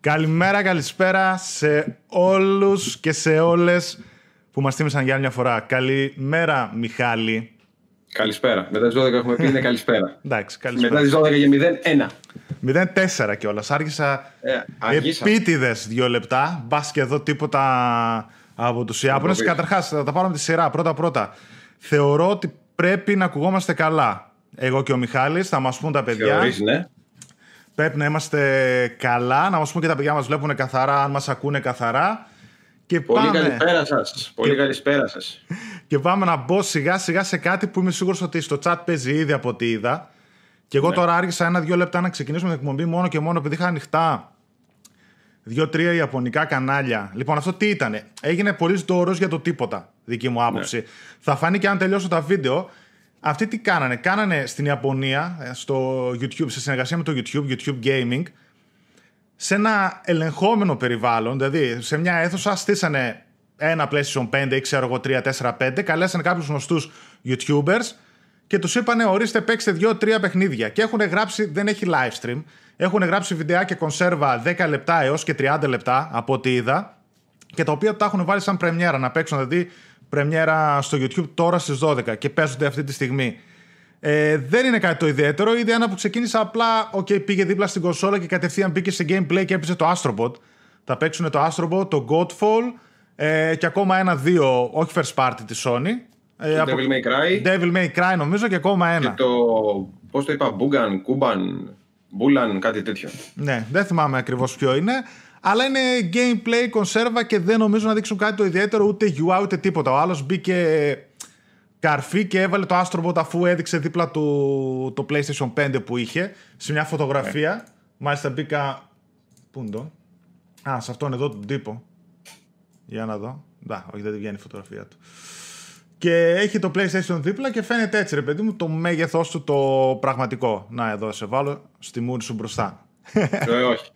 Καλημέρα, καλησπέρα σε όλους και σε όλες που μας θύμισαν για άλλη μια φορά. Καλημέρα, Μιχάλη. Καλησπέρα. Μετά τις 12 έχουμε πει είναι καλησπέρα. Εντάξει, καλησπέρα. Μετά τις 12 και 01. 04 κιόλας. Άρχισα επίτηδες 2 λεπτά. Μπας και εδώ τίποτα από τους Ιάπωνες. Καταρχάς, θα τα πάρω με τη σειρά. Πρώτα-πρώτα. Θεωρώ ότι πρέπει να ακουγόμαστε καλά. Εγώ και ο Μιχάλης, θα μας πούν τα παιδιά. Θεωρείς, ναι. Πρέπει να είμαστε καλά, να μας πούν και τα παιδιά μας βλέπουν καθαρά, αν μας ακούνε καθαρά. Και καλησπέρα σας. Πολύ καλησπέρα σας. Και πάμε να μπω σιγά σιγά σε κάτι που είμαι σίγουρος ότι στο chat παίζει ήδη από ό,τι είδα. Και εγώ τώρα άργησα 1-2 λεπτά να ξεκινήσουμε την εκπομπή μόνο και μόνο επειδή είχα ανοιχτά 2-3 ιαπωνικά κανάλια. Λοιπόν, αυτό τι ήτανε. Έγινε πολύ ντόρος για το τίποτα, δική μου άποψη. Ναι. Θα φανεί και αν τελειώσω τα βίντεο. Αυτοί τι κάνανε. Κάνανε στην Ιαπωνία, στο YouTube, σε συνεργασία με το YouTube Gaming, σε ένα ελεγχόμενο περιβάλλον, δηλαδή σε μια αίθουσα στήσανε ένα PlayStation 5 ή ξέρω εγώ 3, 4, 5, καλέσανε κάποιους γνωστούς YouTubers και τους είπανε ορίστε παίξτε 2-3 παιχνίδια και έχουν γράψει, δεν έχει live stream, έχουν γράψει βιντεάκια κονσέρβα 10 λεπτά έως και 30 λεπτά από ό,τι είδα και τα οποία τα έχουν βάλει σαν πρεμιέρα να παίξουν, δηλαδή πρεμιέρα στο YouTube τώρα στις 12 και παίζονται αυτή τη στιγμή. Δεν είναι κάτι το ιδιαίτερο. Ήδη ένα που ξεκίνησα απλά, πήγε δίπλα στην κονσόλα και κατευθείαν μπήκε σε gameplay και έπαιζε το Astrobot. Θα παίξουν το Astrobot, το Godfall και ακόμα 1-2, όχι first party τη Sony. Devil May Cry νομίζω και ακόμα ένα. Και το, πώς το είπα, Μπούλαν, κάτι τέτοιο. Ναι, δεν θυμάμαι ακριβώς ποιο είναι. Αλλά είναι gameplay, κονσέρβα και δεν νομίζω να δείξουν κάτι το ιδιαίτερο, ούτε UI ούτε τίποτα. Ο άλλος μπήκε καρφί και έβαλε το Astrobot αφού έδειξε δίπλα του το PlayStation 5 που είχε σε μια φωτογραφία. Yeah. Μάλιστα μπήκα. Πού είναι το? Α, σε αυτόν εδώ τον τύπο. Για να δω. Να, όχι, δεν βγαίνει η φωτογραφία του. Και έχει το PlayStation δίπλα και φαίνεται έτσι, ρε παιδί μου, το μέγεθός του το πραγματικό. Να, εδώ σε βάλω στη μούρη σου μπροστά. Όχι.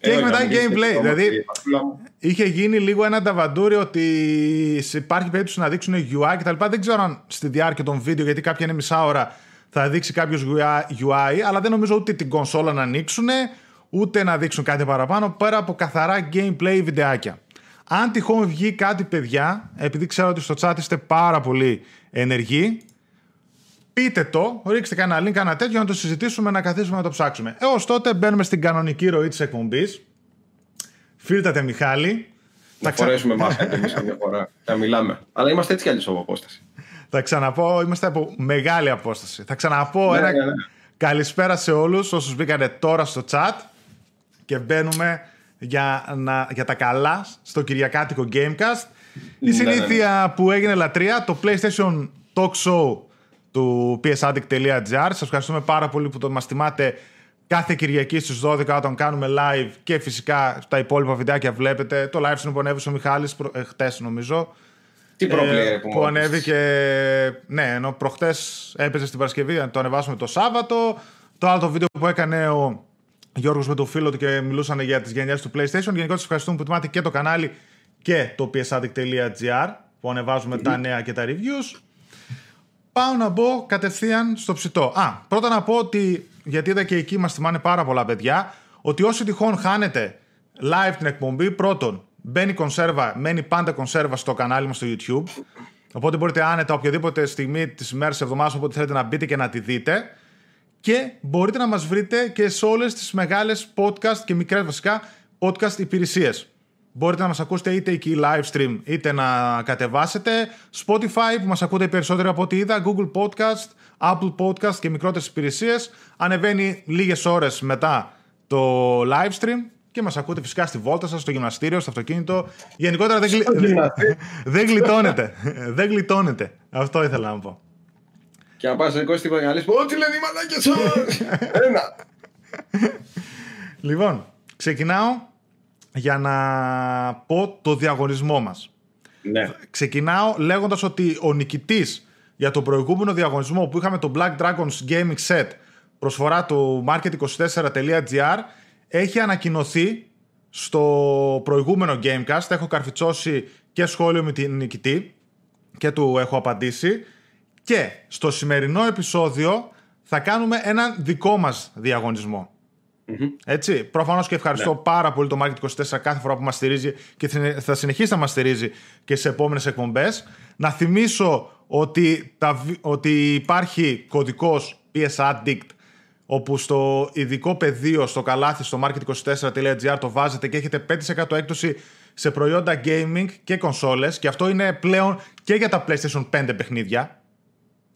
Και έχει μετά gameplay. Δηλαδή είχε γίνει λίγο ένα ταβαντούρι ότι υπάρχει περίπτωση να δείξουν UI κτλ. Δεν ξέρω αν στη διάρκεια των βίντεο, γιατί κάποια είναι μισά ώρα, θα δείξει κάποιο UI, αλλά δεν νομίζω ούτε την κονσόλα να ανοίξουν, ούτε να δείξουν κάτι παραπάνω πέρα από καθαρά gameplay βιντεάκια. Αν τυχόν βγει κάτι, παιδιά, επειδή ξέρω ότι στο chat είστε πάρα πολύ ενεργοί, πείτε το, ρίξτε κανένα link, κανένα τέτοιο, να το συζητήσουμε, να καθίσουμε να το ψάξουμε. Έως τότε μπαίνουμε στην κανονική ροή της εκπομπής. Φίλτατε, Μιχάλη. Να φορέσουμε μάσκα και εμείς μια φορά. Θα μιλάμε. Αλλά είμαστε έτσι κι αλλιώς από απόσταση. Θα ξαναπώ, είμαστε από μεγάλη απόσταση. Θα ξαναπώ καλησπέρα σε όλους όσους μπήκανε τώρα στο chat και μπαίνουμε για τα καλά στο Κυριακάτικο Gamecast. Η συνήθεια που έγινε λατρεία, το PlayStation Talk Show του psaddict.gr. Σας ευχαριστούμε πάρα πολύ που μας τιμάτε κάθε Κυριακή στις 12 όταν κάνουμε live και φυσικά τα υπόλοιπα βιντεάκια βλέπετε. Το live που ανέβησε ο Μιχάλης χτες νομίζω. Τι πρόβλημα που ανέβηκε. Ναι, ενώ προχτές έπαιζε στην Παρασκευή, το ανεβάσουμε το Σάββατο. Το άλλο το βίντεο που έκανε ο Γιώργος με τον φίλο του και μιλούσαν για τις γενιές του PlayStation. Γενικότερα σας ευχαριστούμε που τιμάτε και το κανάλι και το psaddict.gr που ανεβάζουμε τα νέα και τα reviews. Πάω να μπω κατευθείαν στο ψητό. Πρώτα να πω ότι, γιατί είδα και εκεί μας θυμάνε πάρα πολλά παιδιά, ότι όσοι τυχόν χάνετε live την εκπομπή, πρώτον, μένει πάντα κονσέρβα στο κανάλι μας στο YouTube. Οπότε μπορείτε άνετα οποιαδήποτε στιγμή της ημέρας, της εβδομάδας, όποτε θέλετε να μπείτε και να τη δείτε. Και μπορείτε να μας βρείτε και σε όλες τις μεγάλες podcast και μικρές βασικά podcast υπηρεσίες. Μπορείτε να μας ακούσετε είτε εκεί live stream, είτε να κατεβάσετε. Spotify που μας ακούτε περισσότερο από ό,τι είδα, Google Podcast, Apple Podcast και μικρότερες υπηρεσίες. Ανεβαίνει λίγες ώρες μετά το live stream και μας ακούτε φυσικά στη βόλτα σας, στο γυμναστήριο, στο αυτοκίνητο. Γενικότερα δεν γλιτώνετε. Αυτό ήθελα να πω. Και να πας εγώ στην Παγιαλής, ό,τι λένε οι μαλάκες όμως. Λοιπόν, ξεκινάω για να πω το διαγωνισμό μας. Ναι. Ξεκινάω λέγοντας ότι ο νικητής για τον προηγούμενο διαγωνισμό που είχαμε, το Black Dragons Gaming Set, προσφορά του market24.gr, έχει ανακοινωθεί στο προηγούμενο Gamecast. Έχω καρφιτσώσει και σχόλιο με την νικητή και του έχω απαντήσει. Και στο σημερινό επεισόδιο θα κάνουμε έναν δικό μας διαγωνισμό. Mm-hmm. Έτσι, προφανώς και ευχαριστώ πάρα πολύ το Market24 κάθε φορά που μας στηρίζει και θα συνεχίσει να μας στηρίζει και σε επόμενες εκπομπές. Να θυμίσω ότι υπάρχει κωδικός psaddict, όπου στο ειδικό πεδίο, στο καλάθι, στο market24.gr το βάζετε και έχετε 5% έκπτωση σε προϊόντα gaming και κονσόλες, και αυτό είναι πλέον και για τα PlayStation 5 παιχνίδια.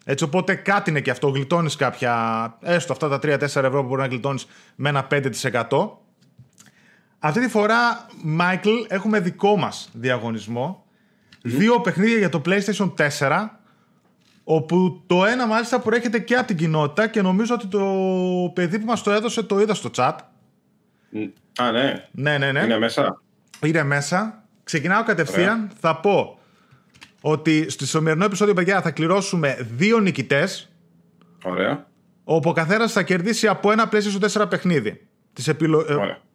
Έτσι, οπότε κάτι είναι και αυτό, γλιτώνεις κάποια, έστω αυτά τα 3-4 ευρώ που μπορεί να γλιτώνεις με ένα 5%. Αυτή τη φορά, Μάικλ, έχουμε δικό μας διαγωνισμό. Δύο παιχνίδια για το PlayStation 4, όπου το ένα μάλιστα προέρχεται και από την κοινότητα και νομίζω ότι το παιδί που μας το έδωσε το είδα στο chat. Α, ναι. Ναι. Είναι μέσα. Είναι μέσα. Ξεκινάω κατευθείαν. Ωραία. Θα πω ότι στο σημερινό επεισόδιο, παιδιά, θα κληρώσουμε δύο νικητές. Ωραία. Όπου ο καθένας θα κερδίσει από ένα PlayStation 4 παιχνίδι.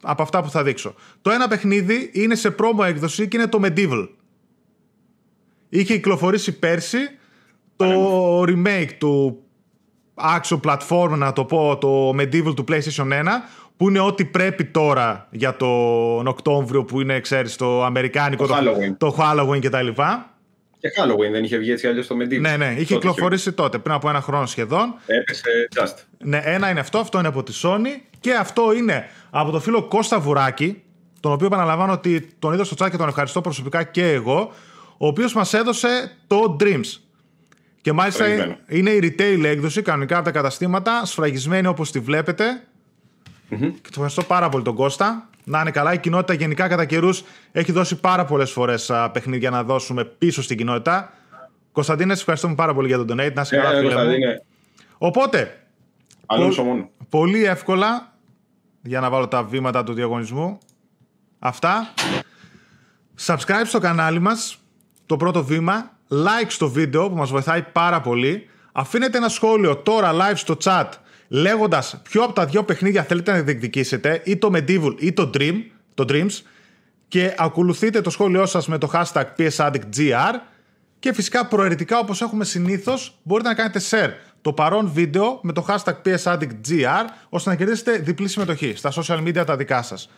Από αυτά που θα δείξω. Το ένα παιχνίδι είναι σε πρόμο έκδοση και είναι το MediEvil. Είχε κυκλοφορήσει πέρσι το remake του action platform, να το πω, το MediEvil του PlayStation 1, που είναι ό,τι πρέπει τώρα για τον Οκτώβριο, που είναι, ξέρεις, το αμερικάνικο, το Halloween και τα λοιπά. Και Halloween δεν είχε βγει έτσι αλλιώς το MediEvil? Ναι, είχε κυκλοφορήσει τότε, πριν από ένα χρόνο σχεδόν. Έπεσε just. Ναι, ένα είναι αυτό είναι από τη Sony και αυτό είναι από το φίλο Κώστα Βουράκη, τον οποίο επαναλαμβάνω ότι τον είδα στο chat και τον ευχαριστώ προσωπικά και εγώ, ο οποίος μας έδωσε το Dreams. Και μάλιστα είναι η retail έκδοση, κανονικά από τα καταστήματα, σφραγισμένη όπως τη βλέπετε. Mm-hmm. Και του ευχαριστώ πάρα πολύ τον Κώστα. Να είναι καλά, η κοινότητα γενικά κατά καιρούς έχει δώσει πάρα πολλές φορές παιχνίδια να δώσουμε πίσω στην κοινότητα. Κωνσταντίνε, ευχαριστούμε πάρα πολύ για τον donate. Να είσαι καλά, φίλε μου. Οπότε, πολύ εύκολα, για να βάλω τα βήματα του διαγωνισμού, αυτά. Subscribe στο κανάλι μας, το πρώτο βήμα. Like στο βίντεο που μας βοηθάει πάρα πολύ. Αφήνετε ένα σχόλιο τώρα live στο chat, λέγοντας ποιο από τα δύο παιχνίδια θέλετε να διεκδικήσετε, ή το MediEvil ή το Dreams, και ακολουθείτε το σχόλιο σας με το hashtag psaddict.gr, και φυσικά προαιρετικά, όπως έχουμε συνήθως, μπορείτε να κάνετε share το παρόν βίντεο με το hashtag psaddict.gr, ώστε να κερδίσετε διπλή συμμετοχή στα social media τα δικά σας.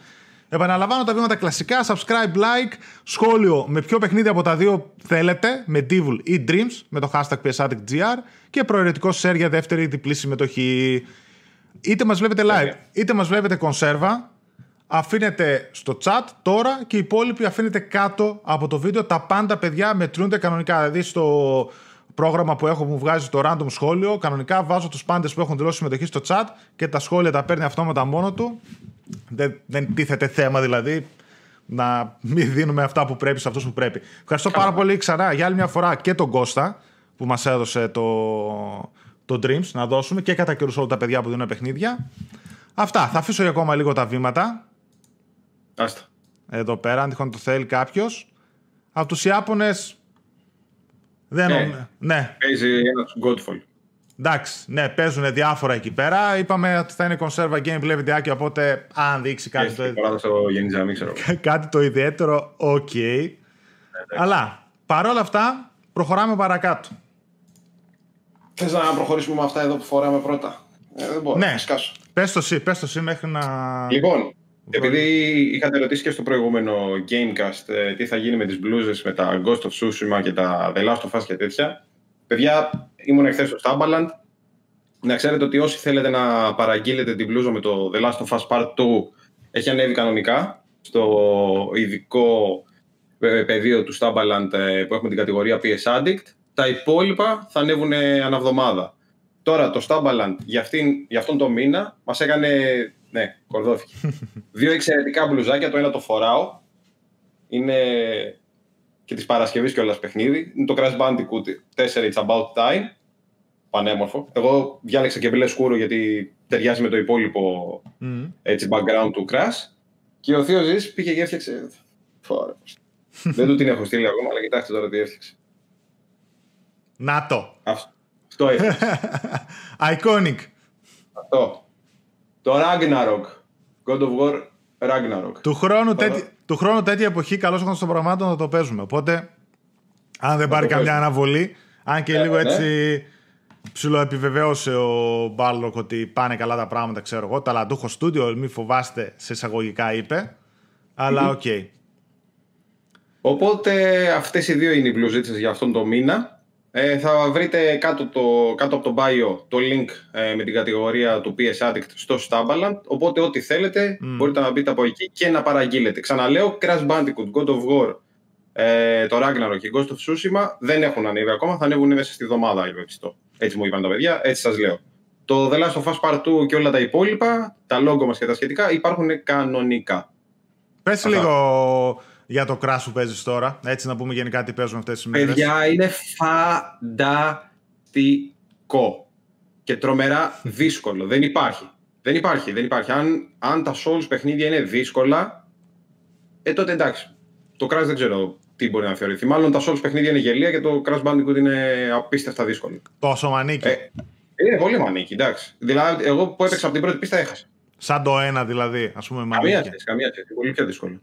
Επαναλαμβάνω τα βήματα κλασικά, subscribe, like, σχόλιο με ποιο παιχνίδι από τα δύο θέλετε, με MediEvil ή Dreams, με το hashtag psaddict.gr, και προαιρετικό share για δεύτερη διπλή συμμετοχή. Είτε μας βλέπετε live, είτε μας βλέπετε κονσέρβα, αφήνετε στο chat τώρα, και οι υπόλοιποι αφήνετε κάτω από το βίντεο. Τα πάντα, παιδιά, μετρούνται κανονικά. Δηλαδή στο πρόγραμμα που έχω που βγάζει το random σχόλιο, κανονικά βάζω τους πάντες που έχουν δηλώσει συμμετοχή στο chat και τα σχόλια τα παίρνει αυτόματα μόνο του. Δεν τίθεται θέμα δηλαδή να μην δίνουμε αυτά που πρέπει σε αυτούς που πρέπει. Ευχαριστώ πάρα πολύ ξανά για άλλη μια φορά και τον Κώστα που μας έδωσε το Dreams να δώσουμε, και κατά καιρούς όλα τα παιδιά που δίνουν παιχνίδια. Αυτά, θα αφήσω για ακόμα λίγο τα βήματα. Άστα. Εδώ πέρα, αν τυχόν το θέλει κάποιος. Από τους Ιάπωνες παίζει ένας Godfall. Εντάξει, ναι, παίζουν διάφορα εκεί πέρα. Είπαμε ότι θα είναι κονσέρβα gameplay βιντεάκι, οπότε αν δείξει κάτι κάτι το ιδιαίτερο, οκ. Αλλά παρόλα αυτά, προχωράμε παρακάτω. Θες να προχωρήσουμε με αυτά εδώ που φοράμε πρώτα? Δεν μπορώ να σκάσω. Πες το εσύ μέχρι να... Λοιπόν, επειδή είχατε ρωτήσει και στο προηγούμενο Gamecast τι θα γίνει με τις μπλούζες, με τα Ghost of Tsushima και τα The Last of Us και τέτοια, παιδιά, ήμουν εχθές στο Stabbaland. Να ξέρετε ότι όσοι θέλετε να παραγγείλετε την μπλούζα με το The Last of Us Part 2, έχει ανέβει κανονικά στο ειδικό πεδίο του Stabbaland που έχουμε την κατηγορία PS Addict. Τα υπόλοιπα θα ανέβουν αναβδομάδα. Τώρα το Stabbaland για αυτόν τον μήνα μας έκανε... Ναι, κορδόφηκε. Δύο εξαιρετικά μπλουζάκια, το ένα το φοράω. Είναι... και της Παρασκευής κιόλας παιχνίδι. Είναι το Crash Bandicoot 4 It's About Time. Πανέμορφο. Εγώ διάλεξα και μπλε σκούρο γιατί ταιριάζει με το υπόλοιπο έτσι, background του Crash. Και ο θείος Ζης πήγε και έφτιαξε. Δεν του την έχω στείλει ακόμα, αλλά κοιτάξτε τώρα τι έφτιαξε. Να το. Αυτό έφτιαξε. Iconic. Αυτό. Το Ragnarok. God of War Ragnarok. Του χρόνου τέτοια εποχή, καλώς ήρθατε στον πραγμάτων, να το παίζουμε. Οπότε, αν δεν πάρει καμιά αναβολή, αν και λίγο έτσι Ψιλοεπιβεβαίωσε ο Μπάρλοκ ότι πάνε καλά τα πράγματα, ξέρω εγώ. Ταλαντούχο στούντιο, μη φοβάστε, σε εισαγωγικά είπε. Αλλά οκ. Okay. Οπότε αυτές οι δύο είναι οι μπλουζίτσες για αυτόν τον μήνα. Θα βρείτε κάτω από το bio το link με την κατηγορία του PS Addict στο Stabbaland. Οπότε ό,τι θέλετε μπορείτε να μπείτε από εκεί και να παραγγείλετε. Ξαναλέω, Crash Bandicoot, God of War, το Ragnarok και Ghost of Tsushima δεν έχουν ανέβει ακόμα. Θα ανέβουν μέσα στη εβδομάδα, ευελπιστώ. Έτσι μου είπαν τα παιδιά, έτσι σας λέω. Το The Last of Us Part 2 και όλα τα υπόλοιπα, τα logo μας και τα σχετικά υπάρχουν κανονικά. Πες λίγο για το Crash που παίζεις τώρα, έτσι να πούμε γενικά τι παίζουμε αυτές τις μέρες. Παιδιά, είναι φανταστικό και τρομερά δύσκολο. Δεν υπάρχει. Αν τα Souls παιχνίδια είναι δύσκολα, τότε εντάξει. Το Crash δεν ξέρω τι μπορεί να θεωρηθεί. Μάλλον τα Souls παιχνίδια είναι γελία και το Crash Bandicoot είναι απίστευτα δύσκολο. Τόσο μανίκι. Είναι πολύ μανίκι, εντάξει. Δηλαδή, εγώ που έπαιξα από την πρώτη πίστα έχασα. Σαν το ένα δηλαδή, ας πούμε. Καμία σχέση. Πολύ πιο δύσκολο.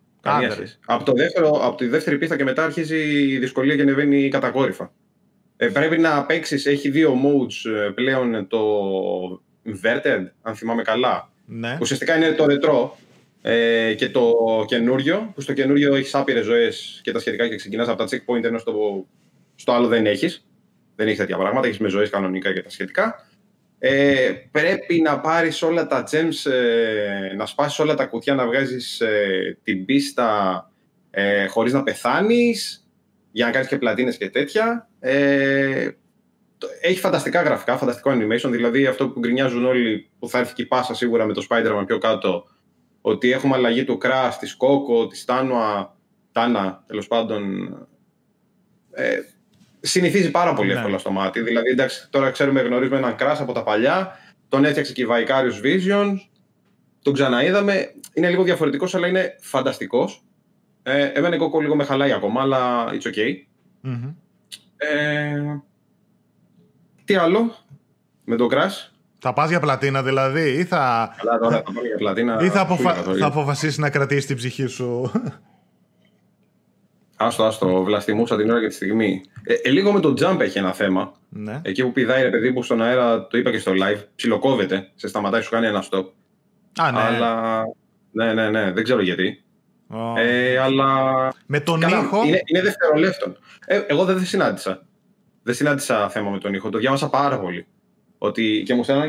Από τη δεύτερη πίστα και μετά αρχίζει η δυσκολία και ανεβαίνει κατακόρυφα. Πρέπει να παίξεις, έχει δύο modes πλέον το Inverted, αν θυμάμαι καλά. Ναι. Ουσιαστικά είναι το ρετρό και το καινούριο, που στο καινούριο έχεις άπειρες ζωές και τα σχετικά και ξεκινάς από τα checkpoint, ενώ στο άλλο δεν έχεις. Δεν έχεις τέτοια πράγματα, έχεις με ζωές κανονικά και τα σχετικά. Πρέπει να πάρεις όλα τα gems, να σπάσεις όλα τα κουτιά, να βγάζεις την πίστα χωρίς να πεθάνεις, για να κάνεις και πλατίνες και τέτοια. Έχει φανταστικά γραφικά, φανταστικό animation, δηλαδή αυτό που γκρινιάζουν όλοι, που θα έρθει και η πάσα σίγουρα με το Spider-Man πιο κάτω, ότι έχουμε αλλαγή του Crash, της Coco, της Tana, τέλος πάντων. Συνηθίζει πάρα πολύ εύκολα στο μάτι. Δηλαδή, εντάξει, τώρα γνωρίζουμε έναν Crash από τα παλιά. Τον έφτιαξε και η Vicarious Vision. Τον ξαναείδαμε. Είναι λίγο διαφορετικός, αλλά είναι φανταστικός. Εμένα η Coco λίγο με χαλάει ακόμα, αλλά it's okay. Mm-hmm. Τι άλλο με τον Crash. Θα πας για πλατίνα δηλαδή, ή θα. Καλά, τώρα θα πάω για πλατίνα. Ή θα αποφασίσεις να κρατήσεις την ψυχή σου. Άστο, βλαστιμούσα την ώρα και τη στιγμή. Λίγο με το jump έχει ένα θέμα. Ναι. Εκεί που πηδάει, ρε παιδί που στον αέρα, το είπα και στο live, ψιλοκόβεται, σε σταματάει, σου κάνει ένα stop. Α, ναι. Αλλά. Ναι, δεν ξέρω γιατί. Oh. Αλλά. Με τον ήχο. Είναι δευτερολέπτον. Εγώ δεν συνάντησα θέμα με τον ήχο. Το διάβασα πάρα πολύ. Ότι και μου στέλνανε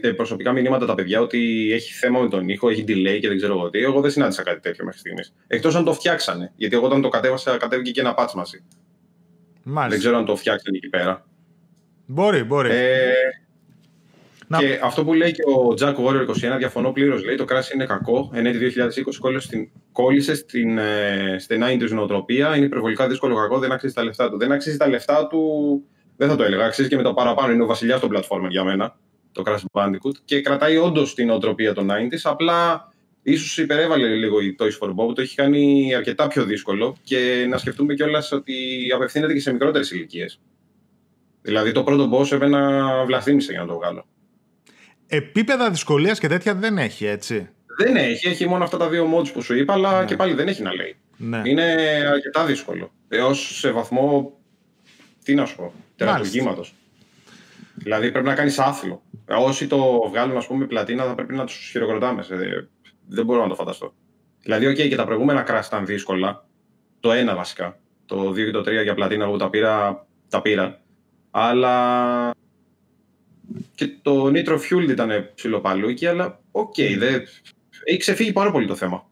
και προσωπικά μηνύματα τα παιδιά ότι έχει θέμα με τον ήχο, έχει delay και δεν ξέρω εγώ τι. Εγώ δεν συνάντησα κάτι τέτοιο μέχρι στιγμής. Εκτός αν το φτιάξανε. Γιατί εγώ όταν το κατέβασα, κατέβηκε και ένα patch μαζί. Μάλιστα. Δεν ξέρω αν το φτιάξανε εκεί πέρα. Μπορεί. Και αυτό που λέει και ο Jack Warrior 21, διαφωνώ πλήρως. Λέει το Crash είναι κακό. Εν έτη 2020 κόλλησε στην στενάινη του νοοτροπία. Είναι υπερβολικά δύσκολο κακό. Δεν αξίζει τα λεφτά του. Δεν θα το έλεγα. Αξίζει και με το παραπάνω. Είναι ο βασιλιάς των πλατφόρμων για μένα, το Crash Bandicoot. Και κρατάει όντως την οτροπία των 90s. Απλά ίσως υπερέβαλε λίγο η Toys for Bob. Το έχει κάνει αρκετά πιο δύσκολο. Και να σκεφτούμε κιόλας ότι απευθύνεται και σε μικρότερες ηλικίες. Δηλαδή το πρώτο boss εμένα βλαστήμισε για να το βγάλω. Επίπεδα δυσκολίας και τέτοια δεν έχει, έτσι. Δεν έχει. Έχει μόνο αυτά τα δύο modes που σου είπα. Αλλά και πάλι δεν έχει να λέει. Ναι. Είναι αρκετά δύσκολο. Έως σε βαθμό. Τι να σου πω, τερατουργήματος. Δηλαδή πρέπει να κάνεις άθλο. Όσοι το βγάλουν, ας πούμε, πλατίνα, θα πρέπει να τους χειροκροτάμε. Δεν μπορώ να το φανταστώ. Δηλαδή, OK, και τα προηγούμενα Crash ήταν δύσκολα. Το ένα βασικά. Το 2 και το 3 για πλατίνα, εγώ τα πήρα. Αλλά. Και το Nitro Fueled ήταν ψιλοπαλούκι, αλλά OK, έχει ξεφύγει πάρα πολύ το θέμα.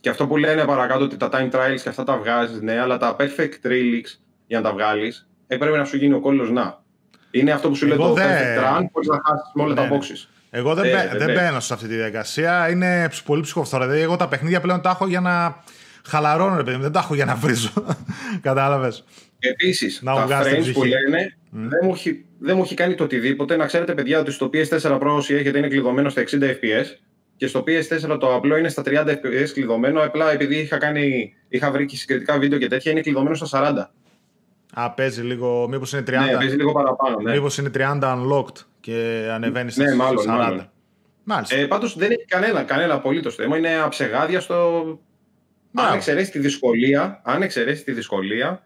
Και αυτό που λένε παρακάτω ότι τα time trials και αυτά τα βγάζεις, ναι, αλλά τα perfect relics. Για να τα βγάλεις, έπρεπε να σου γίνει ο κόλλος να. Είναι αυτό που σου λέει το τραν, χωρίς να χάσεις όλα τα boxes. Εγώ δεν μπαίνω σε αυτή τη διαδικασία. Είναι πολύ ψυχοφθόρα. Δηλαδή, εγώ τα παιχνίδια πλέον τα έχω για να χαλαρώνω, ρε παιδί μου. Δεν τα έχω για να βρίζω. Κατάλαβες. Επίσης, τα frames που λένε δεν μου έχει κάνει το οτιδήποτε. Να ξέρετε, παιδιά, ότι στο PS4 Pro όσοι έχετε είναι κλειδωμένο στα 60 FPS και στο PS4 το απλό είναι στα 30 FPS κλειδωμένο. Απλά επειδή είχα βρει και συγκριτικά βίντεο και τέτοια, είναι κλειδωμένο στα 40. Α, παίζει λίγο. Μήπως είναι 30. Ναι, παίζει λίγο παραπάνω. Ναι. Μήπως είναι 30 unlocked και ανεβαίνει στις 40. Μάλλον. Πάντως δεν έχει κανένα απολύτως θέμα. Είναι αψεγάδια στο. Μπράβο. Αν εξαιρέσει τη δυσκολία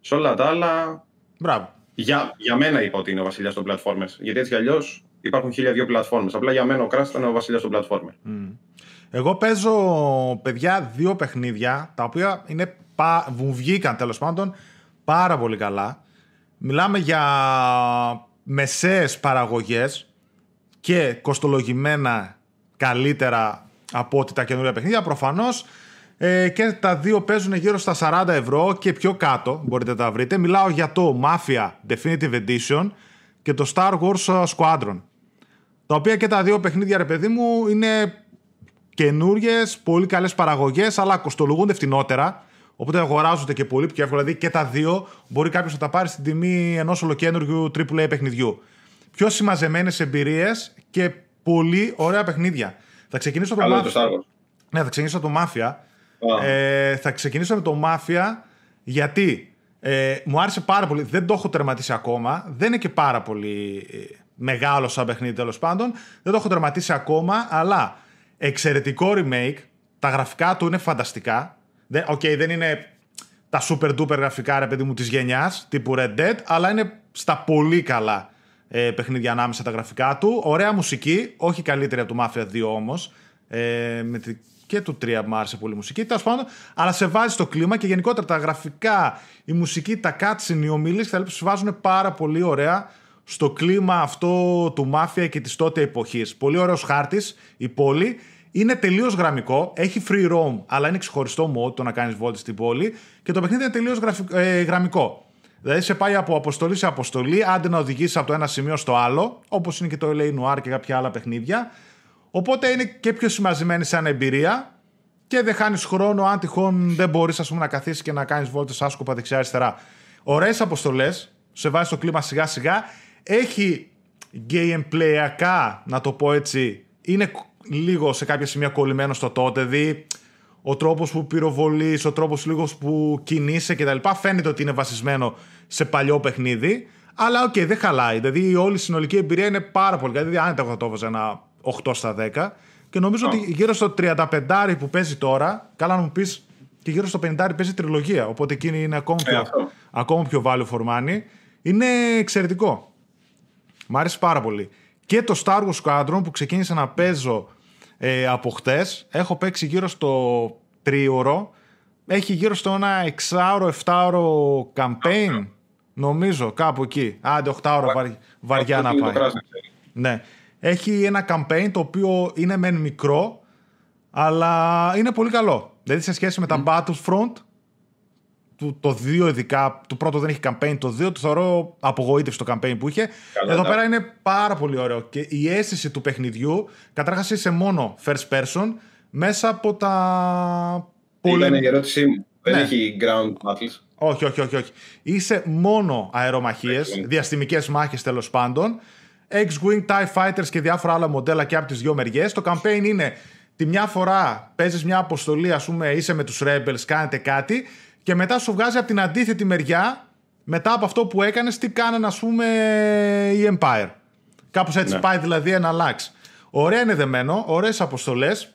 σε όλα τα άλλα. Μπράβο. Για μένα είπα ότι είναι ο βασιλιάς των platformers. Γιατί έτσι κι αλλιώς υπάρχουν 1002 platformers. Απλά για μένα ο Crash ήταν ο βασιλιάς των platformers. Εγώ παίζω, παιδιά, δύο παιχνίδια τα οποία είναι, μου βγήκαν τέλος πάντων πάρα πολύ καλά. Μιλάμε για μεσαίες παραγωγές και κοστολογημένα καλύτερα από ό,τι τα καινούργια παιχνίδια προφανώς, και τα δύο παίζουν γύρω στα 40 ευρώ και πιο κάτω μπορείτε να τα βρείτε. Μιλάω για το Mafia Definitive Edition και το Star Wars Squadron, τα οποία και τα δύο παιχνίδια, ρε παιδί μου, είναι καινούργιες, πολύ καλές παραγωγές, αλλά κοστολογούνται φτηνότερα, οπότε αγοράζονται και πολύ πιο εύκολα. Δηλαδή και τα δύο μπορεί κάποιος να τα πάρει στην τιμή ενός ολοκένουργιου AAA παιχνιδιού. Πιο συμμαζεμένες εμπειρίες και πολύ ωραία παιχνίδια. Θα ξεκινήσω από το Mafia. Ναι, θα ξεκινήσω από το Mafia. Θα ξεκινήσω με το Mafia γιατί μου άρεσε πάρα πολύ. Δεν το έχω τερματίσει ακόμα. Δεν είναι και πάρα πολύ μεγάλο σαν παιχνίδι, τέλος πάντων. Δεν το έχω τερματίσει ακόμα, αλλά εξαιρετικό remake. Τα γραφικά του είναι φανταστικά. Δεν είναι τα super duper γραφικά, ρε παιδί μου, της γενιάς, τύπου Red Dead, αλλά είναι στα πολύ καλά παιχνίδια ανάμεσα τα γραφικά του. Ωραία μουσική, όχι καλύτερη από το Mafia 2 όμως. Και του 3 μου άρεσε πολύ μουσική, τέλος πάντων, αλλά σε βάζει το κλίμα και γενικότερα τα γραφικά, η μουσική, τα cutscene, οι ομιλίες, τα λοιπά, σε βάζουν πάρα πολύ ωραία στο κλίμα αυτό του Mafia και της τότε εποχής. Πολύ ωραίος χάρτης, η πόλη. Είναι τελείως γραμμικό, έχει free roam, αλλά είναι ξεχωριστό mode το να κάνεις βόλτες στην πόλη και το παιχνίδι είναι τελείως γραμμικό. Δηλαδή σε πάει από αποστολή σε αποστολή, άντε να οδηγήσεις από το ένα σημείο στο άλλο, όπως είναι και το LA Noir και κάποια άλλα παιχνίδια. Οπότε είναι και πιο συμμαζεμένη σαν εμπειρία και δεν χάνεις χρόνο αν τυχόν δεν μπορείς, ας πούμε, να καθίσεις και να κάνεις βόλτες άσκοπα δεξιά-αριστερά. Ωραίες αποστολές, σε βάζει στο κλίμα σιγά-σιγά. Έχει gameplayακά, να το πω έτσι, είναι λίγο σε κάποια σημεία κολλημένο στο τότε, δηλαδή ο τρόπος που πυροβολείς, ο τρόπος λίγος που κινείσαι κτλ. Φαίνεται ότι είναι βασισμένο σε παλιό παιχνίδι, αλλά οκ, δεν χαλάει. Δηλαδή όλη η συνολική εμπειρία είναι πάρα πολύ καλή. Δηλαδή άνετα θα το έβαζα ένα 8 στα 10 και νομίζω ότι γύρω στο 35 που παίζει τώρα, καλά να μου πεις, και γύρω στο 50 παίζει τριλογία, οπότε εκείνη είναι ακόμα πιο value for money. Είναι εξαιρετικό. Μ' αρέσει πάρα πολύ. Και το Star Wars Squadron που ξεκίνησα να παίζω από χτες, έχω παίξει γύρω στο 3ωρο, έχει γύρω στο ένα 6ωρο, 7ωρο campaign, νομίζω, κάπου εκεί. Άντε 8ωρο βαριά να πάει. Ναι. Έχει ένα campaign το οποίο είναι μεν μικρό, αλλά είναι πολύ καλό. Δηλαδή σε σχέση με τα Battlefront, το 2 ειδικά, το πρώτο δεν έχει campaign, το 2 το θεωρώ απογοήτευση το campaign που είχε. Εδώ πέρα είναι πάρα πολύ ωραίο. Και η αίσθηση του παιχνιδιού, καταρχάς είσαι μόνο first person, μέσα από τα... Ήταν η ερώτησή μου. Ναι. Δεν έχει ground battles. Όχι. Είσαι μόνο αερομαχίες, διαστημικές μάχες τέλος πάντων, X-Wing, TIE Fighters και διάφορα άλλα μοντέλα και από τις δύο μεριές. Το campaign είναι τη μια φορά παίζεις μια αποστολή, ας πούμε, είσαι με τους Rebels, κάνετε κάτι και μετά σου βγάζει από την αντίθετη μεριά, μετά από αυτό που έκανες, τι κάνανε, ας πούμε, η Empire. Κάπως έτσι πάει δηλαδή ένα lax. Ωραία είναι δεμένο, ωραίες αποστολές.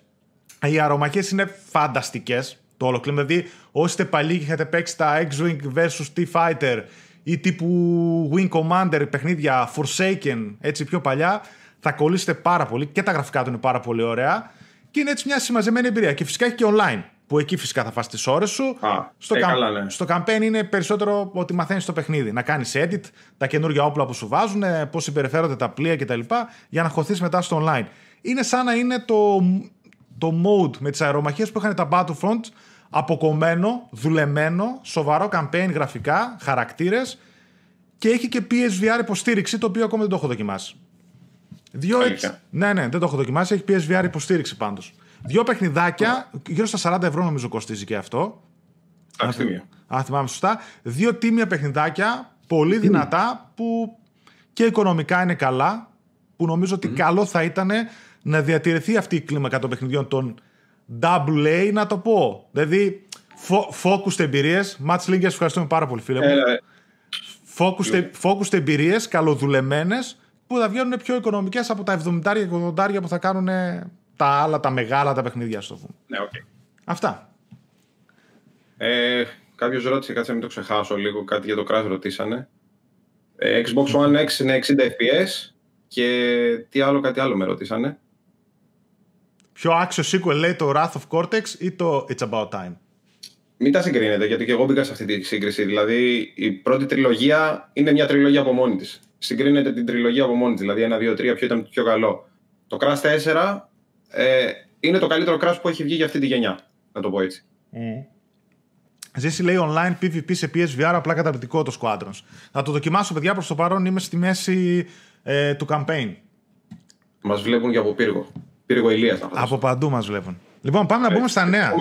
Οι αερομαχίες είναι φανταστικές. Το ολοκλήμα, δηλαδή όσοι είστε παλιοί και είχατε παίξει τα X-Wing vs TIE Fighter ή τύπου Wing Commander, παιχνίδια Forsaken, έτσι πιο παλιά, θα κολλήσετε πάρα πολύ και τα γραφικά του είναι πάρα πολύ ωραία και είναι έτσι μια συμμαζεμένη εμπειρία. Και φυσικά έχει και online, που εκεί φυσικά θα φας τις ώρες σου. Στο campaign είναι περισσότερο ότι μαθαίνεις το παιχνίδι, να κάνεις edit, τα καινούργια όπλα που σου βάζουν, πώς συμπεριφέρονται τα πλοία κτλ. Για να χωθείς μετά στο online. Είναι σαν να είναι το mode με τις αερομαχίες που είχαν τα Battlefront, αποκομμένο, δουλεμένο, σοβαρό campaign, γραφικά, χαρακτήρες και έχει και PSVR υποστήριξη, το οποίο ακόμα δεν το έχω δοκιμάσει. Ναι, δεν το έχω δοκιμάσει, έχει PSVR υποστήριξη πάντως. Δύο παιχνιδάκια, γύρω στα 40 ευρώ νομίζω κοστίζει και αυτό. Αν θυμάμαι σωστά. Δύο τίμια παιχνιδάκια, πολύ δυνατά, που και οικονομικά είναι καλά, που νομίζω ότι καλό θα ήταν να διατηρηθεί αυτή η κλίμακα των παιχνιδιών των AA, να το πω. Δηλαδή, focused εμπειρίες. Μάτς Λίγκερς, ευχαριστούμε πάρα πολύ, φίλε μου. Focused εμπειρίες, καλοδουλεμένες, που θα βγαίνουν πιο οικονομικές από τα 70 και 80 που θα κάνουν τα άλλα, τα μεγάλα, τα παιχνίδια, στο πούμε. Ναι, οκ. Αυτά. Κάποιος ρώτησε, κάτσε να μην το ξεχάσω λίγο, κάτι για το Crash ρωτήσανε. Xbox One X είναι 60 FPS και κάτι άλλο με ρωτήσανε. Ποιο άξιο sequel λέει, το Wrath of Cortex ή το It's About Time? Μην τα συγκρίνετε, γιατί και εγώ μπήκα σε αυτή τη σύγκριση. Δηλαδή η πρώτη τριλογία είναι μια τριλογία από μόνη της. Συγκρίνεται την τριλογία από μόνη της, δηλαδή 1, 2, 3, ποιο ήταν το πιο καλό. Το Crash 4 είναι το καλύτερο Crash που έχει βγει για αυτή τη γενιά, να το πω έτσι. Ζήση λέει online PvP σε PSVR, απλά καταπληκτικό το Squadrons. Θα το δοκιμάσω, παιδιά, προς το παρόν είμαι στη μέση του campaign. Μας βλέπουν και από πύργο Ηλίας. Από παντού μας βλέπουν. Λοιπόν, πάμε να μπούμε στα νέα.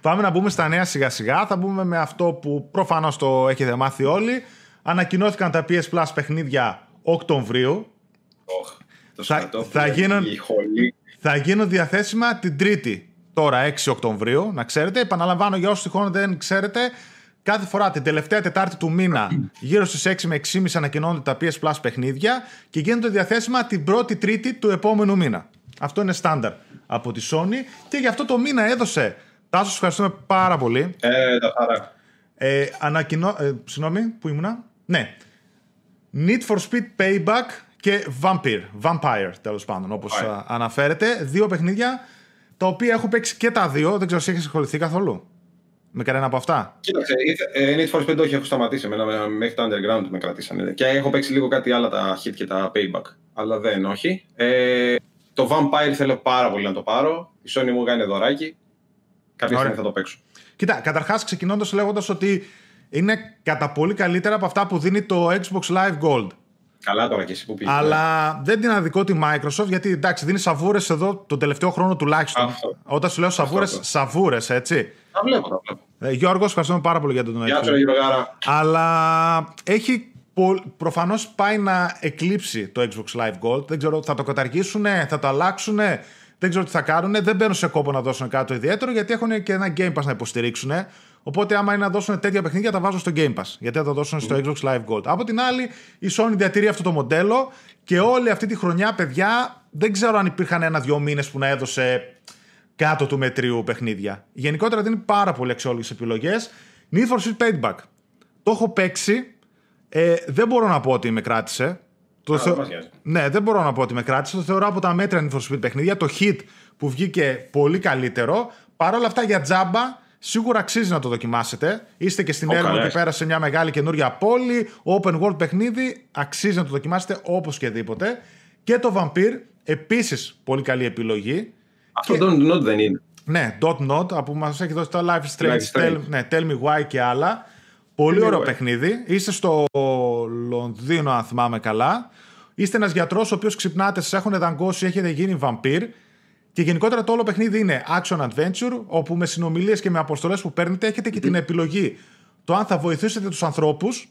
Πάμε να μπούμε στα νέα σιγά σιγά. Θα μπούμε με αυτό που προφανώς το έχετε μάθει όλοι. Ανακοινώθηκαν τα PS Plus παιχνίδια Οκτωβρίου. Θα γίνουν διαθέσιμα την Τρίτη, τώρα 6 Οκτωβρίου, να ξέρετε. Επαναλαμβάνω για όσους τυχόν δεν ξέρετε, κάθε φορά την τελευταία Τετάρτη του μήνα, γύρω στις 6 με 6.30 ανακοινώνονται τα PS Plus παιχνίδια και γίνονται διαθέσιμα την πρώτη Τρίτη του επόμενου μήνα. Αυτό είναι στάνταρ από τη Sony και γι' αυτό το μήνα έδωσε. Τάσο, σας ευχαριστούμε πάρα πολύ. Συγγνώμη, πού ήμουνα? Ναι. Need for Speed Payback και Vampyr, τέλος πάντων, όπως αναφέρεται. Δύο παιχνίδια τα οποία έχω παίξει και τα δύο. Δεν ξέρω αν έχεις ασχοληθεί καθόλου με κανένα από αυτά. Κοίταξε, Need for Speed όχι, έχω σταματήσει. Εμένα, μέχρι το Underground με κρατήσανε. Και έχω παίξει λίγο κάτι άλλα, τα hit και τα Payback. Αλλά δεν, όχι. Το Vampyr θέλω πάρα πολύ να το πάρω. Η Sony μου έκανε δωράκι. Κάποια στιγμή θα το παίξω. Κοίτα, καταρχάς ξεκινώντας λέγοντας ότι είναι κατά πολύ καλύτερα από αυτά που δίνει το Xbox Live Gold. Καλά τώρα και εσύ που πήγες. Αλλά δεν την αδικό τη Microsoft, γιατί εντάξει, δίνει σαβούρες εδώ τον τελευταίο χρόνο τουλάχιστον. Αυτό. Όταν σου λέω σαβούρες, έτσι. Τα βλέπω. Γιώργο, ευχαριστούμε πάρα πολύ για τον Γιώργο. Αλλά έχει προφανώς πάει να εκλείψει το Xbox Live Gold. Δεν ξέρω, θα το καταργήσουν, θα το αλλάξουν. Δεν ξέρω τι θα κάνουν, δεν μπαίνουν σε κόπο να δώσουν κάτι ιδιαίτερο, γιατί έχουν και ένα Game Pass να υποστηρίξουν. Οπότε, άμα είναι να δώσουν τέτοια παιχνίδια, τα βάζουν στο Game Pass. Γιατί θα τα δώσουν στο Xbox Live Gold. Από την άλλη, η Sony διατηρεί αυτό το μοντέλο και όλη αυτή τη χρονιά, παιδιά, δεν ξέρω αν υπήρχαν 1-2 μήνες που να έδωσε κάτω του μετρίου παιχνίδια. Γενικότερα δίνει πάρα πολύ αξιόλογες επιλογές. Need for Speed Payback. Το έχω παίξει. Δεν μπορώ να πω ότι με κράτησε. Ναι, δεν μπορώ να πω ότι με κράτησε. Το θεωρώ από τα μέτρια Need for Speed παιχνίδια. Το hit που βγήκε πολύ καλύτερο. Παρ' όλα αυτά, για τζάμπα σίγουρα αξίζει να το δοκιμάσετε. Είστε και στην Έρμο και πέρασε μια μεγάλη καινούρια πόλη. Open world παιχνίδι. Αξίζει να το δοκιμάσετε όπως και δίποτε. Και το Vampyr, επίσης πολύ καλή επιλογή. Αυτό και... Don't Not δεν είναι. Ναι, Don't Not, από που μας έχει δώσει τα Life is Strange, Tell Me Why και άλλα. Πολύ ωραίο παιχνίδι. Είστε στο Λονδίνο, αν θυμάμαι καλά. Είστε ένας γιατρός ο οποίος ξυπνάτε, σας έχουν δαγκώσει, έχετε γίνει Vampyr. Και γενικότερα το όλο παιχνίδι είναι action adventure, όπου με συνομιλίες και με αποστολές που παίρνετε έχετε και την επιλογή το αν θα βοηθήσετε τους ανθρώπους,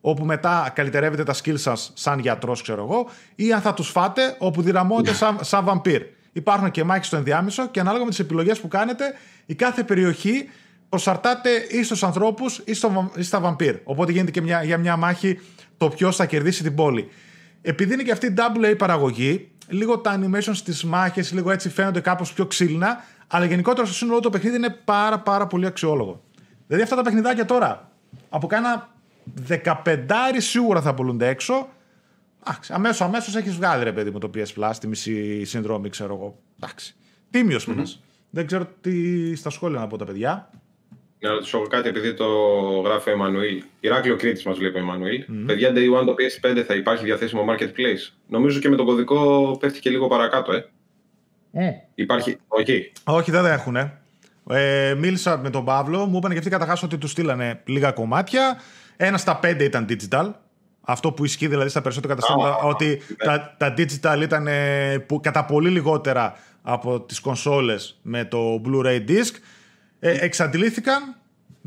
όπου μετά καλυτερεύετε τα skills σας σαν γιατρός, ξέρω εγώ, ή αν θα τους φάτε, όπου δυναμώνετε σαν Vampyr. Υπάρχουν και μάχες στο ενδιάμεσο και ανάλογα με τις επιλογές που κάνετε, η κάθε περιοχή προσαρτάται ή στους ανθρώπους ή στα Vampyr. Οπότε γίνεται και για μια μάχη το ποιος θα κερδίσει την πόλη. Επειδή είναι και αυτή η AA παραγωγή, λίγο τα animation στις μάχες, λίγο έτσι φαίνονται κάπως πιο ξύλινα, αλλά γενικότερα στο σύνολο το παιχνίδι είναι πάρα πάρα πολύ αξιόλογο. Δηλαδή αυτά τα παιχνιδάκια τώρα, από κάνα 15 σίγουρα θα πουλούνται έξω. Αμέσως έχεις βγάλει, ρε παιδί μου, το PS Plus, τη μισή συνδρόμη, ξέρω εγώ. Εντάξει. Τίμιος μήνας. Δεν ξέρω τι στα σχόλια να πω τα παιδιά. Να ρωτήσω κάτι, επειδή το γράφει ο Εμμανουήλ. Ηράκλειο Κρήτης μας βλέπει ο Εμμανουήλ. Παιδιά, Day One το PS5 θα υπάρχει διαθέσιμο marketplace? Νομίζω και με τον κωδικό πέφτει και λίγο παρακάτω, Υπάρχει, όχι. Όχι, δεν έχουν. Μίλησα με τον Παύλο, μου είπαν και αυτοί καταρχάς ότι του στείλανε λίγα κομμάτια. 1 στα 5 ήταν digital. Αυτό που ισχύει δηλαδή στα περισσότερα καταστήματα, ότι τα digital ήταν κατά πολύ λιγότερα από τις κονσόλες με το Blu-ray disc. Εξαντλήθηκαν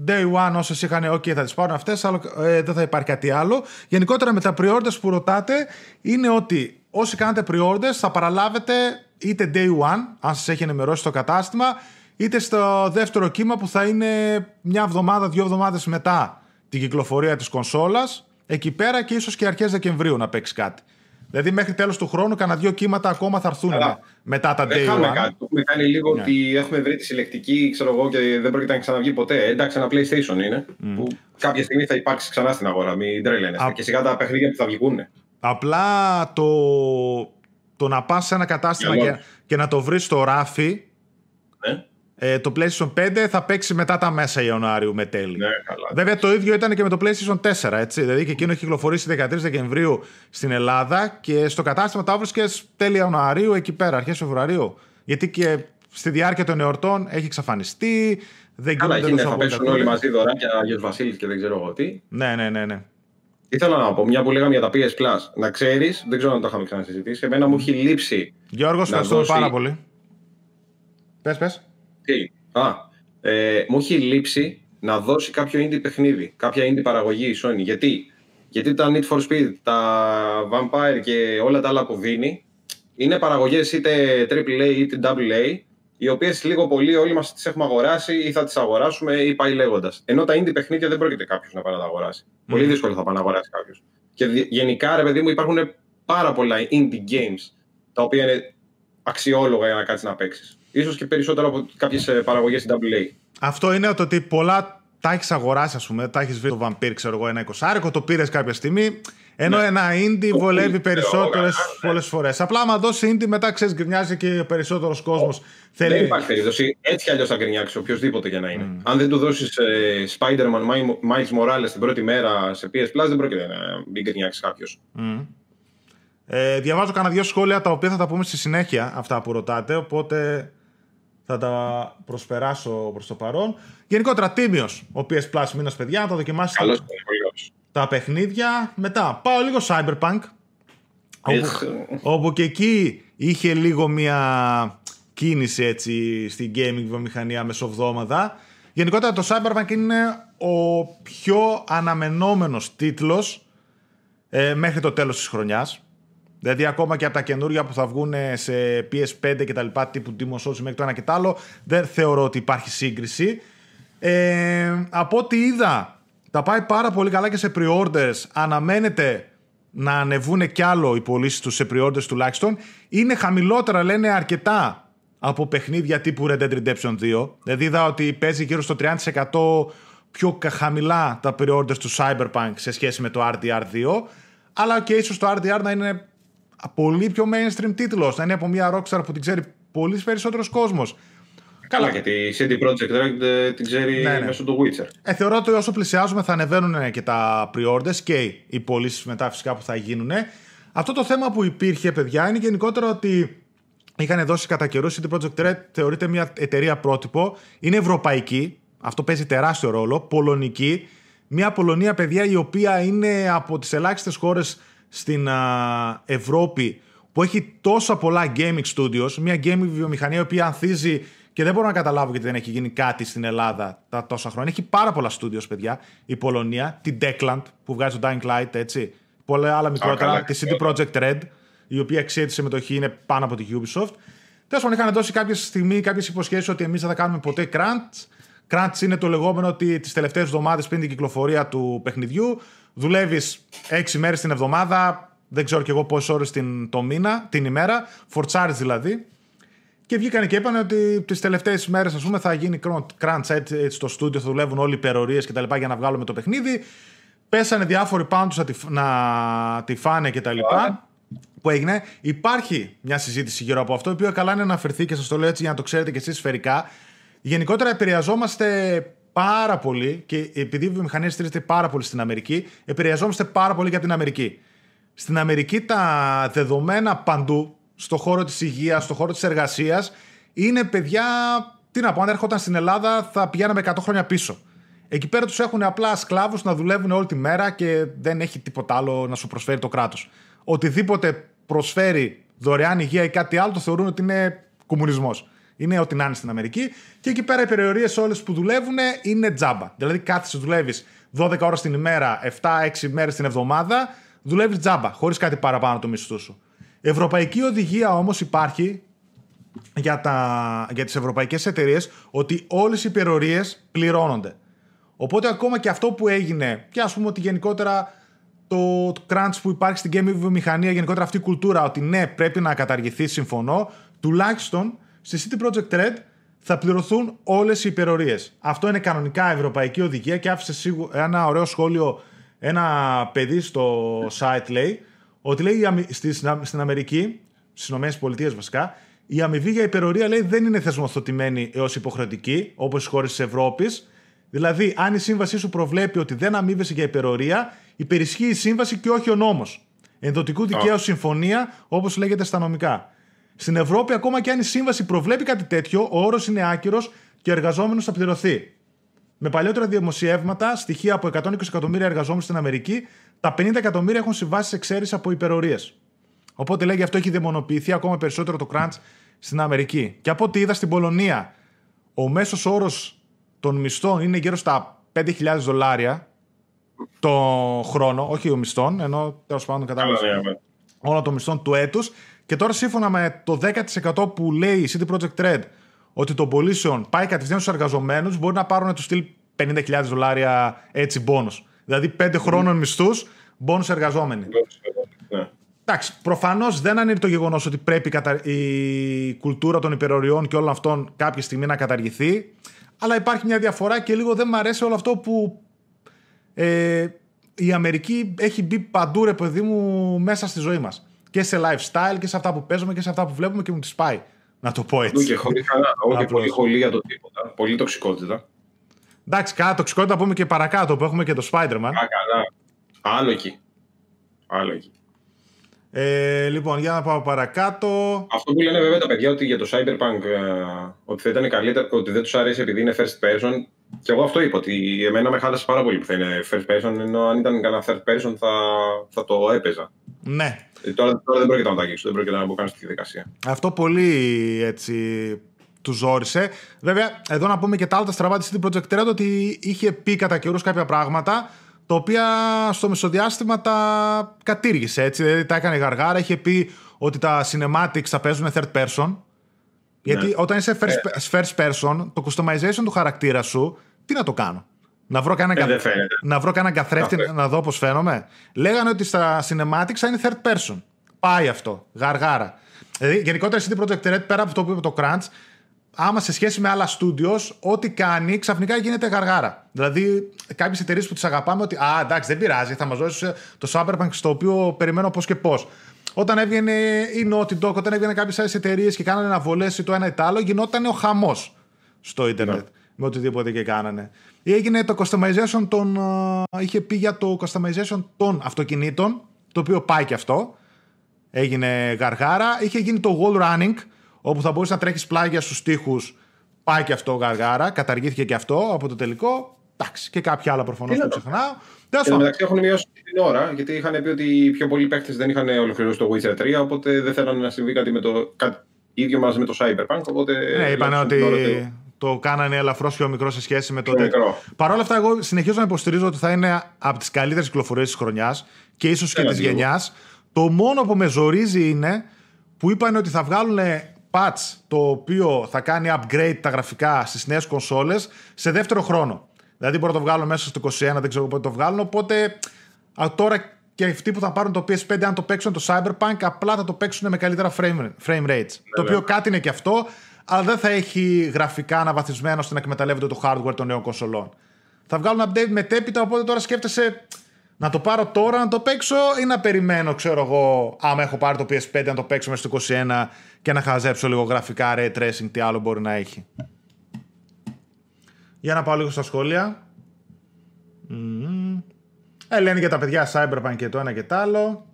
day one όσες είχαν, θα τις πάρουν αυτές, αλλά δεν θα υπάρχει κάτι άλλο. Γενικότερα με τα pre-orders που ρωτάτε, είναι ότι όσοι κάνετε pre-orders θα παραλάβετε είτε day one, αν σας έχει ενημερώσει το κατάστημα, είτε στο δεύτερο κύμα που θα είναι μια εβδομάδα, 2 εβδομάδες μετά την κυκλοφορία της κονσόλας, εκεί πέρα, και ίσως και αρχές Δεκεμβρίου να παίξει κάτι. Δηλαδή μέχρι τέλος του χρόνου κάνα δύο κύματα ακόμα θα έρθουν μετά τα day one. Έχουμε κάνει λίγο ότι έχουμε βρει τη συλλεκτική, ξέρω εγώ, και δεν πρόκειται να ξαναβγεί ποτέ. Εντάξει, ένα PlayStation είναι, που κάποια στιγμή θα υπάρξει ξανά στην αγορά, μην τρελαίνεστε. Και σιγά τα παιχνίδια που θα βγουν. Απλά το να πας σε ένα κατάστημα και να το βρεις στο ράφι, το PlayStation 5 θα παίξει μετά τα μέσα Ιανουαρίου με τέλη. Ναι, βέβαια το ίδιο ήταν και με το PlayStation 4, έτσι. Δηλαδή και εκείνο κυκλοφορήσει 13 Δεκεμβρίου στην Ελλάδα και στο κατάστημα τα βρίσκες τέλη Ιανουαρίου εκεί πέρα, αρχές Φεβρουαρίου. Γιατί και στη διάρκεια των εορτών έχει εξαφανιστεί. Καλά, εκείνες θα πέσουν όλοι μαζί δωράκια, Άγιος Βασίλης και δεν ξέρω εγώ τι. Ναι. Ήθελα να πω, μια που λέγαμε για τα PS Plus, να ξέρεις, δεν ξέρω αν το είχαμε ξανασυζητήσει, εμένα μου έχει λείψει. Γιώργος, ευχαριστώ πάρα πολύ. Πες. Μου έχει λείψει να δώσει κάποιο indie παιχνίδι, κάποια indie παραγωγή η Sony. Γιατί τα Need for Speed, τα Vampyr και όλα τα άλλα που δίνει είναι παραγωγές είτε AAA είτε AA, οι οποίες λίγο πολύ όλοι μας τις έχουμε αγοράσει ή θα τις αγοράσουμε ή πάει λέγοντας. Ενώ τα indie παιχνίδια δεν πρόκειται κάποιος να πάει να τα αγοράσει. Πολύ δύσκολο θα πάει να αγοράσει κάποιος. Και γενικά, ρε παιδί μου, υπάρχουν πάρα πολλά indie games τα οποία είναι αξιόλογα για να κάτσεις να παίξεις. Ίσως και περισσότερο από κάποιες παραγωγές AA. Αυτό είναι το ότι πολλά τα έχεις αγοράσει, ας πούμε. Τα έχεις βρει το Vampyr, ξέρω εγώ, ένα 20άρικο, το πήρες κάποια στιγμή. Ενώ ένα indie βολεύει περισσότερες πολλές φορές. Απλά άμα δώσει indie, μετά ξέρεις, γκρινιάζει και περισσότερος κόσμος. Δεν υπάρχει περίπτωση. Έτσι κι αλλιώς θα γκρινιάξει οποιοδήποτε για να είναι. Αν δεν του δώσεις Spider-Man Miles Morales την πρώτη μέρα σε PS Plus, δεν πρόκειται να μην γκρινιάξει κάποιος. Διαβάζω κάνα δύο σχόλια τα οποία θα τα πούμε στη συνέχεια, αυτά που ρωτάτε. Οπότε θα τα προσπεράσω προς το παρόν. Γενικότερα, τίμιος ο PS Plus μήνας, παιδιά, να τα δοκιμάσετε τα παιχνίδια. Μετά πάω λίγο Cyberpunk, όπου και εκεί είχε λίγο μια κίνηση έτσι στην gaming βιομηχανία μεσοβδόμαδα. Γενικότερα το Cyberpunk είναι ο πιο αναμενόμενος τίτλος μέχρι το τέλος της χρονιάς. Δηλαδή ακόμα και από τα καινούργια που θα βγουν σε PS5 και τα λοιπά, τύπου Demon Souls μέχρι το ένα και το άλλο, δεν θεωρώ ότι υπάρχει σύγκριση. Από ό,τι είδα, τα πάει πάρα πολύ καλά και σε pre-orders. Αναμένεται να ανεβούν κι άλλο οι πωλήσεις τους σε pre-orders τουλάχιστον. Είναι χαμηλότερα, λένε, αρκετά από παιχνίδια τύπου Red Dead Redemption 2. Δηλαδή είδα ότι παίζει γύρω στο 30% πιο χαμηλά τα pre-orders του Cyberpunk σε σχέση με το RDR2. Αλλά και ίσως το RDR να είναι πολύ πιο mainstream τίτλος, να είναι από μια Rockstar που την ξέρει πολύ περισσότερος κόσμος. Καλά, και τη CD Projekt Red την ξέρει μέσω του Witcher. Θεωρώ ότι όσο πλησιάζουμε θα ανεβαίνουν και τα pre-orders και οι πωλήσεις μετά φυσικά που θα γίνουν. Αυτό το θέμα που υπήρχε, παιδιά, είναι γενικότερα ότι είχαν δώσει κατά καιρούς. CD Projekt Red θεωρείται μια εταιρεία πρότυπο, είναι ευρωπαϊκή, αυτό παίζει τεράστιο ρόλο, πολωνική. Μια Πολωνία, παιδιά, η οποία είναι από τις ελάχιστες χώρες στην Ευρώπη που έχει τόσα πολλά gaming studios, μια gaming βιομηχανία η οποία ανθίζει και δεν μπορώ να καταλάβω γιατί δεν έχει γίνει κάτι στην Ελλάδα τα τόσα χρόνια. Έχει πάρα πολλά studios, παιδιά, η Πολωνία, την Techland που βγάζει το Dying Light, έτσι, πολλά άλλα μικρότερα, τη CD Projekt Red, η οποία αξία της συμμετοχή είναι πάνω από τη Ubisoft. Τέλος πάντων, είχαν δώσει κάποια στιγμή κάποιες υποσχέσεις ότι εμείς δεν θα κάνουμε ποτέ crunch. Crunch είναι το λεγόμενο ότι τις τελευταίες εβδομάδες πριν την κυκλοφορία του παιχνιδιού δουλεύεις 6 μέρες την εβδομάδα, δεν ξέρω κι εγώ πόσες ώρες την ημέρα, φορτσάρεις δηλαδή. Και βγήκανε και είπαν ότι τις τελευταίες μέρες, ας πούμε, θα γίνει crunch, έτσι, στο στούντιο θα δουλεύουν όλοι οι υπερορίες και τα λοιπά για να βγάλουμε το παιχνίδι. Πέσανε διάφοροι πάνω τους να τη φάνε και τα λοιπά. Που έγινε. Υπάρχει μια συζήτηση γύρω από αυτό, η οποία καλά είναι να αναφερθεί και σας το λέω έτσι για να το ξέρετε και εσείς σφαιρικά. Γενικότερα επηρεαζόμαστε πάρα πολύ και επειδή η βιομηχανία στηρίζεται πάρα πολύ στην Αμερική, επηρεαζόμαστε πάρα πολύ και από την Αμερική. Στην Αμερική τα δεδομένα παντού, στον χώρο της υγείας, στον χώρο της εργασίας, είναι, παιδιά, τι να πω, αν έρχονταν στην Ελλάδα θα πηγαίναμε 100 χρόνια πίσω. Εκεί πέρα τους έχουν απλά σκλάβους να δουλεύουν όλη τη μέρα και δεν έχει τίποτα άλλο να σου προσφέρει το κράτος. Οτιδήποτε προσφέρει δωρεάν υγεία ή κάτι άλλο το θεωρούν ότι είναι κομμουνισμός. Είναι ό,τι να είναι στην Αμερική. Και εκεί πέρα οι περιορίες όλες που δουλεύουν είναι τζάμπα. Δηλαδή κάθεσαι, δουλεύεις 12 ώρες την ημέρα, 7-6 μέρες την εβδομάδα, δουλεύεις τζάμπα, χωρίς κάτι παραπάνω το μισθού σου. Ευρωπαϊκή οδηγία όμως υπάρχει για τις ευρωπαϊκές εταιρείες ότι όλες οι περιορίες πληρώνονται. Οπότε ακόμα και αυτό που έγινε, και ας πούμε ότι γενικότερα το crunch που υπάρχει στην game βιομηχανία, γενικότερα αυτή η κουλτούρα ότι ναι, πρέπει να καταργηθεί, συμφωνώ, τουλάχιστον στη CD Projekt Red θα πληρωθούν όλες οι υπερορίες. Αυτό είναι κανονικά ευρωπαϊκή οδηγία και άφησε ένα ωραίο σχόλιο ένα παιδί στο site, λέει, ότι λέει στην Αμερική, στις Ηνωμένες Πολιτείες βασικά, η αμοιβή για υπερορία, λέει, δεν είναι θεσμοθετημένη έως υποχρεωτική όπως οι χώρες της Ευρώπης. Δηλαδή, αν η σύμβασή σου προβλέπει ότι δεν αμείβεσαι για υπερορία, υπερισχύει η σύμβαση και όχι ο νόμος. Ενδοτικού δικαίου συμφωνία, όπως λέγεται στα νομικά. Στην Ευρώπη, ακόμα και αν η σύμβαση προβλέπει κάτι τέτοιο, ο όρος είναι άκυρος και ο εργαζόμενος θα πληρωθεί. Με παλιότερα δημοσιεύματα, στοιχεία από 120 εκατομμύρια εργαζόμενους στην Αμερική, τα 50 εκατομμύρια έχουν συμβάσεις εξαίρεση από υπερορίες. Οπότε λέγει αυτό έχει δαιμονοποιηθεί ακόμα περισσότερο το crunch στην Αμερική. Και από ό,τι είδα στην Πολωνία, ο μέσος όρος των μισθών είναι γύρω στα $5,000 το χρόνο, όχι ο μισθών, ενώ τέλος πάντων κατάλαβα όλων των μισθών του έτους. Και τώρα σύμφωνα με το 10% που λέει η CD Projekt Red ότι το πωλήσεων πάει κατευθείαν στους εργαζομένους, μπορεί να πάρουν του στυλ $50,000 έτσι μπόνους. Δηλαδή 5 χρόνων μισθούς μπόνους εργαζόμενοι. Ναι. Εντάξει, προφανώς δεν ανήρει το γεγονός ότι πρέπει η κουλτούρα των υπεροριών και όλων αυτών κάποια στιγμή να καταργηθεί, αλλά υπάρχει μια διαφορά και λίγο δεν μου αρέσει όλο αυτό που η Αμερική έχει μπει παντού, ρε παιδί μου, μέσα στη ζωή μας. Και σε lifestyle και σε αυτά που παίζουμε και σε αυτά που βλέπουμε και μου τις πάει. Να το πω έτσι. Και χωρίς πολύ χολία το τίποτα. Πολύ τοξικότητα. Εντάξει, καλά τοξικότητα πούμε και παρακάτω που έχουμε και το Spider-Man. Άλλο εκεί. Άλλο εκεί. Λοιπόν, για να πάω παρακάτω. Αυτό που λένε βέβαια τα παιδιά ότι για το Cyberpunk ότι θα ήταν καλύτερο, ότι δεν τους αρέσει επειδή είναι first person. Και εγώ αυτό είπα, ότι εμένα με χάλασε πάρα πολύ που θα είναι first person, ενώ αν ήταν κανένα third person θα το έπαιζα. Ναι. Τώρα δεν πρόκειται να τα αγγίξω, δεν πρόκειται να μπω καν στη διαδικασία. Αυτό πολύ έτσι του ζόρισε. Βέβαια, εδώ να πούμε και τα άλλα τα στραβά της CD Projekt Red ότι είχε πει κατά καιρούς κάποια πράγματα, τα οποία στο μεσοδιάστημα τα κατήργησε, έτσι, δηλαδή τα έκανε γαργάρα. Είχε πει ότι τα cinematics θα παίζουν third person, ναι. Γιατί όταν είσαι first person, το customization του χαρακτήρα σου, τι να το κάνω, να βρω κανέναν καθρέφτη να δω πώς φαίνομαι. Λέγανε ότι στα cinematics θα είναι third person. Πάει αυτό, γαργάρα. Δηλαδή γενικότερα CD Projekt Red, πέρα από το που είπε το crunch, άμα σε σχέση με άλλα studios, ό,τι κάνει ξαφνικά γίνεται γαργάρα. Δηλαδή, κάποιες εταιρείες που τις αγαπάμε, ότι α, εντάξει, δεν πειράζει, θα μας δώσει το Cyberpunk στο οποίο περιμένω πώς και πώς. Όταν έβγαινε η Naughty Dog, όταν έβγαινε κάποιες άλλες εταιρείες και κάνανε αναβολές ή το ένα ή το άλλο, γινόταν ο χαμός στο Ιντερνετ. Με οτιδήποτε και κάνανε. Ή έγινε το customization των. Είχε πει για το customization των αυτοκινήτων, το οποίο πάει και αυτό. Έγινε γαργάρα. Είχε γίνει το wall running, όπου θα μπορείς να τρέχεις πλάγια στους τοίχους, πάει και αυτό γαργάρα, καταργήθηκε και αυτό από το τελικό. Εντάξει, και κάποια άλλα προφανώς που ξεχνάω. Εν τω μεταξύ έχουν μειώσει την ώρα, γιατί είχαν πει ότι οι πιο πολλοί παίχτες δεν είχαν ολοκληρώσει το Witcher 3, οπότε δεν θέλανε να συμβεί κάτι με το ίδιο μαζί με το Cyberpunk. Οπότε ναι, είπαν ότι το κάνανε ελαφρώς πιο μικρό σε σχέση με το τέτοιο. Παρ' όλα αυτά, εγώ συνεχίζω να υποστηρίζω ότι θα είναι από τις καλύτερες κυκλοφορίες της χρονιάς και ίσως και της γενιάς. Το μόνο που με ζορίζει είναι που είπαν ότι θα βγάλουν patch το οποίο θα κάνει upgrade τα γραφικά στις νέες κονσόλες σε δεύτερο χρόνο. Δηλαδή μπορώ να το βγάλω μέσα στο 21, δεν ξέρω πότε το βγάλουν, οπότε τώρα και αυτοί που θα πάρουν το PS5 αν το παίξουν το Cyberpunk απλά θα το παίξουν με καλύτερα frame rates. Ναι, το οποίο κάτι είναι και αυτό, αλλά δεν θα έχει γραφικά αναβαθισμένο ώστε να εκμεταλλεύονται το hardware των νέων κονσολών. Θα βγάλουν update μετέπειτα, οπότε τώρα σκέφτεσαι να το πάρω τώρα, να το παίξω ή να περιμένω, ξέρω εγώ, άμα έχω πάρει το PS5, να το παίξω μέσα στο 21 και να χαζέψω λίγο γραφικά, ray tracing, τι άλλο μπορεί να έχει. Για να πάω λίγο στα σχόλια. Λένε για τα παιδιά Cyberpunk και το ένα και το άλλο.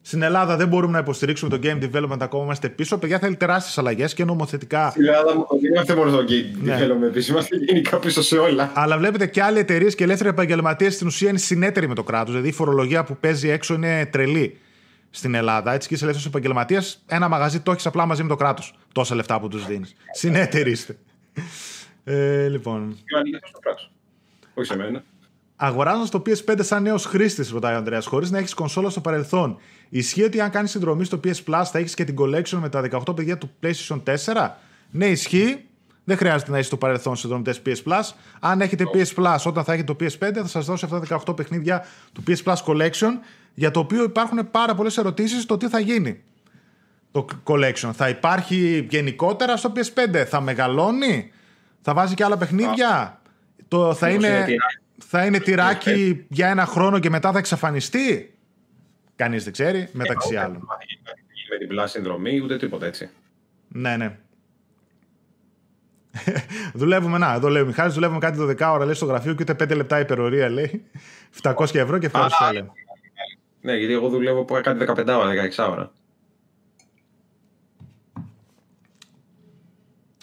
Στην Ελλάδα δεν μπορούμε να υποστηρίξουμε το game development, ακόμα είμαστε πίσω. Παιδιά, θέλει τεράστιες αλλαγές και νομοθετικά. Στην Ελλάδα δεν είμαστε μόνο το game development, είμαστε γενικά πίσω σε όλα. Αλλά βλέπετε και άλλες εταιρείες και ελεύθεροι επαγγελματίες στην ουσία είναι συνέτεροι με το κράτος. Δηλαδή η φορολογία που παίζει έξω είναι τρελή στην Ελλάδα. Έτσι και είσαι ελεύθερος επαγγελματίας, ένα μαγαζί το έχεις απλά μαζί με το κράτος. Τόσα λεφτά που τους δίνεις. Συνέτεροι είστε. Λοιπόν. Όχι σε μένα. Αγοράζοντας το PS5 σαν νέος χρήστης, ρωτάει ο Ανδρέας, χωρίς να έχεις κονσόλα στο παρελθόν, ισχύει ότι αν κάνεις συνδρομή στο PS Plus θα έχεις και την collection με τα 18 παιδιά του PlayStation 4? Ναι, ισχύει. Δεν χρειάζεται να είσαι στο παρελθόν συνδρομητές PS Plus. Αν έχετε PS Plus, όταν θα έχετε το PS5, θα σας δώσω αυτά τα 18 παιχνίδια του PS Plus Collection, για το οποίο υπάρχουν πάρα πολλές ερωτήσεις το τι θα γίνει. Το Collection θα υπάρχει γενικότερα στο PS5, θα μεγαλώνει, θα βάζει και άλλα παιχνίδια, θα είναι τυράκι για ένα χρόνο και μετά θα εξαφανιστεί. Κανείς δεν ξέρει, μεταξύ άλλων. Με την πλάση συνδρομή, ούτε τίποτα έτσι. Ναι, ναι. Δουλεύουμε, να, εδώ λέει ο Μιχάλης, δουλεύουμε κάτι 12 ώρα λέει στο γραφείο και ούτε 5 λεπτά υπερορία λέει. 700 ευρώ και ευχαριστώ. Ναι, γιατί εγώ δουλεύω κάτι 15 ώρα, 16 ώρα.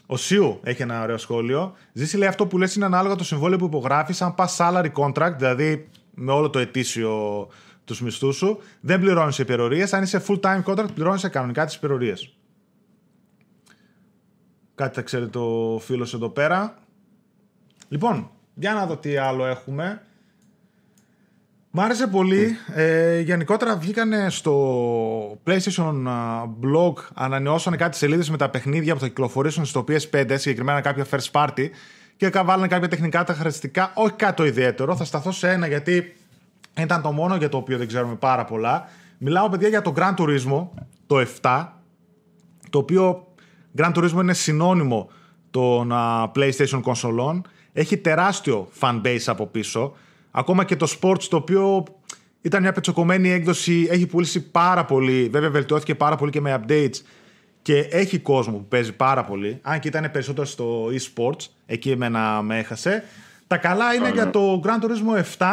Ο Σιου έχει ένα ωραίο σχόλιο. Ζήση λέει αυτό που λες είναι ανάλογα το συμβόλαιο που υπογράφεις. Αν πας salary contract, δηλαδή με όλο το ετήσιο τους μισθούς σου, δεν πληρώνεις υπερορίες. Αν είσαι full time contract, πληρώνεις κανονικά τις υπερορίες. Κάτι θα ξέρετε ο φίλος εδώ πέρα. Λοιπόν, για να δω τι άλλο έχουμε. Μ' άρεσε πολύ. Γενικότερα βγήκανε στο PlayStation blog, ανανεώσανε κάτι σελίδες με τα παιχνίδια που θα κυκλοφορήσουν στο PS5, συγκεκριμένα κάποια first party, και βάλανε κάποια τεχνικά τα χαρακτηριστικά, όχι κάτι το ιδιαίτερο. Θα σταθώ σε ένα γιατί ήταν το μόνο για το οποίο δεν ξέρουμε πάρα πολλά. Μιλάω, παιδιά, για το Gran Turismo, το 7, το οποίο Gran Turismo είναι συνώνυμο των PlayStation κονσολών. Έχει τεράστιο fan base από πίσω. Ακόμα και το Sports, το οποίο ήταν μια πετσοκομμένη έκδοση, έχει πουλήσει πάρα πολύ. Βέβαια, βελτιώθηκε πάρα πολύ και με updates. Και έχει κόσμο που παίζει πάρα πολύ. Αν και ήταν περισσότερο στο eSports, εκεί εμένα με έχασε. Τα καλά είναι για το Gran Turismo 7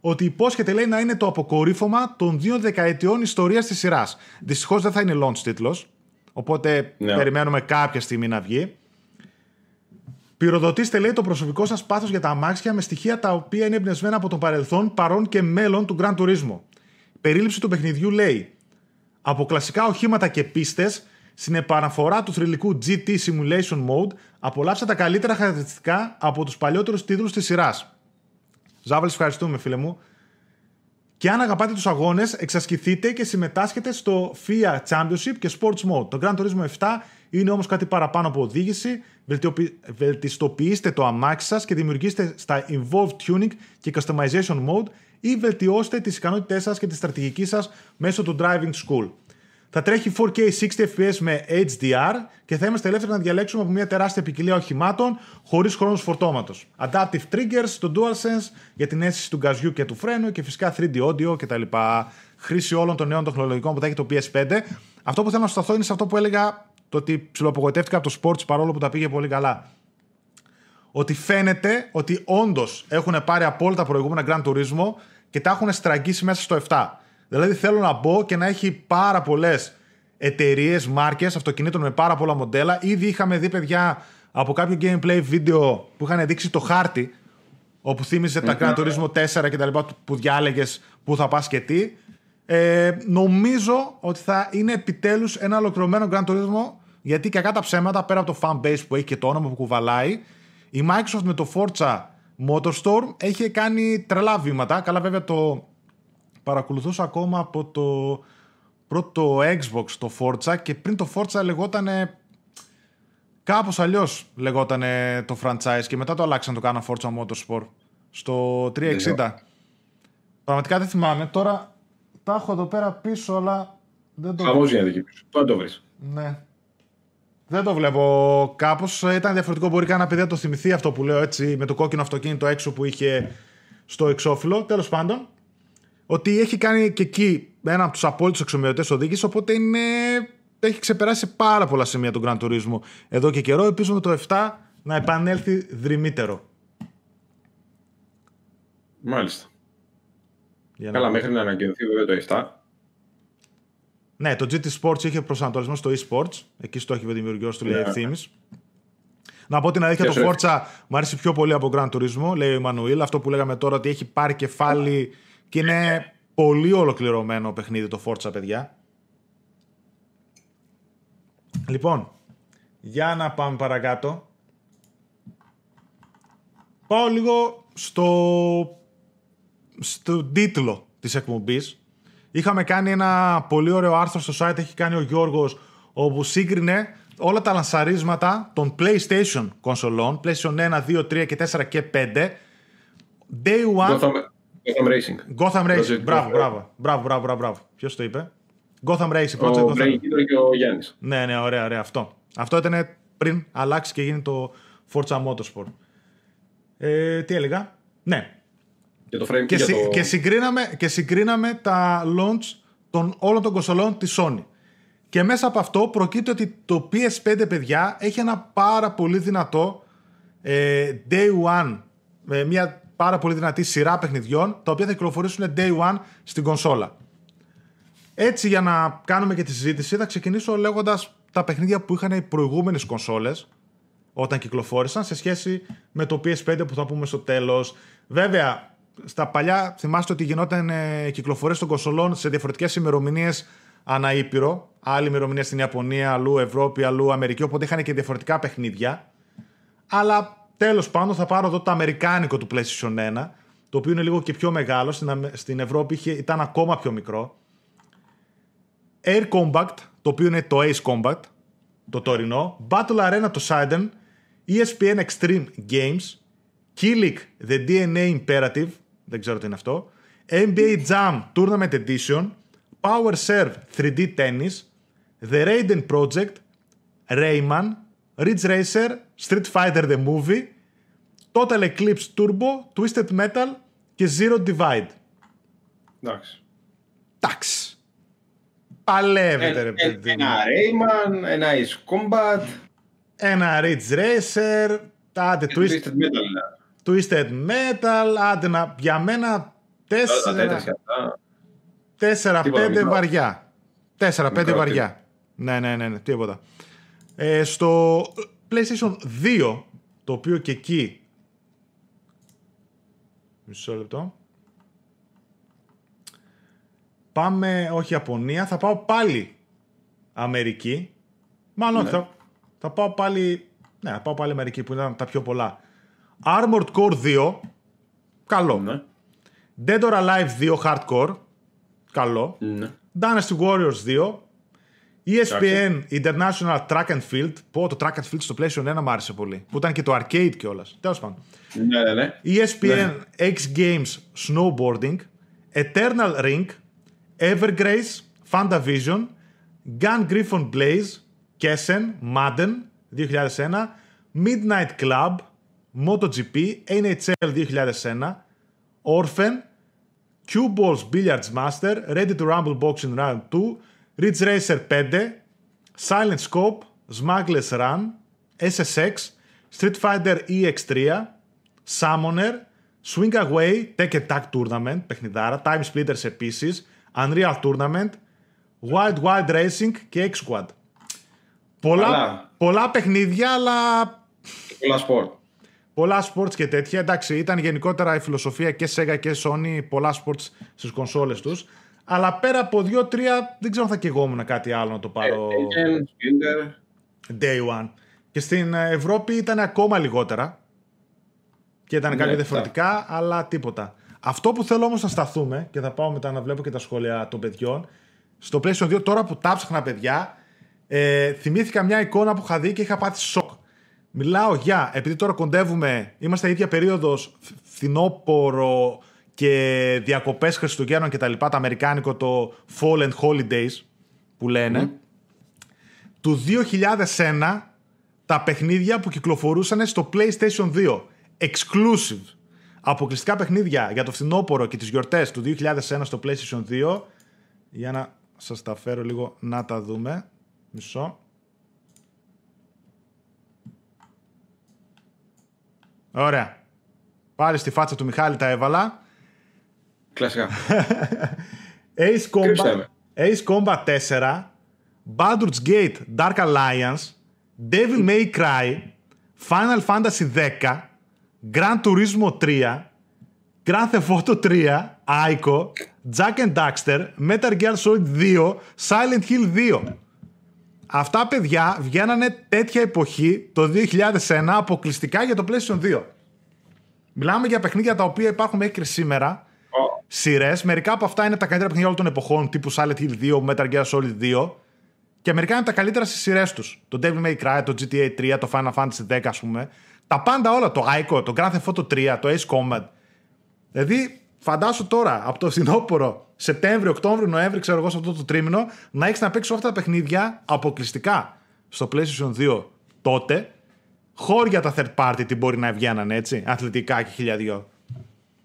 ότι υπόσχεται, λέει, να είναι το αποκορύφωμα των 2 δεκαετιών ιστορίας της σειράς. Δυστυχώς δεν θα είναι launch τίτλος. Οπότε περιμένουμε κάποια στιγμή να βγει. Πυροδοτήστε, λέει, το προσωπικό σας πάθος για τα αμάξια με στοιχεία τα οποία είναι εμπνευσμένα από το παρελθόν, παρόν και μέλλον του Gran Turismo. Η περίληψη του παιχνιδιού λέει από κλασικά οχήματα και πίστες στην επαναφορά του θρυλικού GT Simulation Mode, απολαύσα τα καλύτερα χαρακτηριστικά από τους παλιότερους τίτλους της σειράς. Ζάβελς, ευχαριστούμε, φίλε μου. Και αν αγαπάτε τους αγώνες, εξασκηθείτε και συμμετάσχετε στο FIA Championship και Sports Mode. Το Gran Turismo 7 είναι όμως κάτι παραπάνω από οδήγηση. Βελτιστοποιήστε το αμάξι σας και δημιουργήστε στα Involved Tuning και Customization Mode, ή βελτιώστε τις ικανότητές σας και τη στρατηγική σας μέσω του Driving School. Θα τρέχει 4K 60fps με HDR και θα είμαστε ελεύθεροι να διαλέξουμε από μια τεράστια ποικιλία οχημάτων χωρίς χρόνους φορτώματος. Adaptive triggers στο DualSense για την αίσθηση του γκαζιού και του φρένου, και φυσικά 3D audio κτλ. Χρήση όλων των νέων τεχνολογικών που θα έχει το PS5. Αυτό που θέλω να σταθώ είναι σε αυτό που έλεγα, το ότι ψιλοαπογοητεύτηκα από το Sports παρόλο που τα πήγε πολύ καλά. Ότι φαίνεται ότι όντως έχουν πάρει από όλα τα προηγούμενα Gran Turismo και τα έχουν στραγγίσει μέσα στο 7. Δηλαδή θέλω να μπω και να έχει πάρα πολλές εταιρείες, μάρκες αυτοκινήτων με πάρα πολλά μοντέλα. Ήδη είχαμε δει, παιδιά, από κάποιο gameplay βίντεο που είχαν δείξει το χάρτη, όπου θύμιζε τα Gran Turismo 4 και τα λοιπά, που διάλεγες που θα πας και τι. Νομίζω ότι θα είναι επιτέλους ένα ολοκληρωμένο Gran Turismo, γιατί και κατά ψέματα, πέρα από το fan base που έχει και το όνομα που κουβαλάει, η Microsoft με το Forza Motorstorm έχει κάνει τρελά βήματα. Καλά, βέβαια, το παρακολουθούσα ακόμα από το πρώτο Xbox το Forza, και πριν το Forza λεγότανε κάπως αλλιώς, λεγότανε το franchise, και μετά το αλλάξαν, το κάναν Forza Motorsport στο 360. Πραγματικά δεν θυμάμαι τώρα, τα έχω εδώ πέρα πίσω, αλλά δεν το βλέπω. Τώρα το βρεις. Ναι. Δεν το βλέπω, κάπως ήταν διαφορετικό. Μπορεί κανένα παιδί να το θυμηθεί αυτό που λέω, έτσι, με το κόκκινο αυτοκίνητο έξω που είχε στο εξώφυλλο. Τέλος πάντων, ότι έχει κάνει και εκεί ένα από τους απόλυτους εξομοιωτές οδήγησης, οπότε είναι, έχει ξεπεράσει πάρα πολλά σημεία τον Gran Turismo εδώ και καιρό. Ελπίζουμε το 7 να επανέλθει δρυμύτερο. Μάλιστα. Καλά, μέχρι να ανακοινωθεί βέβαια το 7. Ναι, το GT Sports είχε προσανατολισμό στο eSports. Εκεί στο έχει δημιουργός του, λέει, ευθύμης. Να πω την αλήθεια, το Forza μου αρέσει πιο πολύ από Gran Turismo, λέει ο Εμμανουήλ. Αυτό που λέγαμε τώρα, ότι έχει πάρει κεφάλι. Και είναι πολύ ολοκληρωμένο παιχνίδι το Forza, παιδιά. Λοιπόν, για να πάμε παρακάτω. Πάω λίγο στο τίτλο της εκπομπής. Είχαμε κάνει ένα πολύ ωραίο άρθρο στο site, έχει κάνει ο Γιώργος, όπου σύγκρινε όλα τα λανσαρίσματα των PlayStation κονσολών, PlayStation 1, 2, 3 και 4 και 5, Day 1... Gotham Racing. Μπράβο. Ποιος το είπε? Gotham Racing. Ο Βρέγκητρο και ο Γιάννης. Ναι, ωραία, αυτό. Αυτό ήταν πριν αλλάξει και γίνει το Forza Motorsport. Τι έλεγα? Ναι. Και συγκρίναμε τα launch των όλων των κονσολών της Sony. Και μέσα από αυτό προκύπτει ότι το PS5, παιδιά, έχει ένα πάρα πολύ δυνατό Day 1, μια πάρα πολύ δυνατή σειρά παιχνιδιών, τα οποία θα κυκλοφορήσουν Day 1 στην κονσόλα. Έτσι, για να κάνουμε και τη συζήτηση, θα ξεκινήσω λέγοντας τα παιχνίδια που είχαν οι προηγούμενες κονσόλες όταν κυκλοφόρησαν σε σχέση με το PS5 που θα πούμε στο τέλος. Βέβαια, στα παλιά θυμάστε ότι γινόταν κυκλοφορίες των κονσολών σε διαφορετικές ημερομηνίες ανά ήπειρο. Άλλη ημερομηνία στην Ιαπωνία, αλλού Ευρώπη, αλλού Αμερική, οπότε είχαν και διαφορετικά παιχνίδια. Αλλά τέλος πάντων θα πάρω εδώ το αμερικάνικο του PlayStation 1, το οποίο είναι λίγο και πιο μεγάλο, στην Ευρώπη ήταν ακόμα πιο μικρό. Air Combat, το οποίο είναι το Ace Combat, το τωρινό, Battle Arena το Sidon, ESPN Extreme Games, Killick The DNA Imperative, δεν ξέρω τι είναι αυτό, NBA Jam Tournament Edition, Power Serve 3D Tennis, The Raiden Project, Rayman, Ridge Racer, Street Fighter The Movie, Total Eclipse Turbo, Twisted Metal και Zero Divide. Εντάξει. Παλεύετε ρε παιδί. Ένα Rayman, ένα Ace Combat, ένα Ridge Racer, άντε Twisted Metal, άντε να, για μένα 4-5 βαριά. 4-5 βαριά. Ναι, τίποτα. Στο PlayStation 2, το οποίο και εκεί... Μισό λεπτό. Πάμε, όχι Ιαπωνία, θα πάω πάλι Αμερική. Μάλλον ναι. θα πάω πάλι... Ναι, θα πάω πάλι Αμερική που ήταν τα πιο πολλά. Armored Core 2, καλό. Ναι. Dead or Alive 2 Hardcore, καλό. Ναι. Dynasty Warriors 2. ESPN International Track and Field. Πω, το Track and Field στο PlayStation 1 μου άρεσε πολύ. Που ήταν και το arcade κιόλας. Τέλος πάντων. Ναι. ESPN ναι. X Games Snowboarding. Eternal Ring. Evergrace, Fantavision, Gun Griffon Blaze, Kessen, Madden 2001, Midnight Club, MotoGP, NHL 2001, Orphan, Cue Balls Billiards Master, Ready to Rumble Boxing Round 2, Ridge Racer 5, Silent Scope, Smuggler's Run, SSX, Street Fighter EX3, Summoner, Swing Away, Tech Attack Tournament, παιχνιδάρα, Time Splitters επίσης, Unreal Tournament, Wild Wild Racing και X-Squad. Πολλά παιχνίδια, αλλά... Πολλά σπορτ. Πολλά σπορτς και τέτοια. Εντάξει, ήταν γενικότερα η φιλοσοφία και Sega και Sony, πολλά σπορτς στις κονσόλες τους. Αλλά πέρα από 2-3, δεν ξέρω αν θα κεγόμουν κάτι άλλο να το πάρω. Day One. Και στην Ευρώπη ήταν ακόμα λιγότερα. Και ήταν κάποια διαφορετικά, αλλά τίποτα. Αυτό που θέλω όμως να σταθούμε, και θα πάω μετά να βλέπω και τα σχόλια των παιδιών, στο PlayStation 2, τώρα που τα ψάχνα παιδιά, θυμήθηκα μια εικόνα που είχα δει και είχα πάθει σοκ. Μιλάω για, επειδή τώρα κοντεύουμε, είμαστε ίδια περίοδος φθινόπορο και διακοπές Χριστουγέννων και τα λοιπά, το αμερικάνικο, το Fall and Holidays που λένε, του 2001 τα παιχνίδια που κυκλοφορούσαν στο PlayStation 2, exclusive. Αποκλειστικά παιχνίδια για το φθινόπωρο και τις γιορτές του 2001 στο PlayStation 2. Για να σας τα φέρω λίγο να τα δούμε. Μισό. Ωραία. Πάλι στη φάτσα του Μιχάλη τα έβαλα. Κλασικά. Ace Combat 4, Baldur's Gate Dark Alliance, Devil May Cry, Final Fantasy 10, Gran Turismo 3, Grand Theft Auto 3, Ico, Jack and Daxter, Metal Gear Solid 2, Silent Hill 2. Αυτά παιδιά βγαίνανε τέτοια εποχή το 2001 αποκλειστικά για το PlayStation 2. Μιλάμε για παιχνίδια τα οποία υπάρχουν μέχρι σήμερα, σειρές. Μερικά από αυτά είναι τα καλύτερα παιχνίδια όλων των εποχών, τύπου Silent Hill 2, Metal Gear Solid 2. Και μερικά είναι τα καλύτερα στις σειρές τους. Το Devil May Cry, το GTA 3, το Final Fantasy 10, ας πούμε. Τα πάντα όλα. Το Ico, το Grand Theft Auto 3, το Ace Combat. Δηλαδή, φαντάσου τώρα από το φθινόπωρο, Σεπτέμβριο, Οκτώβριο, Νοέμβριο, ξέρω εγώ, σε αυτό το τρίμηνο, να έχεις να παίξεις αυτά τα παιχνίδια αποκλειστικά στο PlayStation 2 τότε, χώρια τα third party, τι μπορεί να βγαίνανε, έτσι, αθλητικά και χιλιαδιό.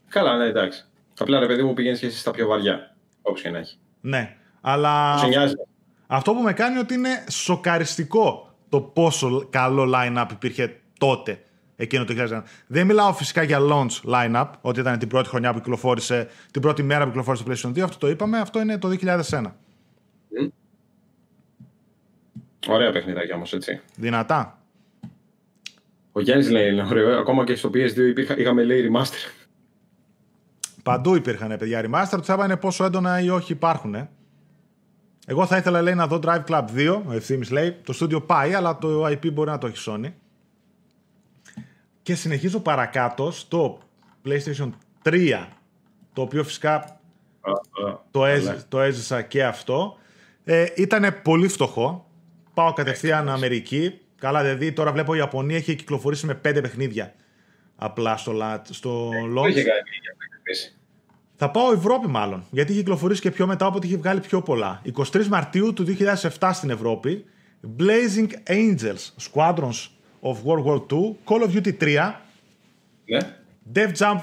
Καλά, ναι, εντάξει. Απλά ρε παιδί μου, πηγαίνεις και εσύ στα πιο βαριά, όπως και να έχει. Ναι, αλλά αυτό που με κάνει ότι είναι σοκαριστικό το πόσο καλό line-up υπήρχε τότε, εκείνο το 2001. Δεν μιλάω φυσικά για launch line-up, ότι ήταν την πρώτη χρονιά που κυκλοφόρησε, την πρώτη μέρα που κυκλοφόρησε το PlayStation 2, αυτό το είπαμε, αυτό είναι το 2001. Mm. Ωραία παιχνιδάκια όμως, έτσι. Δυνατά. Ο Γιάννης λέει, είναι ωραίο, ακόμα και στο PS2 είχαμε λέει remaster. Παντού υπήρχαν παιδιά remaster, το θέμα είναι πόσο έντονα ή όχι υπάρχουν. Εγώ θα ήθελα, λέει, να δω Drive Club 2, ο Ευθύμης λέει, το στούντιο πάει, αλλά το IP μπορεί να το έχει Sony. Και συνεχίζω παρακάτω στο PlayStation 3, το οποίο φυσικά το έζησα και αυτό. Ήτανε πολύ φτωχό, πάω κατευθείαν Αμερική. Καλά, δηλαδή τώρα βλέπω η Ιαπωνία έχει κυκλοφορήσει με 5 παιχνίδια απλά στο launch. Θα πάω Ευρώπη μάλλον, γιατί έχει κυκλοφορήσει και πιο μετά, όποτε έχει βγάλει πιο πολλά. 23 Μαρτίου του 2007 στην Ευρώπη, Blazing Angels, Squadrons of World War II, Call of Duty 3, yeah. Def Jam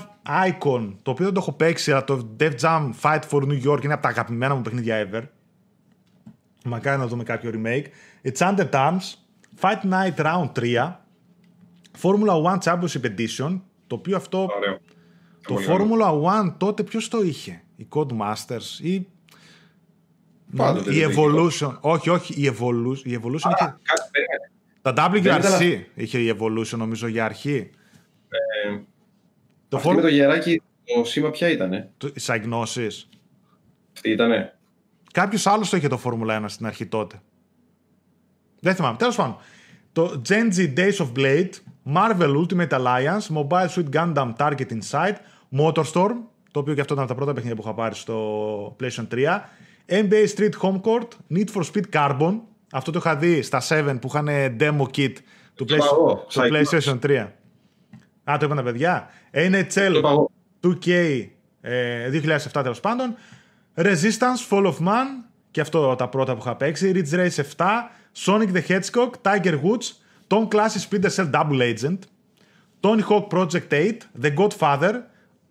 Icon, το οποίο δεν το έχω παίξει, αλλά το Def Jam Fight for New York είναι από τα αγαπημένα μου παιχνίδια ever. Μακάρι να δούμε κάποιο remake. It's Under Arms, Fight Night Round 3, Formula 1 Championship Edition, το οποίο αυτό... Ωραίο. Το Formula 1 τότε ποιος το είχε, η Codemasters ή η Evolution. Όχι, η Evolution είχε... Τα WRC είχε η Evolution νομίζω για αρχή. Το με το γεράκι, το σήμα ποια ήτανε. Σαν γνώσεις. Αυτή ήτανε. Κάποιος άλλος το είχε το Formula 1 στην αρχή τότε. Δεν θυμάμαι, τέλος πάντων. Το Gen Z Days of Blade, Marvel Ultimate Alliance, Mobile Suit Gundam Target Inside, Motorstorm, το οποίο και αυτό ήταν από τα πρώτα παιχνίδια που είχα πάρει στο PlayStation 3, NBA Street Home Court, Need for Speed Carbon, αυτό το είχα δει στα 7 που είχαν demo kit του PlayStation 3. Α, το είπαν τα παιδιά. NHL 2K 2007 τέλος πάντων, Resistance, Fall of Man, και αυτό τα πρώτα που είχα παίξει, Ridge Race 7, Sonic the Hedgehog, Tiger Woods, Tom Clancy's Splinter Cell Double Agent, Tony Hawk Project 8, The Godfather,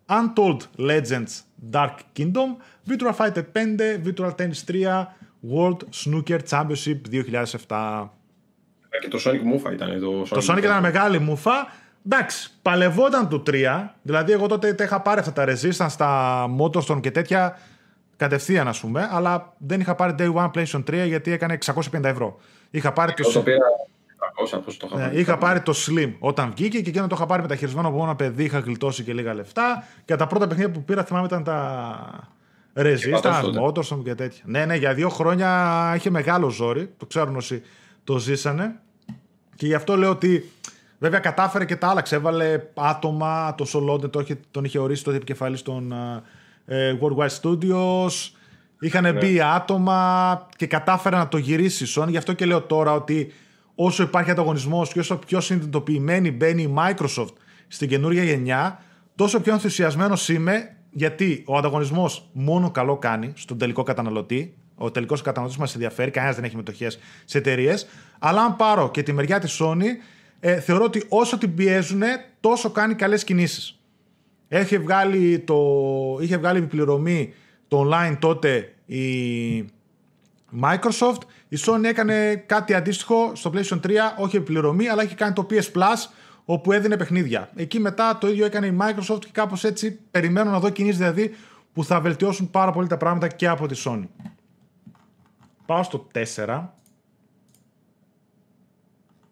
Untold Legends Dark Kingdom, Virtua Fighter 5, Virtua Tennis 3, World Snooker Championship 2007. Και το Sonic Mufa ήταν. Το Sonic ήταν μεγάλη μούφα. Εντάξει, παλευόταν το 3. Δηλαδή εγώ τότε τα είχα πάρει αυτά τα Resistance, τα Motorstorm και τέτοια κατευθείαν, ας πούμε, αλλά δεν είχα πάρει Day One PlayStation 3 γιατί έκανε 650€. Είχα πάρει είχα πάρει το Slim όταν βγήκε και εκείνο το είχα πάρει μεταχειρισμένο από ένα παιδί, είχα γλιτώσει και λίγα λεφτά και τα πρώτα παιχνίδια που πήρα θυμάμαι ήταν τα Resistance, Motorstorm και τέτοια. Ναι, ναι, για 2 χρόνια είχε μεγάλο ζόρι, το ξέρουν όσοι το ζήσανε και γι' αυτό λέω ότι βέβαια κατάφερε και τα άλλαξε, έβαλε άτομα, το Solonte τον είχε ορίσει τότε επικεφαλής των Worldwide Studios, είχαν μπει άτομα και κατάφεραν να το γυρίσει η Sony. Γι' αυτό και λέω τώρα ότι όσο υπάρχει ανταγωνισμός και όσο πιο συνειδητοποιημένη μπαίνει η Microsoft στην καινούργια γενιά, τόσο πιο ενθουσιασμένος είμαι, γιατί ο ανταγωνισμός μόνο καλό κάνει στον τελικό καταναλωτή. Ο τελικός καταναλωτής μας ενδιαφέρει, κανένας δεν έχει μετοχές σε εταιρείες. Αλλά αν πάρω και τη μεριά της Sony, θεωρώ ότι όσο την πιέζουν, τόσο κάνει καλές κινήσεις. Είχε βγάλει επιπληρωμή το online τότε η Microsoft. Η Sony έκανε κάτι αντίστοιχο στο PlayStation 3, όχι επιπληρωμή, αλλά είχε κάνει το PS Plus, όπου έδινε παιχνίδια. Εκεί μετά το ίδιο έκανε η Microsoft και κάπως έτσι περιμένω να δω κινήσεις, δηλαδή που θα βελτιώσουν πάρα πολύ τα πράγματα και από τη Sony. Πάω στο 4.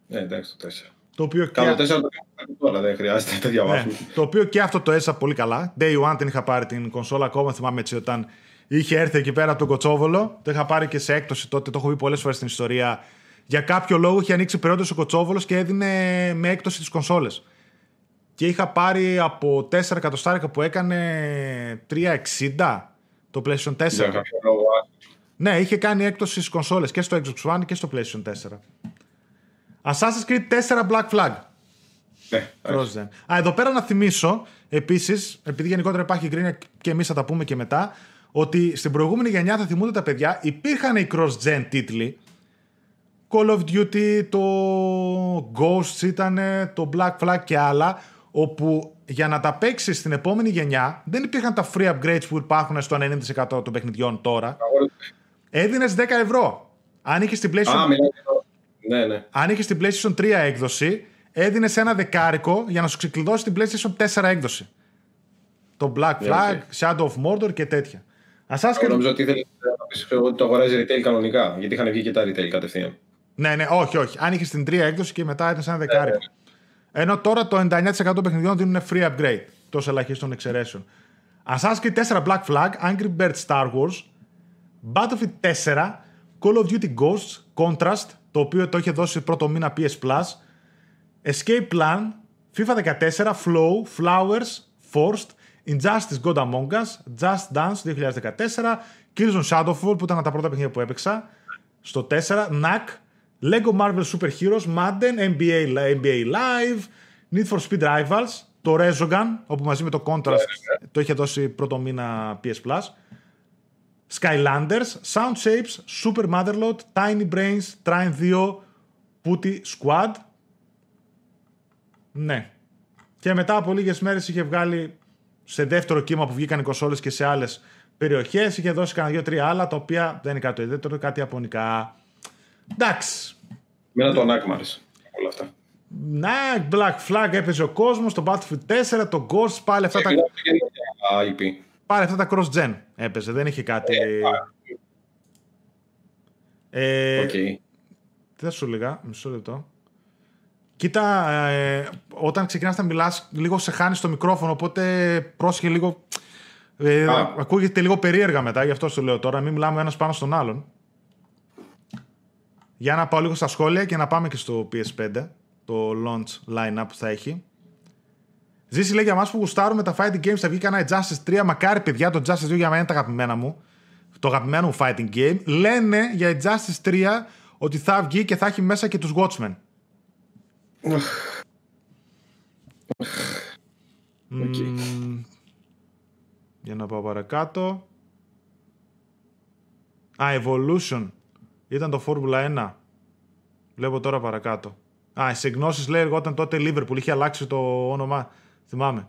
Εντάξει, το 4. Το οποίο και αυτό το έζησα πολύ καλά. Day One την είχα πάρει την κονσόλα, ακόμα θυμάμαι έτσι όταν είχε έρθει εκεί πέρα από τον Κοτσόβολο. Το είχα πάρει και σε έκπτωση τότε, το έχω πει πολλές φορές στην ιστορία. Για κάποιο λόγο είχε ανοίξει περίοδος ο Κοτσόβολος και έδινε με έκπτωση τις κονσόλες. Και είχα πάρει από 4 εκατοστάρικα που έκανε 3,60 το PlayStation 4. Ναι, είχε κάνει έκπτωση στις κονσόλες και στο Xbox One και στο PlayStation 4. Assassin's Creed 4 Black Flag. Ναι. Α, εδώ πέρα να θυμίσω επίσης, επειδή γενικότερα υπάρχει γκρίνια και εμείς θα τα πούμε και μετά, ότι στην προηγούμενη γενιά, θα θυμούνται τα παιδιά, υπήρχαν οι cross-gen τίτλοι. Call of Duty, το Ghosts ήταν, το Black Flag και άλλα, όπου για να τα παίξεις στην επόμενη γενιά δεν υπήρχαν τα free upgrades που υπάρχουν στο 90% των παιχνιδιών τώρα. Έδινες 10€. Αν είχες την PlayStation... ναι, ναι. Αν είχες την PlayStation 3 έκδοση, έδινες $10 για να σου ξεκλειδώσει την PlayStation 4 έκδοση. Το Black Flag, Shadow of Mordor και τέτοια. Νομίζω ότι ήθελες να πεις ότι το αγοράζει retail κανονικά, γιατί είχαν βγει και τα retail κατευθείαν. Ναι, ναι, όχι, όχι. Αν είχες την 3 έκδοση και μετά έδινες $10. Ενώ τώρα το 99% των παιχνιδιών δίνουν free upgrade, τόσο ελαχίστων εξαιρέσεων. Assassin's Creed 4 Black Flag, Angry Birds Star Wars, Battlefield 4, Call of Duty Ghosts, Contrast, το οποίο το είχε δώσει πρώτο μήνα PS Plus, Escape Plan, FIFA 14, Flow, Flowers, Forced, Injustice God Among Us, Just Dance 2014, Killzone Shadowfall που ήταν από τα πρώτα παιχνίδια που έπαιξα στο 4, Knack, Lego Marvel Super Heroes, Madden, NBA Live, Need for Speed Rivals, το Resogun, όπου μαζί με το Contrast το είχε δώσει πρώτο μήνα PS Plus, Skylanders, Sound Shapes, Super Motherlode, Tiny Brains, Trine 2, Putty Squad. Ναι. Και μετά από λίγες μέρες είχε βγάλει σε δεύτερο κύμα που βγήκαν οι κονσόλες και σε άλλες περιοχές, είχε δώσει κανένα 2-3 άλλα, τα οποία δεν είναι κάτι ιδιαίτερο, κάτι ιαπωνικά. Εντάξει. Μένα τον Άκ μ' άρεσε όλα αυτά. Ναι, Black Flag έπαιζε ο κόσμος, το Battlefield 4, το Ghost, πάλι αυτά τα... Πάλι αυτά τα cross-gen έπαιζε, δεν είχε κάτι... Okay. Τι θα σου λέγα, μισό λεπτό. Κοίτα, όταν ξεκινάς να μιλάς, λίγο σε χάνεις το μικρόφωνο, οπότε πρόσεχε λίγο... ακούγεται λίγο περίεργα μετά, γι' αυτό σου λέω τώρα, μην μιλάμε ένας πάνω στον άλλον. Για να πάω λίγο στα σχόλια και να πάμε και στο PS5, το launch line-up που θα έχει. Ζήση λέει για μας που γουστάρουμε τα fighting games, θα βγει κανένα Justice 3, μακάρι παιδιά, το Justice 2 για μένα είναι τα αγαπημένα μου, το αγαπημένο μου fighting game. Λένε για Justice 3 ότι θα βγει και θα έχει μέσα και τους Watchmen. Okay. Για να πάω παρακάτω. Α, Evolution ήταν το Formula 1. Βλέπω τώρα παρακάτω. Α, σε γνώσεις λέει όταν τότε Liverpool είχε αλλάξει το όνομα. Θυμάμαι.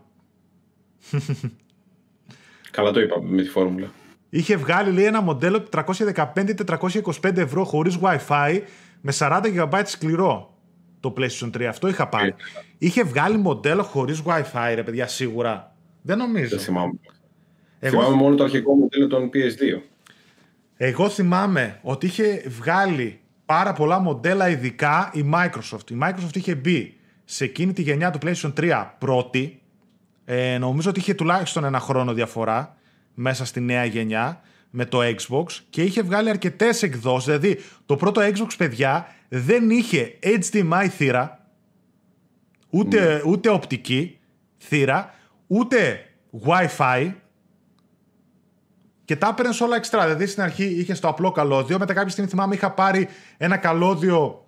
Καλά το είπα με τη φόρμουλα. Είχε βγάλει λέει ένα μοντέλο 315-425€ χωρίς Wi-Fi με 40 GB σκληρό. Το PlayStation 3, αυτό είχα πάρει. Είχε βγάλει μοντέλο χωρίς Wi-Fi, ρε παιδιά, σίγουρα. Δεν νομίζω. Δεν θυμάμαι. Θυμάμαι μόνο το αρχικό μοντέλο των PS2. Εγώ θυμάμαι ότι είχε βγάλει πάρα πολλά μοντέλα, ειδικά η Microsoft. Η Microsoft είχε μπει σε εκείνη τη γενιά του PlayStation 3 πρώτη. Νομίζω ότι είχε τουλάχιστον ένα χρόνο διαφορά μέσα στη νέα γενιά με το Xbox και είχε βγάλει αρκετές εκδόσεις. Δηλαδή, το πρώτο Xbox, παιδιά, δεν είχε HDMI θύρα, ούτε οπτική θύρα, ούτε Wi-Fi και τα έπαιρνες όλα εξτρά. Δηλαδή στην αρχή είχε το απλό καλώδιο, μετά κάποια στιγμή θυμάμαι είχα πάρει ένα καλώδιο,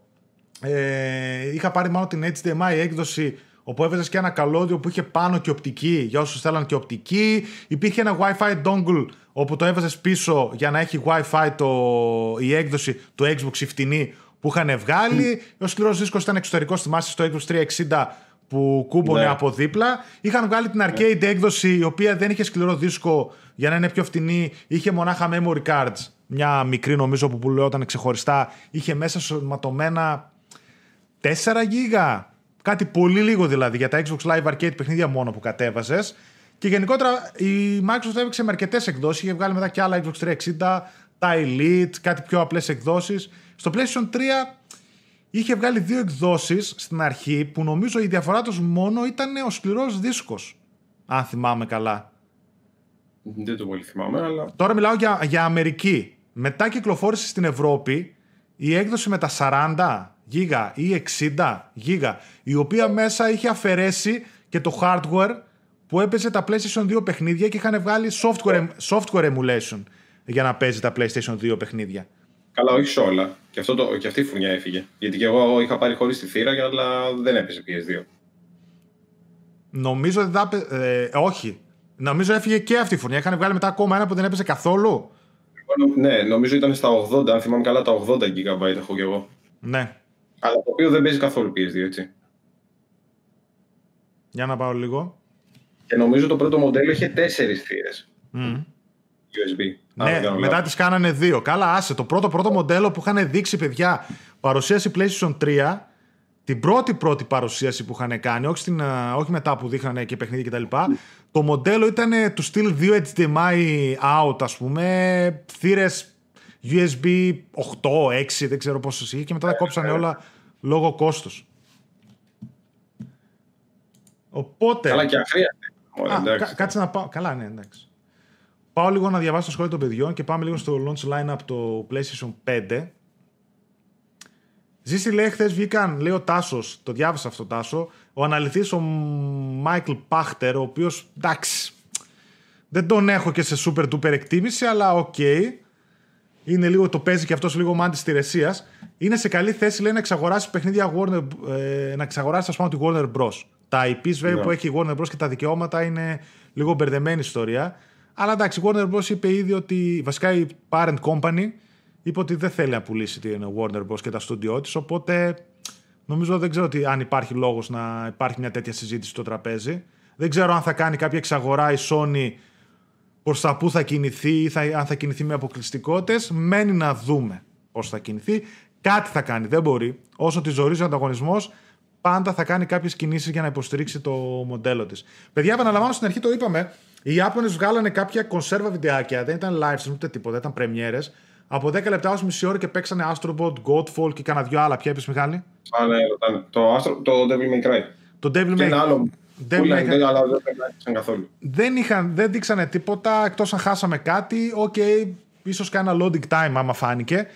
είχα πάρει μάλλον την HDMI έκδοση, όπου έβαζες και ένα καλώδιο που είχε πάνω και οπτική, για όσους θέλαν και οπτική. Υπήρχε ένα Wi-Fi dongle, όπου το έβαζες πίσω για να έχει Wi-Fi η έκδοση του Xbox η φτηνή, που είχαν βγάλει. Ο σκληρός δίσκος ήταν εξωτερικός, θυμάσαι, στο Xbox 360 που κούμπωνε από δίπλα. Είχαν βγάλει την arcade έκδοση, η οποία δεν είχε σκληρό δίσκο για να είναι πιο φτηνή. Είχε μονάχα memory cards, μια μικρή νομίζω που πουλεόταν ξεχωριστά. Είχε μέσα σωματωμένα 4 γίγα. Κάτι πολύ λίγο δηλαδή για τα Xbox Live Arcade παιχνίδια μόνο που κατέβαζες. Και γενικότερα η Microsoft έπαιξε με αρκετές εκδόσεις. Είχε βγάλει μετά και άλλα Xbox 360, τα Elite, κάτι πιο απλές εκδόσεις. Στο PlayStation 3 είχε βγάλει 2 εκδόσεις στην αρχή που νομίζω η διαφορά τους μόνο ήταν ο σκληρός δίσκος, αν θυμάμαι καλά. Δεν το πολύ θυμάμαι, αλλά... Τώρα μιλάω για Αμερική. Μετά κυκλοφόρησε στην Ευρώπη η έκδοση με τα 40 γίγα ή 60 γίγα, η οποία μέσα είχε αφαιρέσει και το hardware που έπαιζε τα PlayStation 2 παιχνίδια και είχαν βγάλει software emulation. για να παίζει τα PlayStation 2 παιχνίδια. Καλά, όχι σε όλα. Και αυτή η φουρνιά έφυγε. Γιατί και εγώ είχα πάρει χωρίς τη θύρα, αλλά δεν έπαιζε PS2. Νομίζω όχι. Νομίζω έφυγε και αυτή η φουρνιά. Είχαν βγάλει μετά ακόμα ένα που δεν έπαιζε καθόλου. Ναι, νομίζω ήταν στα 80. Αν θυμάμαι καλά, τα 80 GB έχω κι εγώ. Ναι. Αλλά το οποίο δεν παίζει καθόλου PS2, έτσι. Για να πάω λίγο. Και νομίζω το πρώτο μοντέλο είχε 4 θύρες. Mm. USB. Ναι, μετά τις κάνανε 2. Καλά, άσε. Το πρώτο μοντέλο που είχαν δείξει, παιδιά, παρουσίαση PlayStation 3, την πρώτη παρουσίαση που είχαν κάνει, όχι μετά που δείχνανε και παιχνίδι κτλ. Το μοντέλο ήταν του στυλ 2 HDMI out, ας πούμε, θύρες USB 8, 6, δεν ξέρω πόσες είχε, και μετά τα κόψανε όλα λόγω κόστος. Οπότε... Καλά και αχρίατε. Κάτσε να πάω. Καλά, ναι, εντάξει. Πάω λίγο να διαβάσω το σχόλιο των παιδιών και πάμε λίγο στο launch line-up το PlayStation 5. Ζήση λέει, χθες βγήκαν, λέει ο Τάσος, το διάβασα αυτό Τάσο, ο αναλυθής ο Μάικλ Πάχτερ, ο οποίος, εντάξει, δεν τον έχω και σε super duper εκτίμηση, αλλά οκ. Είναι λίγο, το παίζει και αυτός λίγο μάτι της ηρεσίας. Είναι σε καλή θέση, λέει, να εξαγοράσει παιχνίδια Warner, να εξαγοράσει, ας πούμε, τη Warner Bros. Τα IPs βέβαια που έχει η Warner Bros. Και τα δικαιώματα είναι λίγο μπερδεμένη ιστορία. Αλλά εντάξει, η Warner Bros. Είπε ήδη ότι, βασικά η parent company είπε ότι δεν θέλει να πουλήσει την Warner Bros. Και τα στούντιό της, οπότε νομίζω, δεν ξέρω αν υπάρχει λόγος να υπάρχει μια τέτοια συζήτηση στο τραπέζι. Δεν ξέρω αν θα κάνει κάποια εξαγορά η Sony, προς τα που θα κινηθεί ή αν θα κινηθεί με αποκλειστικότητες. Μένει να δούμε πώς θα κινηθεί. Κάτι θα κάνει, δεν μπορεί. Όσο τη ζορίζει ο ανταγωνισμός, πάντα θα κάνει κάποιες κινήσεις για να υποστηρίξει το μοντέλο της. Παιδιά, επαναλαμβάνω, στην αρχή το είπαμε. Οι Ιάπωνες βγάλανε κάποια κονσέρβα βιντεάκια, δεν ήταν live stream ούτε τίποτα, ήταν πρεμιέρες. Από 10 λεπτά ως μισή ώρα και παίξανε Astrobot, Godfall και κάνα δυο άλλα. Ποια είπες, Μιχάλη? Α, ναι, το Devil May Cry. Το Devil May Cry. Δεν δείξανε τίποτα εκτός αν χάσαμε κάτι. Οκ, ίσως κάνα loading time άμα φάνηκε.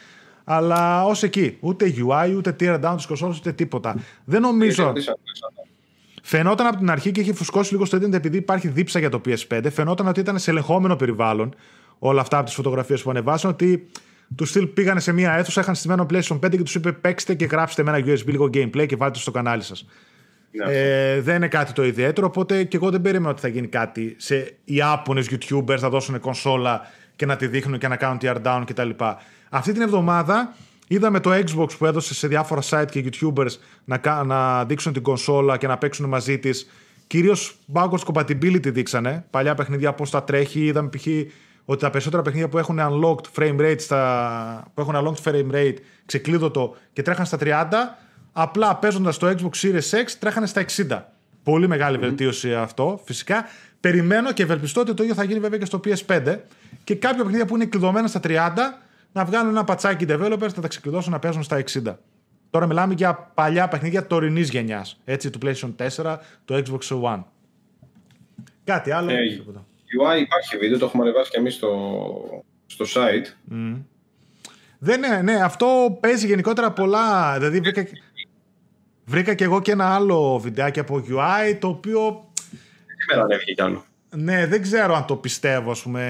Αλλά ως εκεί. Ούτε UI, ούτε tear down της κονσόλας, ούτε τίποτα. Δεν νομίζω. Φαινόταν από την αρχή και έχει φουσκώσει λίγο στο internet επειδή υπάρχει δίψα για το PS5. Φαινόταν ότι ήταν σε ελεγχόμενο περιβάλλον όλα αυτά από τις φωτογραφίες που ανεβάσαν. Ότι του στυλ πήγανε σε μία αίθουσα, είχαν στημένο PlayStation 5 και τους είπε: παίξτε και γράψτε με ένα USB λίγο gameplay και βάλτε στο κανάλι σας. Yeah. Δεν είναι κάτι το ιδιαίτερο. Οπότε και εγώ δεν περίμενα ότι θα γίνει κάτι. Σε Ιάπωνες YouTubers θα δώσουν κονσόλα και να τη δείχνουν και να κάνουν tear down κτλ. Αυτή την εβδομάδα είδαμε το Xbox που έδωσε σε διάφορα site και YouTubers να δείξουν την κονσόλα και να παίξουν μαζί της. Κυρίως backwards compatibility δείξανε. Παλιά παιχνίδια πώς τα τρέχει. Είδαμε π.χ. ότι τα περισσότερα παιχνίδια που έχουν unlocked frame rate, που έχουν unlocked frame rate ξεκλείδωτο και τρέχαν στα 30, απλά παίζοντας το Xbox Series X τρέχανε στα 60. Πολύ μεγάλη βελτίωση αυτό φυσικά. Περιμένω και ευελπιστώ ότι το ίδιο θα γίνει βέβαια και στο PS5 και κάποια παιχνίδια που είναι κλειδωμένα στα 30 να βγάλουν ένα πατσάκι developers, θα τα ξεκλειδώσουν να παίζουν στα 60. Τώρα μιλάμε για παλιά παιχνίδια τωρινής γενιάς, έτσι, του PlayStation 4, του Xbox One. Κάτι άλλο. UI υπάρχει βίντεο, το έχουμε ανεβάσει και εμείς στο site. Δεν είναι, ναι, αυτό παίζει γενικότερα πολλά. Δηλαδή βρήκα και εγώ και ένα άλλο βιντεάκι από UI, το οποίο... Σήμερα ανέβηκε κι άλλο. Ναι, δεν ξέρω αν το πιστεύω, ας πούμε,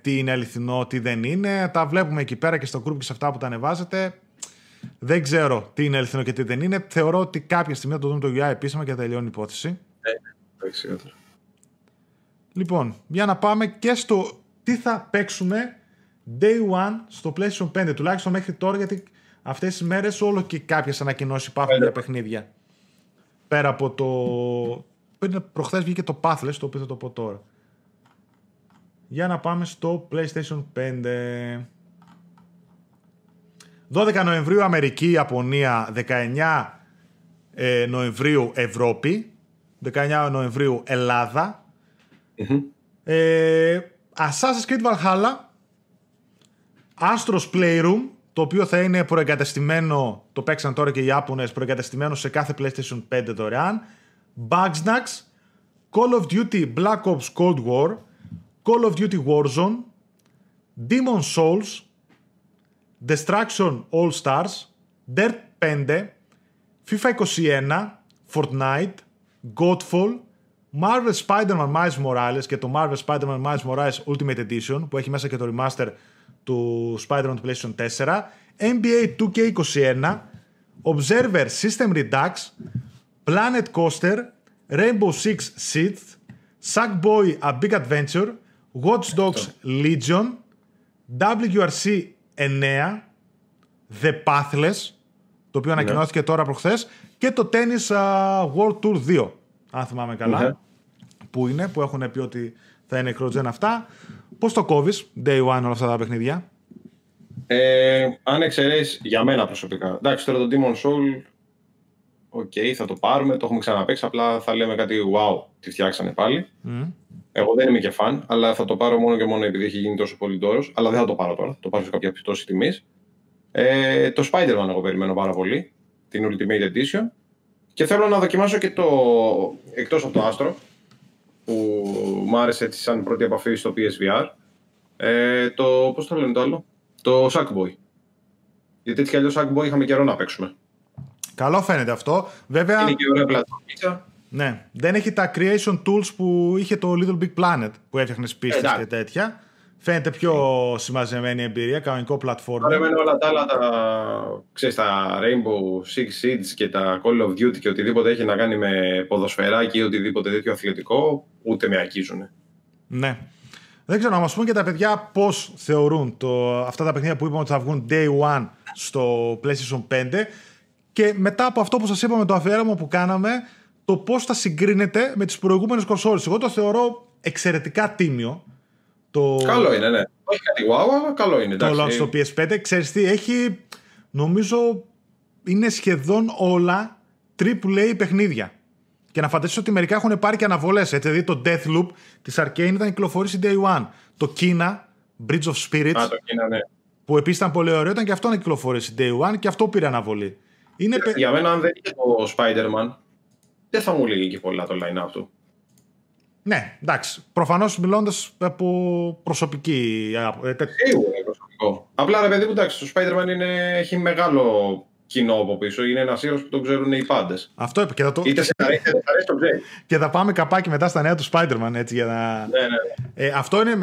τι είναι αληθινό, τι δεν είναι. Τα βλέπουμε εκεί πέρα και στο group και σε αυτά που τα ανεβάζετε. Δεν ξέρω τι είναι αληθινό και τι δεν είναι. Θεωρώ ότι κάποια στιγμή θα το δούμε το UI επίσημα και θα τελειώνει η υπόθεση. Ναι, λοιπόν, για να πάμε και στο τι θα παίξουμε day one στο PlayStation 5, τουλάχιστον μέχρι τώρα, γιατί αυτές τις μέρες όλο και κάποιες ανακοινώσεις υπάρχουν για παιχνίδια. Πέρα από το... Προχθές βγήκε το Pathless, το οποίο θα το πω τώρα. Για να πάμε στο PlayStation 5. 12 Νοεμβρίου Αμερική, Ιαπωνία. 19 Νοεμβρίου Ευρώπη. 19 Νοεμβρίου Ελλάδα. Assassin's Creed Valhalla, Astro's Playroom, το οποίο θα είναι προεγκαταστημένο, το παίξαν τώρα και οι Ιάπωνες, προεγκαταστημένο σε κάθε PlayStation 5 δωρεάν. Bugsnax, Call of Duty Black Ops Cold War, Call of Duty Warzone, Demon Souls, Destruction All Stars, Dirt 5, FIFA 21, Fortnite, Godfall, Marvel Spider-Man Miles Morales και το Marvel Spider-Man Miles Morales Ultimate Edition που έχει μέσα και το remaster του Spider-Man του PlayStation 4, NBA 2K21, Observer System Redux, Planet Coaster, Rainbow Six Siege, Sackboy A Big Adventure, Watch Dogs Legion, WRC 9, The Pathless, το οποίο ανακοινώθηκε τώρα προχθές, και το Tennis World Tour 2, αν θυμάμαι καλά, που είναι, που έχουν πει ότι θα είναι cross-gen αυτά. Πώς το κόβεις, day one, όλα αυτά τα παιχνίδια? Αν εξαιρέσεις, για μένα προσωπικά, εντάξει, τώρα το Demon Soul, okay, θα το πάρουμε, το έχουμε ξαναπαίξει, απλά θα λέμε κάτι wow, τη φτιάξανε πάλι. Εγώ δεν είμαι και φαν, αλλά θα το πάρω μόνο και μόνο επειδή έχει γίνει τόσο πολύ ντόρος, αλλά δεν θα το πάρω τώρα, το πάρω σε κάποια πτώση τιμής. Το Spider-Man εγώ περιμένω πάρα πολύ, την Ultimate Edition, και θέλω να δοκιμάσω και το, εκτός από το Astro, που μου άρεσε έτσι σαν πρώτη επαφή στο PSVR, το, πώς το λένε το άλλο, το Sackboy, γιατί έτσι κι αλλιώς Sackboy είχαμε καιρό να παίξουμε. Καλό φαίνεται αυτό, βέβαια. Είναι και ωραία πλατφόρμα. Ναι, δεν έχει τα creation tools που είχε το Little Big Planet, που έφτιαχνες πίστες και τέτοια. Φαίνεται πιο συμμαζεμένη εμπειρία, κανονικό πλατφόρμα. Άρα μένουν όλα τα άλλα, ξέρεις, τα Rainbow Six Siege και τα Call of Duty και οτιδήποτε έχει να κάνει με ποδοσφαιράκι ή οτιδήποτε τέτοιο αθλητικό, ούτε με αγγίζουν. Ναι. Δεν ξέρω, να μας πούν και τα παιδιά πώς θεωρούν αυτά τα παιχνίδια που είπαμε ότι θα βγουν day one στο PlayStation 5, και μετά από αυτό που σας είπαμε, το αφιέρωμα που κάναμε, το πώς θα συγκρίνεται με τις προηγούμενες κονσόλες. Εγώ το θεωρώ εξαιρετικά τίμιο. Καλό είναι, ναι. Όχι κάτι wow, αλλά καλό είναι. Το launch στο PS5, ξέρεις τι, έχει, νομίζω, είναι σχεδόν όλα AAA παιχνίδια. Και να φανταστείς ότι μερικά έχουν πάρει και αναβολές. Έτσι, δηλαδή το Deathloop της Arcane ήταν κυκλοφορήσει day one. Το Kina, Bridge of Spirits, που επίσης ήταν πολύ ωραίο, ήταν και αυτό να κυκλοφορήσει day one και αυτό πήρε αναβολή. Είναι... Για μένα, αν δεν είχε το Spider-Man, δεν θα μου λύγει και πολλά το line-up του. Ναι, εντάξει. Προφανώς μιλώντας από προσωπική. Σίγουρα προσωπικό. Απλά ρε παιδί μου, εντάξει, το Spider-Man έχει μεγάλο κοινό από πίσω. Είναι ένας ήρωας που τον ξέρουν οι πάντες. Αυτό είπε. Και θα το... Είτε σε αρέσει, το ξέρει. Και θα πάμε καπάκι μετά στα νέα του Spider-Man. Έτσι, για να... ναι.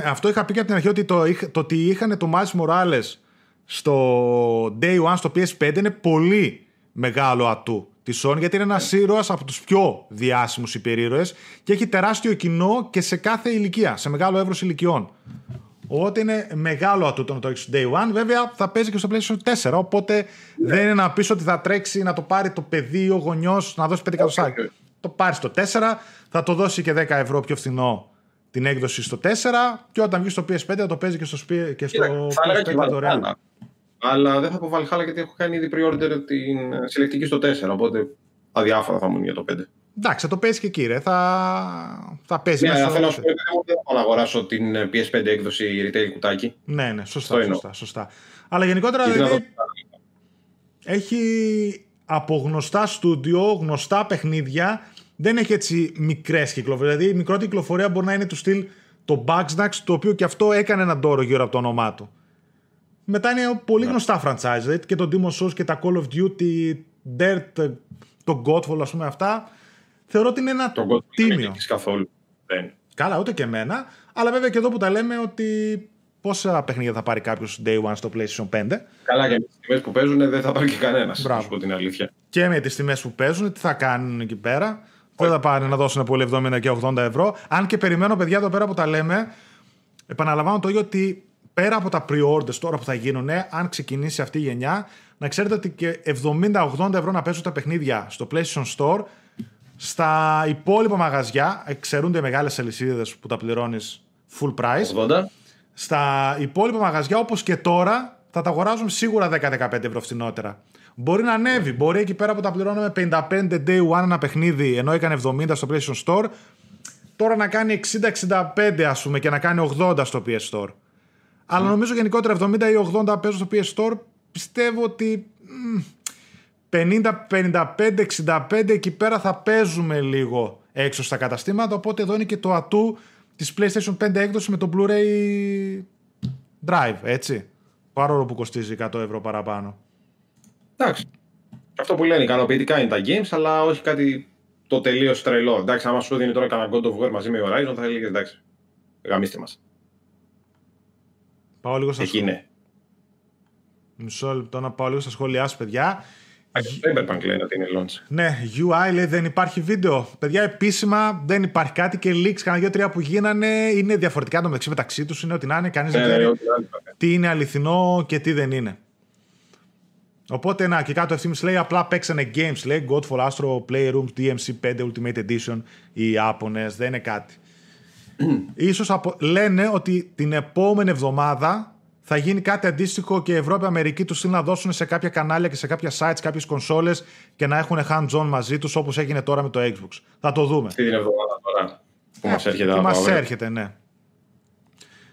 Αυτό είχα πει και από την αρχή, ότι το ότι είχαν το Miles Morales στο Day One στο PS5 είναι πολύ μεγάλο ατού τη Sony, γιατί είναι ένας ήρωας από τους πιο διάσημους υπερήρωες και έχει τεράστιο κοινό και σε κάθε ηλικία, σε μεγάλο εύρος ηλικιών. Οπότε είναι μεγάλο ατού το να το έχεις Day One. Βέβαια θα παίζει και στο PlayStation 4, οπότε δεν είναι να πεις ότι θα τρέξει να το πάρει το παιδί ο γονιός να δώσει 5 εκατοστάρια. Το πάρει στο 4, θα το δώσει και 10 ευρώ πιο φθηνό την έκδοση στο 4, και όταν βγει στο PS5 θα το παίζει και στο PS5 δωρεάν. Αλλά δεν θα πω Valhalla, γιατί έχω κάνει ήδη pre-order την συλλεκτική στο 4, οπότε αδιάφορα θα ήμουν για το 5. Εντάξει, θα το παίζει και εκεί, ρε. Θα παίζει. Ναι, θέλω να σου πω ότι δεν μπορώ να αγοράσω την PS5 έκδοση retail κουτάκι. Ναι, ναι, σωστά. Αλλά γενικότερα δηλαδή, έχει από γνωστά στούντιο, γνωστά παιχνίδια, δεν έχει έτσι μικρές κυκλοφορίες. Δηλαδή η μικρότερη κυκλοφορία μπορεί να είναι του στυλ το Bugsnax, το οποίο και αυτό έκανε έναν τόρο γύρω από το όνομά του. Μετά είναι πολύ γνωστά franchise, δηλαδή και το Demon's Souls και τα Call of Duty, Dirt, το Godfall, ας πούμε, αυτά. Θεωρώ ότι είναι ένα το τίμιο. Καθόλου. Καλά, ούτε και εμένα. Αλλά βέβαια και εδώ που τα λέμε, ότι πόσα παιχνίδια θα πάρει κάποιος Day One στο PlayStation 5. Καλά, και με τις τιμές που παίζουν δεν θα πάρει και κανένας, να σου πω την αλήθεια. Και με τις τιμές που παίζουν, τι θα κάνουν εκεί πέρα. Δεν θα πάρουν να δώσουν πολύ 70 και 80 ευρώ. Αν και περιμένω, παιδιά, εδώ πέρα που τα λέμε, επαναλαμβάνω το ίδιο, ότι πέρα από τα pre-orders τώρα που θα γίνουν, αν ξεκινήσει αυτή η γενιά, να ξέρετε ότι και 70-80 ευρώ να παίζουν τα παιχνίδια στο PlayStation Store. Στα υπόλοιπα μαγαζιά, εξαιρούνται οι μεγάλες αλυσίδες που τα πληρώνεις full price. 80. Στα υπόλοιπα μαγαζιά, όπως και τώρα, θα τα αγοράζουν σίγουρα 10-15 ευρώ φθηνότερα. Μπορεί να ανέβει, μπορεί εκεί πέρα που τα πληρώνουμε 55 day one ένα παιχνίδι, ενώ έκανε 70 στο PlayStation Store, τώρα να κάνει 60-65, ας πούμε, και να κάνει 80 στο PS Store. Αλλά νομίζω γενικότερα 70 ή 80 παίζω στο PS Store, πιστεύω ότι 50-55-65 εκεί πέρα θα παίζουμε λίγο έξω στα καταστήματα, οπότε εδώ είναι και το ατού της PlayStation 5 έκδοση με το Blu-ray Drive, έτσι, παρόλο που κοστίζει 100 ευρώ παραπάνω. Εντάξει, αυτό που λένε ικανοποιητικά είναι τα games, αλλά όχι κάτι το τελείως τρελό. Εντάξει, άμα σου δίνει τώρα κανένα God of War μαζί με Horizon, θα έλεγε εντάξει, γαμίστε μας. Πάω λίγο στα, Μισό λεπτό να πάω λίγο στα σχόλιά σου, παιδιά. Cyberpunk λέει ότι είναι launch. Ναι, UI λέει δεν υπάρχει βίντεο. Παιδιά, επίσημα δεν υπάρχει κάτι και leaks, κάνα δύο-τρία που γίνανε είναι διαφορετικά το μεταξύ τους. Είναι ό,τι να είναι, κανείς δεν ξέρει τι είναι αληθινό και τι δεν είναι. Οπότε, να, και κάτω ευθύμης λέει απλά παίξανε games. Λέει Godfall, Astro, Playroom, DMC5, Ultimate Edition, οι Άπωνες, δεν είναι κάτι. Ίσως λένε ότι την επόμενη εβδομάδα θα γίνει κάτι αντίστοιχο και η Ευρώπη-Αμερική τους θέλει να δώσουν σε κάποια κανάλια και σε κάποια sites, κάποιες κονσόλες και να έχουν hands-on μαζί τους όπως έγινε τώρα με το Xbox. Θα το δούμε. Αυτή την εβδομάδα τώρα που μας έρχεται. Και μας έρχεται, ναι.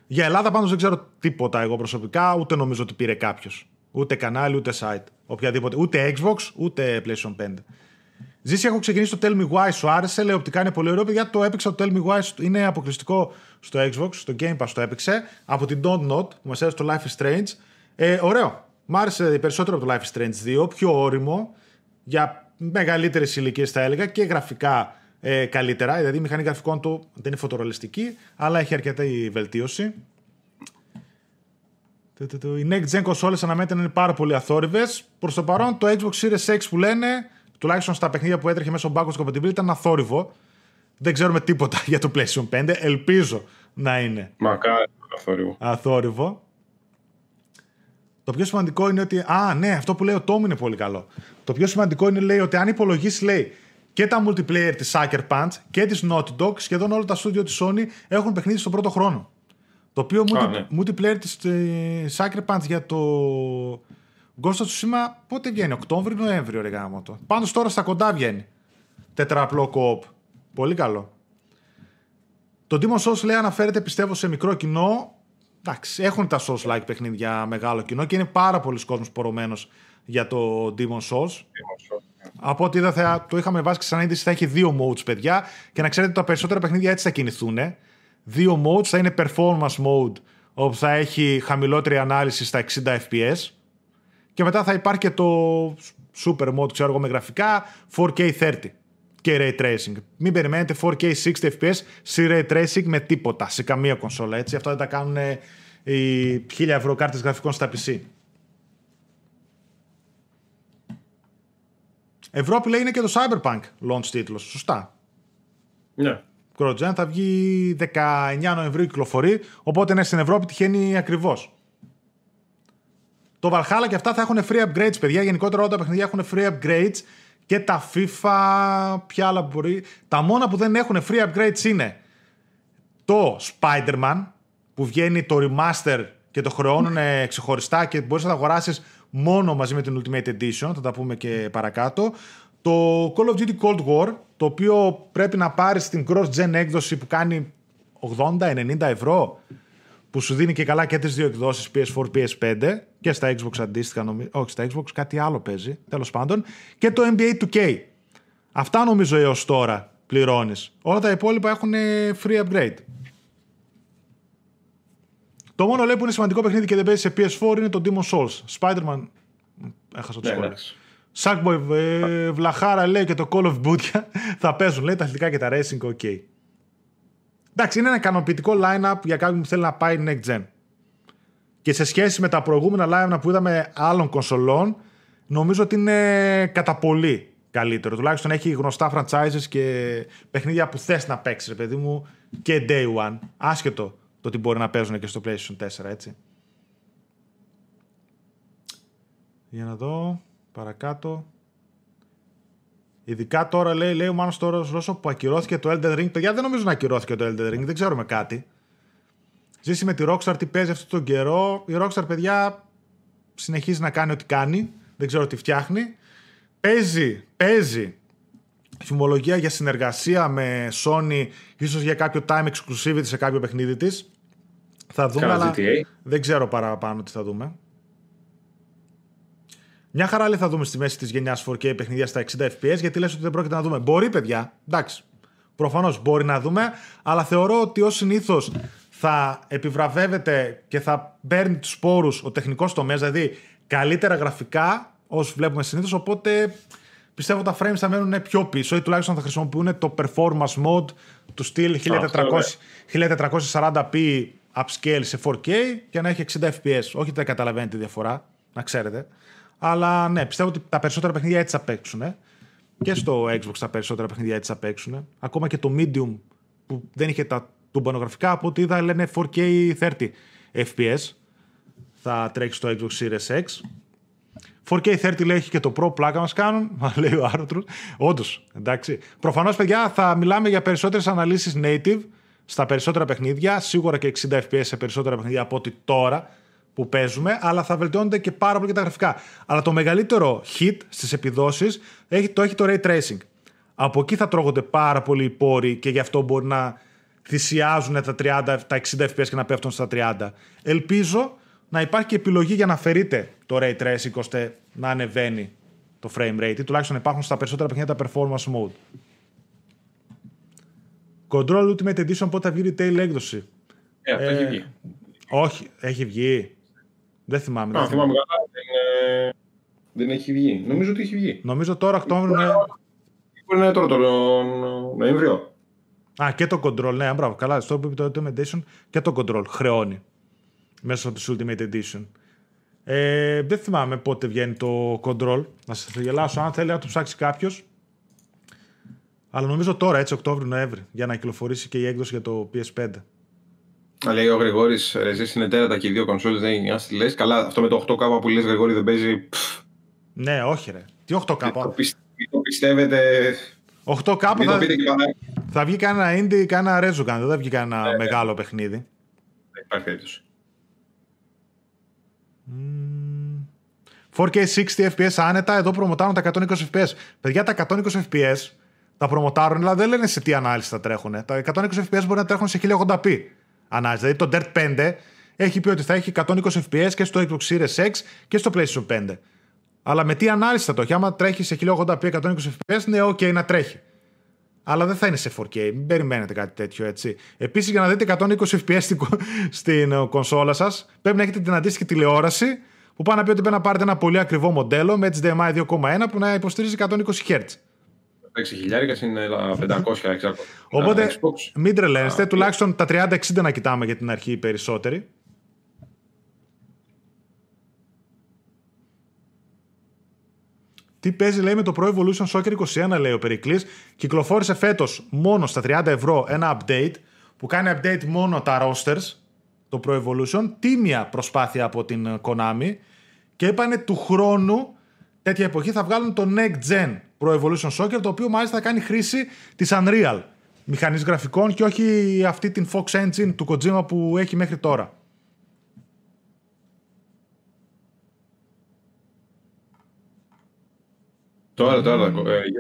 Για Ελλάδα πάντως δεν ξέρω τίποτα εγώ προσωπικά, ούτε νομίζω ότι πήρε κάποιος. Ούτε κανάλι, ούτε site. Οποιαδήποτε. Ούτε Xbox, ούτε PlayStation 5. Ζήση, έχω ξεκινήσει το Tell Me Why, σου άρεσε, λέει οπτικά είναι πολύ ωραίο, παιδιά, το έπαιξα το Tell Me Why, είναι αποκλειστικό στο Xbox, στο Game Pass το έπαιξε, από την Don't Not που μας έρεσε το Life is Strange, ωραίο, μ' άρεσε περισσότερο από το Life is Strange 2, πιο όριμο, για μεγαλύτερες ηλικίες θα έλεγα και γραφικά καλύτερα, δηλαδή η μηχανή γραφικών του δεν είναι φωτορολιστική, αλλά έχει αρκετή βελτίωση. Οι next gen κονσόλες αναμένεται να είναι πάρα πολύ αθόρυβες, προς το παρόν το Xbox Series X που λένε, τουλάχιστον στα παιχνίδια που έτρεχε μέσω backwards compatibility ήταν αθόρυβο. Δεν ξέρουμε τίποτα για το PlayStation 5. Ελπίζω να είναι. Μακάρι αθόρυβο. Αθόρυβο. Το πιο σημαντικό είναι ότι. Α, ναι, αυτό που λέει ο Τόμ είναι πολύ καλό. Το πιο σημαντικό είναι λέει, ότι αν υπολογίσει λέει, και τα multiplayer της Sucker Punch και της Naughty Dog, σχεδόν όλα τα studio της Sony έχουν παιχνίδι στον πρώτο χρόνο. Το οποίο multiplayer της Sucker Punch για το. Κώστα Τσουσίμα, πότε βγαίνει, Οκτώβριο, Νοέμβριο, ρε γάμο το. Πάντως τώρα στα κοντά βγαίνει. Τετραπλό κοοπ. Πολύ καλό. Το Demon Souls λέει αναφέρεται πιστεύω σε μικρό κοινό. Εντάξει, έχουν τα Souls-like παιχνίδια μεγάλο κοινό και είναι πάρα πολλοί κόσμος πορωμένος για το Demon Souls. Από ό,τι είδα, το είχαμε βάσει σαν είδηση, θα έχει δύο modes, παιδιά. Και να ξέρετε τα περισσότερα παιχνίδια έτσι θα κινηθούν. Δύο modes, θα είναι performance mode, όπου θα έχει χαμηλότερη ανάλυση στα 60 FPS. Και μετά θα υπάρχει και το super mode, ξέρω εγώ, με γραφικά 4K30 και ray tracing. Μην περιμένετε 4K 60 fps σε ray tracing με τίποτα, σε καμία κονσόλα, έτσι. Αυτά δεν τα κάνουν οι 1.000 ευρώ κάρτες γραφικών στα PC. Ευρώπη λέει είναι και το Cyberpunk launch τίτλος, σωστά. Ναι. Κροτζάν θα βγει 19 Νοεμβρίου κυκλοφορεί, οπότε ναι, στην Ευρώπη τυχαίνει ακριβώς. Το Valhalla και αυτά θα έχουν free upgrades, παιδιά. Γενικότερα όλα τα παιχνίδια έχουν free upgrades και τα FIFA, ποια άλλα μπορεί. Τα μόνα που δεν έχουν free upgrades είναι το Spider-Man που βγαίνει το remaster και το χρεώνουν ξεχωριστά και μπορείς να τα αγοράσεις μόνο μαζί με την Ultimate Edition, θα τα πούμε και παρακάτω. Το Call of Duty Cold War, το οποίο πρέπει να πάρεις την cross-gen έκδοση που κάνει 80-90 ευρώ. Που σου δίνει και καλά και τις δύο εκδόσεις PS4, PS5 και στα Xbox αντίστοιχα νομίζω. Όχι, στα Xbox κάτι άλλο παίζει, τέλος πάντων. Και το NBA 2K. Αυτά νομίζω έως τώρα πληρώνεις. Όλα τα υπόλοιπα έχουν free upgrade. Το μόνο λέει που είναι σημαντικό παιχνίδι και δεν παίζει σε PS4 είναι το Demon Souls. Spider-Man. Έχασα το σχόλιο. Sackboy Βλαχάρα λέει και το Call of Duty θα παίζουν. Λέει τα αθλητικά και τα racing, ok. Εντάξει, είναι ένα ικανοποιητικό line-up για κάποιον που θέλει να πάει next gen. Και σε σχέση με τα προηγούμενα line-up που είδαμε άλλων κονσολών, νομίζω ότι είναι κατά πολύ καλύτερο. Τουλάχιστον έχει γνωστά franchises και παιχνίδια που θες να παίξεις, παιδί μου, και day one. Άσχετο το ότι μπορεί να παίζουν και στο PlayStation 4, έτσι. Για να δω, παρακάτω. Ειδικά τώρα λέει ο Μάνος Τόρος Ρώσο που ακυρώθηκε το Elden Ring. Παιδιά, δεν νομίζω να ακυρώθηκε το Elden Ring, δεν ξέρουμε κάτι. Ζήσει με τη Rockstar τι παίζει αυτόν τον καιρό. Η Rockstar, παιδιά, συνεχίζει να κάνει ό,τι κάνει. Δεν ξέρω τι φτιάχνει. Παίζει φημολογία για συνεργασία με Sony, ίσως για κάποιο time exclusivity σε κάποιο παιχνίδι της. Θα δούμε, αλλά δεν ξέρω παραπάνω τι θα δούμε. Μια χαρά άλλη θα δούμε στη μέση της γενιάς 4K παιχνίδια στα 60 FPS, γιατί λες ότι δεν πρόκειται να δούμε. Μπορεί, παιδιά, εντάξει, προφανώς μπορεί να δούμε, αλλά θεωρώ ότι ως συνήθως θα επιβραβεύεται και θα παίρνει τους σπόρους ο τεχνικός τομέας, δηλαδή καλύτερα γραφικά, όσους βλέπουμε συνήθως, οπότε πιστεύω τα frames θα μένουν πιο πίσω ή τουλάχιστον θα χρησιμοποιούν το performance mode του στυλ 1440p upscale σε 4K και να έχει 60 FPS, όχι ότι δεν καταλαβαίνει τη διαφορά. να ξέρετε. Αλλά ναι, πιστεύω ότι τα περισσότερα παιχνίδια έτσι θα παίξουν. Και στο Xbox τα περισσότερα παιχνίδια έτσι θα παίξουν. Ακόμα και το Medium που δεν είχε τα τουμπανογραφικά, από ό,τι είδα λένε 4K 30 FPS. Θα τρέχει στο Xbox Series X. 4K 30 λέει έχει και το Pro, πλάκα μας κάνουν, λέει ο Άρτρος. Όντως, εντάξει. Προφανώς, παιδιά, θα μιλάμε για περισσότερες αναλύσεις native στα περισσότερα παιχνίδια. Σίγουρα και 60 FPS σε περισσότερα παιχνίδια από ό,τι τώρα που παίζουμε, αλλά θα βελτιώνονται και πάρα πολύ και τα γραφικά. Αλλά το μεγαλύτερο hit στις επιδόσεις το έχει το Ray Tracing. Από εκεί θα τρώγονται πάρα πολλοί οι πόροι και γι' αυτό μπορεί να θυσιάζουν τα 60 FPS και να πέφτουν στα 30. Ελπίζω να υπάρχει και επιλογή για να αφαιρείτε το Ray Tracing ώστε να ανεβαίνει το frame rate ή τουλάχιστον να υπάρχουν στα περισσότερα παιχνίδια τα performance mode. Control Ultimate Edition πότε θα βγει retail έκδοση? Αυτό έχει βγει. Όχι, έχει βγει. Δεν θυμάμαι. Θυμάμαι καλά. Δεν έχει βγει. Νομίζω ότι έχει βγει. Νομίζω τώρα Οκτώβριο. Μπορεί να είναι τώρα τον Νοέμβριο. Α, και το Control. Ναι, μπράβο. Καλά. Στο Ultimate Edition και το Control χρεώνει μέσω της Ultimate Edition. Δεν θυμάμαι πότε βγαίνει το Control. Να σας το γελάσω. Αν θέλει να το ψάξει κάποιος. Αλλά νομίζω τώρα, έτσι, Οκτώβριο-Νοέμβριο, για να κυκλοφορήσει και η έκδοση για το PS5. Να λέει ο Γρηγόρης, ρε ζεις είναι τέρατα και οι δύο κονσόλες, δεν είναι άστι λες. Καλά, αυτό με το 8K που λες, Γρηγόρη, δεν παίζει. Ναι, όχι ρε. Τι 8K? Το πιστεύετε? 8K θα βγει κανένα indie, κανένα Resogun, δεν θα βγει κανένα μεγάλο παιχνίδι. Δεν υπάρχει περίπτωση. 4K 60 FPS άνετα, εδώ προμοτάρουν τα 120 FPS. Παιδιά, τα 120 FPS τα προμοτάρουν, αλλά δεν λένε σε τι ανάλυση θα τρέχουν. Τα 120 FPS μπορεί να τρέχουν σε 1080p. Δηλαδή το Dirt 5 έχει πει ότι θα έχει 120 FPS και στο Xbox Series X και στο PlayStation 5. Αλλά με τι ανάλυση θα το έχει? Άμα τρέχει σε 1080p 120 FPS, ναι, ok, να τρέχει. Αλλά δεν θα είναι σε 4K, μην περιμένετε κάτι τέτοιο, έτσι. Επίσης, για να δείτε 120 FPS στην κονσόλα σας, πρέπει να έχετε την αντίστοιχη τηλεόραση που πάνε να πει ότι πρέπει να πάρετε ένα πολύ ακριβό μοντέλο με HDMI 2,1 που να υποστηρίζει 120Hz. 6.000 είναι 500. Οπότε μην τρελαίνεστε, τουλάχιστον τα 30-60 να κοιτάμε για την αρχή οι περισσότεροι. Τι παίζει, λέει, με το Pro Evolution Soccer 21, λέει ο Περικλής. Κυκλοφόρησε φέτος μόνο στα 30 ευρώ ένα update που κάνει update μόνο τα rosters, το Pro Evolution. Τίμια προσπάθεια από την Konami και είπανε του χρόνου τέτοια εποχή θα βγάλουν το Next Gen Pro Evolution Soccer, το οποίο μάλιστα θα κάνει χρήση της Unreal μηχανής γραφικών και όχι αυτή την Fox Engine του Kojima που έχει μέχρι τώρα. Τώρα.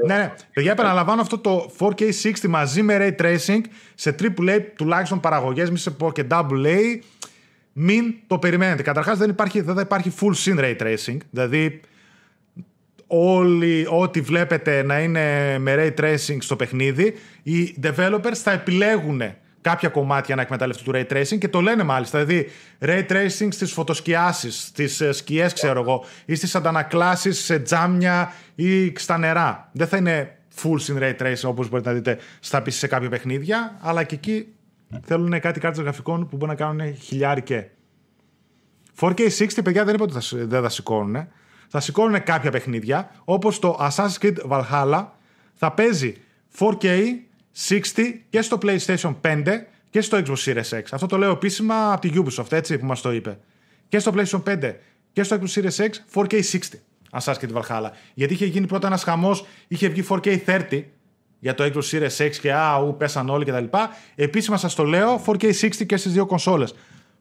Ναι. Παιδιά, επαναλαμβάνω αυτό το 4K 60 μαζί με Ray Tracing σε AAA τουλάχιστον παραγωγές, μη σε πω και AA, μην το περιμένετε. Καταρχάς δεν θα υπάρχει full scene Ray Tracing, δηλαδή όλοι ό,τι βλέπετε να είναι με Ray Tracing στο παιχνίδι, οι developers θα επιλέγουν κάποια κομμάτια να εκμεταλλευτούν του Ray Tracing και το λένε μάλιστα, δηλαδή Ray Tracing στις φωτοσκιάσεις, στις σκιές ξέρω εγώ, ή στις αντανακλάσεις σε τζάμια ή στα νερά. Δεν θα είναι full in Ray Tracing όπως μπορείτε να δείτε στα PC σε κάποια παιχνίδια, αλλά και εκεί θέλουν κάτι κάρτες γραφικών που μπορούν να κάνουν χιλιάρικε. 4K60 παιδιά δεν είπα ότι δεν θα σηκώνουν. Θα σηκώνουν κάποια παιχνίδια, όπως το Assassin's Creed Valhalla, θα παίζει 4K 60 και στο PlayStation 5 και στο Xbox Series X. Αυτό το λέω επίσημα από τη Ubisoft, έτσι που μας το είπε. Και στο PlayStation 5 και στο Xbox Series X, 4K 60 Assassin's Creed Valhalla. Γιατί είχε γίνει πρώτα ένας χαμός, είχε βγει 4K 30 για το Xbox Series X και πέσαν όλοι κτλ. Επίσημα σας το λέω, 4K 60 και στις δύο κονσόλες.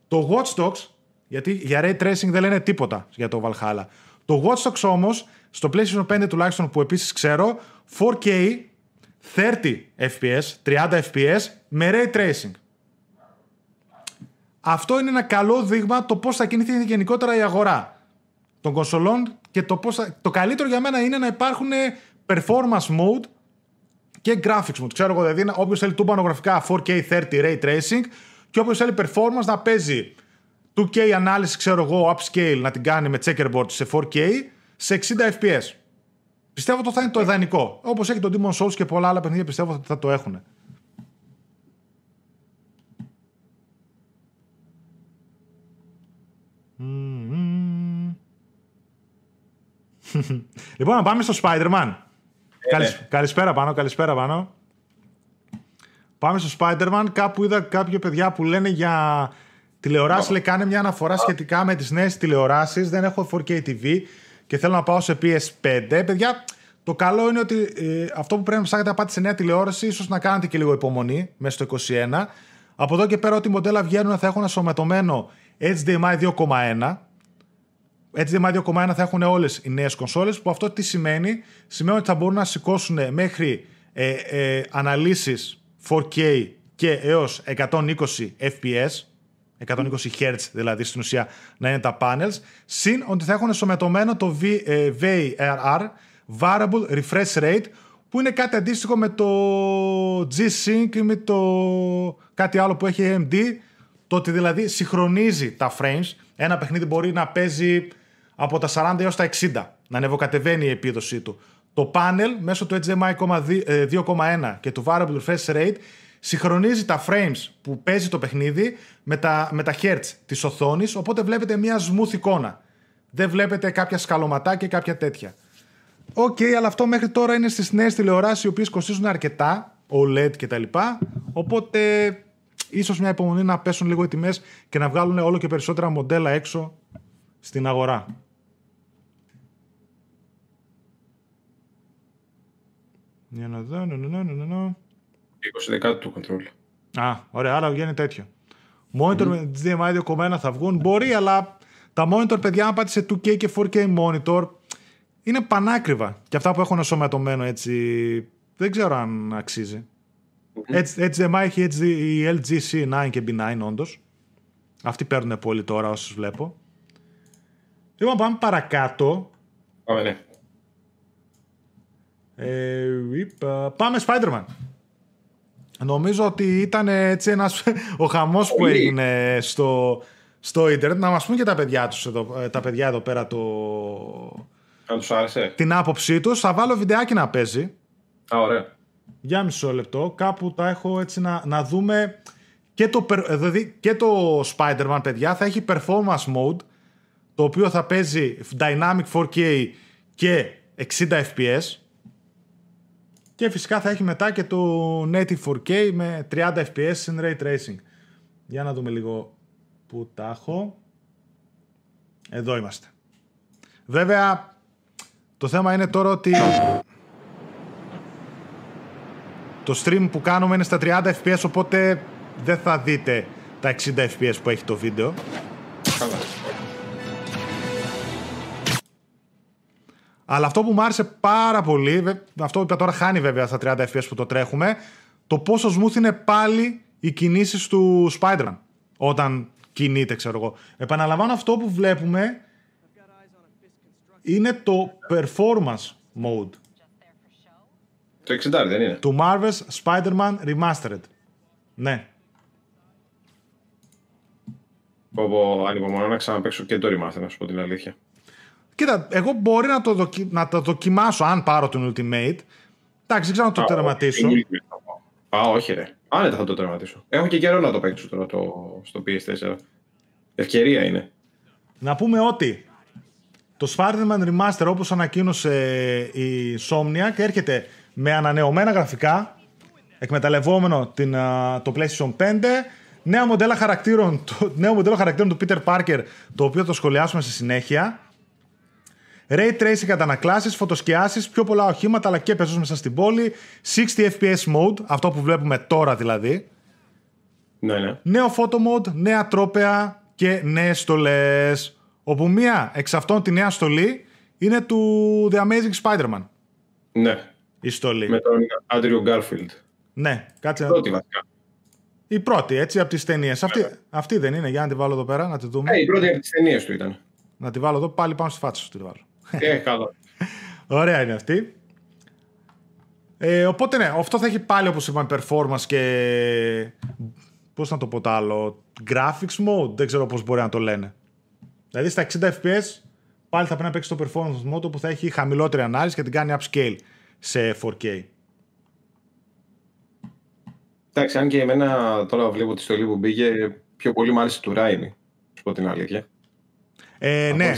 Το Watch Dogs, γιατί για Ray Tracing δεν λένε τίποτα για το Valhalla. Το Watch Dogs όμως, στο PlayStation 5 τουλάχιστον που επίσης ξέρω, 4K, 30 FPS, 30 FPS με Ray Tracing. Αυτό είναι ένα καλό δείγμα το πώς θα κινηθεί γενικότερα η αγορά των κονσολών και το καλύτερο για μένα είναι να υπάρχουν performance mode και graphics mode. Ξέρω εγώ, δηλαδή όποιος θέλει τουμπανογραφικά 4K, 30 Ray Tracing και όποιος θέλει performance να παίζει 2K ανάλυση, ξέρω εγώ, upscale να την κάνει με checkerboard σε 4K σε 60 FPS. Πιστεύω ότι θα είναι το ιδανικό. Όπως έχει το Demon Souls και πολλά άλλα παιχνίδια, πιστεύω ότι θα το έχουν. Λοιπόν, να πάμε στο Spider-Man. Καλησπέρα πάνω. Πάμε στο Spider-Man. Κάπου είδα κάποια παιδιά που λένε για τηλεοράσεις. Λέει, κάνε μια αναφορά σχετικά με τις νέες τηλεοράσεις. Δεν έχω 4K TV και θέλω να πάω σε PS5. Παιδιά, το καλό είναι ότι αυτό που πρέπει να ψάχνετε να πάτε σε νέα τηλεόραση, ίσως να κάνετε και λίγο υπομονή μέσα στο 21. Από εδώ και πέρα, ό,τι μοντέλα βγαίνουν θα έχουν ασωματωμένο HDMI 2.1. HDMI 2.1 θα έχουν όλες οι νέες κονσόλες, που αυτό τι σημαίνει? Σημαίνει ότι θα μπορούν να σηκώσουν μέχρι αναλύσεις 4K και έως 120 FPS, 120 Hz δηλαδή στην ουσία να είναι τα panels, συν ότι θα έχουν εσωματωμένο το VARR, Variable Refresh Rate, που είναι κάτι αντίστοιχο με το G-Sync ή με το κάτι άλλο που έχει AMD, το ότι δηλαδή συγχρονίζει τα frames. Ένα παιχνίδι μπορεί να παίζει από τα 40 έως τα 60, να ανεβοκατεβαίνει η επίδοσή του. Το πάνελ μέσω του HDMI 2.1 και του Variable Refresh Rate συγχρονίζει τα frames που παίζει το παιχνίδι με τα hertz της οθόνης, οπότε βλέπετε μια smooth εικόνα. Δεν βλέπετε κάποια σκαλωματά και κάποια τέτοια. Οκ, αλλά αυτό μέχρι τώρα είναι στις νέες τηλεοράσεις, οι οποίες κοστίζουν αρκετά, OLED κτλ. Οπότε ίσως μια υπομονή να πέσουν λίγο οι τιμές και να βγάλουν όλο και περισσότερα μοντέλα έξω στην αγορά. Για να δω, 20% του control. Α, ωραία, άρα βγαίνει τέτοιο. Monitor με HDMI 2.1 θα βγουν. Μπορεί, αλλά τα monitor, παιδιά, αν πάτε σε 2K και 4K monitor, είναι πανάκριβα. Και αυτά που έχουν ενσωματωμένο έτσι, δεν ξέρω αν αξίζει. HDMI έχει η LG C9 και B9 όντως. Αυτοί παίρνουν πολύ τώρα, όσους βλέπω. Λοιπόν, πάμε παρακάτω. Πάμε, ναι. Πάμε Spider-Man. Νομίζω ότι ήταν έτσι ένας ο χαμός που έγινε στο ίντερνετ. Να μας πούν και τα παιδιά τους εδώ, τα παιδιά εδώ πέρα αν τους άρεσε, την άποψή τους. Θα βάλω βιντεάκι να παίζει. Α, ωραία. Για μισό λεπτό, κάπου τα έχω έτσι να δούμε και το Spider-Man, παιδιά, θα έχει performance mode, το οποίο θα παίζει dynamic 4K και 60 FPS, και φυσικά θα έχει μετά και το native 4K με 30 FPS in ray tracing. Για να δούμε λίγο που τα έχω. Εδώ είμαστε. Βέβαια το θέμα είναι τώρα ότι το stream που κάνουμε είναι στα 30 FPS, οπότε δεν θα δείτε τα 60 FPS που έχει το βίντεο. Αλλά αυτό που μου άρεσε πάρα πολύ, αυτό που τώρα χάνει βέβαια στα 30 FPS που το τρέχουμε, το πόσο smooth είναι πάλι οι κινήσεις του Spider-Man όταν κινείται, ξέρω εγώ. Επαναλαμβάνω, αυτό που βλέπουμε είναι το performance mode. Το 60 δεν είναι? Του Marvel's Spider-Man Remastered. Ναι. Ανυπομονώ να ξαναπαίξω και το Remastered, να σου πω την αλήθεια. Κοίτα, εγώ μπορεί να το δοκιμάσω αν πάρω τον Ultimate. Εντάξει, δεν ξέρω να το τερματίσω. Α, όχι ρε. Άνετα θα το τερματίσω. Έχω και καιρό να το παίξω τώρα στο PS4. Ευκαιρία είναι. Να πούμε ότι το Spider-Man Remastered, όπως ανακοίνωσε η Somniac, έρχεται με ανανεωμένα γραφικά, εκμεταλλευόμενο το PlayStation 5, νέο μοντέλο χαρακτήρων του Peter Parker, το οποίο θα το σχολιάσουμε στη συνέχεια, Ray Tracing αντανακλάσεις, φωτοσκιάσεις, πιο πολλά οχήματα αλλά και πεζούς μέσα στην πόλη, 60 FPS mode, αυτό που βλέπουμε τώρα δηλαδή. Ναι, ναι. Νέο photo mode, νέα τρόπαια και νέες στολές, όπου μία εξ αυτών τη νέα στολή είναι του The Amazing Spider-Man. Ναι. Η στολή. Με τον Άντριου Γκάρφιλντ. Ναι, κάτσε να το. Η πρώτη, έτσι, από τις ταινίες. Αυτή δεν είναι, για να τη βάλω εδώ πέρα, να τη δούμε. Η πρώτη από τις ταινίες του ήταν. Να τη βάλω εδώ, πάλι πάνω στη φάτσα σου τη βάλω. Καλά. Ωραία είναι αυτή. Οπότε, ναι, αυτό θα έχει πάλι, όπως είπαμε, performance και, πώς να το πω τ' άλλο, graphics mode, δεν ξέρω πώς μπορεί να το λένε. Δηλαδή, στα 60 FPS, πάλι θα πρέπει να παίξει το performance mode, που θα έχει χαμηλότερη ανάλυση και την κάνει upscale σε 4K. Εντάξει, αν και εμένα τώρα βλέπω τη στολή που μπήκε, πιο πολύ μ' άρεσε του Ράιμι, σου πω την αλήθεια. Ναι.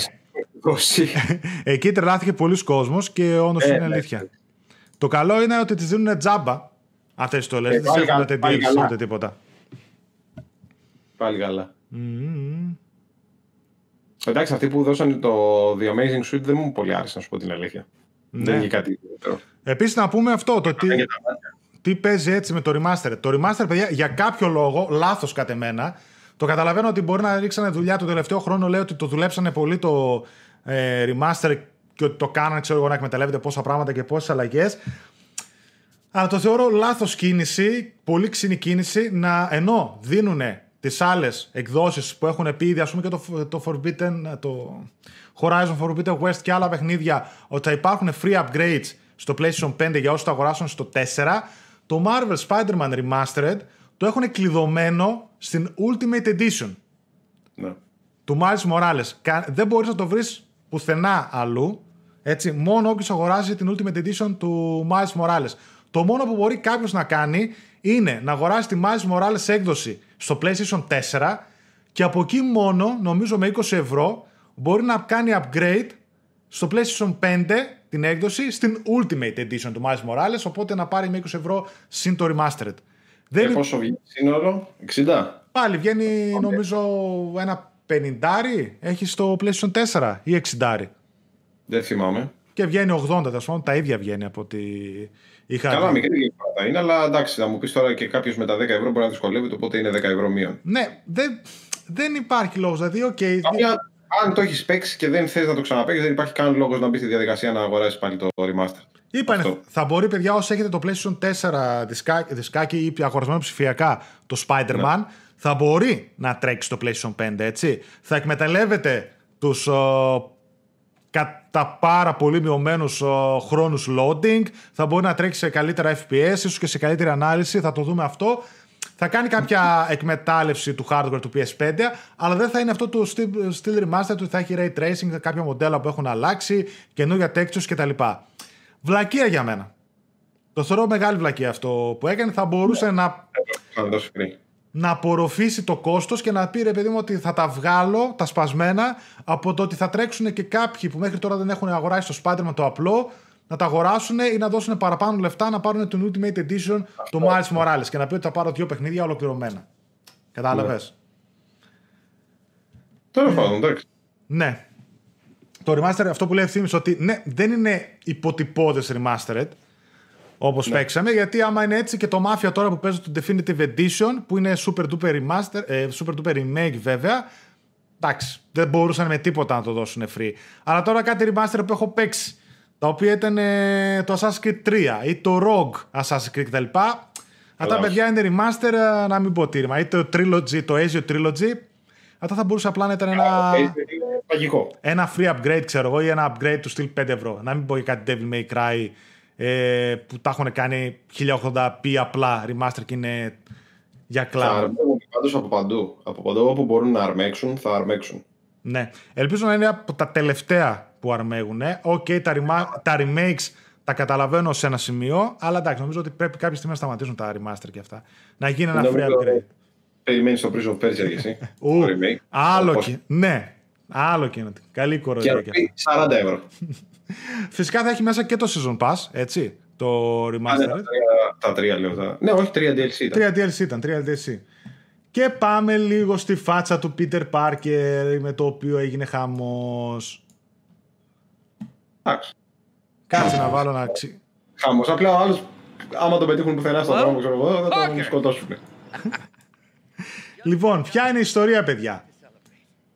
Εκεί τρελάθηκε πολλοί κόσμος και όντως είναι αλήθεια. Το καλό είναι ότι τις δίνουν τζάμπα αυτές τις τολές. Δεν έχουν τεντήσει ούτε τίποτα. Πάλι καλά. Εντάξει, αυτοί που δώσανε το The Amazing Suite δεν μου πολύ άρεσε, να σου πω την αλήθεια. Δεν είχε κάτι ιδιαίτερο. Επίσης να πούμε αυτό, το τι παίζει έτσι με το Remastered. Το Remastered, παιδιά, για κάποιο λόγο, λάθος κατ' εμένα, το καταλαβαίνω ότι μπορεί να ρίξανε δουλειά τον τελευταίο χρόνο. Λέω ότι το δουλέψανε πολύ το Remastered και ότι το κάνανε, ξέρω εγώ, να εκμεταλλεύεται πόσα πράγματα και πόσες αλλαγές. Αλλά το θεωρώ λάθος κίνηση, πολύ ξινή κίνηση, ενώ δίνουνε τις άλλες εκδόσεις που έχουν πει ήδη, ας πούμε και το Horizon Forbidden West και άλλα παιχνίδια, ότι θα υπάρχουν free upgrades στο PlayStation 5 για όσους τα αγοράσουν στο 4, το Marvel Spider-Man Remastered το έχουν κλειδωμένο στην Ultimate Edition του Miles Morales. Δεν μπορείς να το βρεις πουθενά αλλού. Έτσι, μόνο όποιος αγοράζει την Ultimate Edition του Miles Morales. Το μόνο που μπορεί κάποιος να κάνει είναι να αγοράσει τη Miles Morales έκδοση στο PlayStation 4 και από εκεί μόνο, νομίζω με 20 ευρώ, μπορεί να κάνει upgrade στο PlayStation 5 την έκδοση στην Ultimate Edition του Miles Morales, οπότε να πάρει με 20 ευρώ συν το Remastered. Και πόσο βγαίνει σύνολο, 60? Πάλι βγαίνει νομίζω ένα 50, έχει στο PlayStation 4 ή 60. Δεν θυμάμαι. Και βγαίνει 80, θα σου πω, τα ίδια βγαίνει από ότι είχα. Καλά, μικρή διαφορά είναι, αλλά εντάξει, θα μου πει τώρα και κάποιο με τα 10 ευρώ μπορεί να δυσκολεύεται, οπότε είναι 10 ευρώ μείον. Ναι, δεν υπάρχει λόγο. Δηλαδή, okay, αν το έχει παίξει και δεν θε να το ξαναπαίξει, δεν υπάρχει καν λόγο να μπει στη διαδικασία να αγοράσει πάλι το Remaster. Είπανε, θα μπορεί, παιδιά, όσοι έχετε το PlayStation 4 δισκάκι ή αγορασμένο ψηφιακά το Spider-Man, θα μπορεί να τρέξει το PlayStation 5, έτσι. Θα εκμεταλλεύεται του κατά πάρα πολύ μειωμένους χρόνους loading, θα μπορεί να τρέξει σε καλύτερα FPS, ίσως και σε καλύτερη ανάλυση, θα το δούμε αυτό. Θα κάνει κάποια εκμετάλλευση του hardware του PS5, αλλά δεν θα είναι αυτό το Steel Remastered, ότι θα έχει Ray Tracing, κάποια μοντέλα που έχουν αλλάξει, καινούργια textures κτλ. Βλακεία για μένα. Το θεωρώ μεγάλη βλακεία αυτό που έκανε. Θα μπορούσε να απορροφήσει το κόστος και να πει, ρε παιδί μου, ότι θα τα βγάλω τα σπασμένα από το ότι θα τρέξουν και κάποιοι που μέχρι τώρα δεν έχουν αγοράσει το Spider-Man το απλό, να τα αγοράσουν ή να δώσουν παραπάνω λεφτά να πάρουν την Ultimate Edition του Miles Morales και να πει ότι θα πάρω 2 παιχνίδια ολοκληρωμένα. Κατάλαβες? Τέλος πάντων, εντάξει. Ναι. Το Remastered, αυτό που λέει Ευθύμης, ότι ναι, δεν είναι υποτυπώδες Remastered όπως παίξαμε, γιατί άμα είναι έτσι και το Mafia τώρα που παίζω το Definitive Edition, που είναι super duper remaster, super duper remake βέβαια, εντάξει, δεν μπορούσαν με τίποτα να το δώσουν free. Αλλά τώρα κάτι remaster που έχω παίξει, τα οποία ήταν το Assassin's Creed 3 ή το Rogue Assassin's Creed κτλ. Αυτά, παιδιά, είναι remaster, να μην πω τήρημα, ή το Trilogy, το Ezio Trilogy. Αυτά θα μπορούσε απλά να ήταν ένα free upgrade, ξέρω εγώ, ή ένα upgrade του στυλ 5 ευρώ. Να μην πω και κάτι Devil May Cry, που τα έχουν κάνει 1080p απλά remaster και είναι για cloud. Θα αρμέγουν πάντως από παντού. Από παντού όπου μπορούν να αρμέξουν, θα αρμέξουν. Ναι. Ελπίζω να είναι από τα τελευταία που αρμέγουν. Okay, τα remakes τα καταλαβαίνω σε ένα σημείο, αλλά εντάξει, νομίζω ότι πρέπει κάποια στιγμή να σταματήσουν τα remaster και αυτά. Να γίνει ένα free upgrade. Περιμένεις το Prince of Persia και εσύ. Άλλο και. Ναι. Άλλο και. Καλή κοροϊδία. 40 ευρώ. Φυσικά θα έχει μέσα και το Season Pass, έτσι, το Remastered. Τα τρία λέω. Ναι, όχι, τρία DLC ήταν. Και πάμε λίγο στη φάτσα του Peter Parker, με το οποίο έγινε χαμός. Εντάξει. Κάτσε να βάλω να ξύ. Χαμός, απλά ο άλλος, άμα τον πετύχουν πουθενά στον δρόμο, ξέρω εγώ, θα τον σκοτώσουν. Λοιπόν, ποια είναι η ιστορία, παιδιά?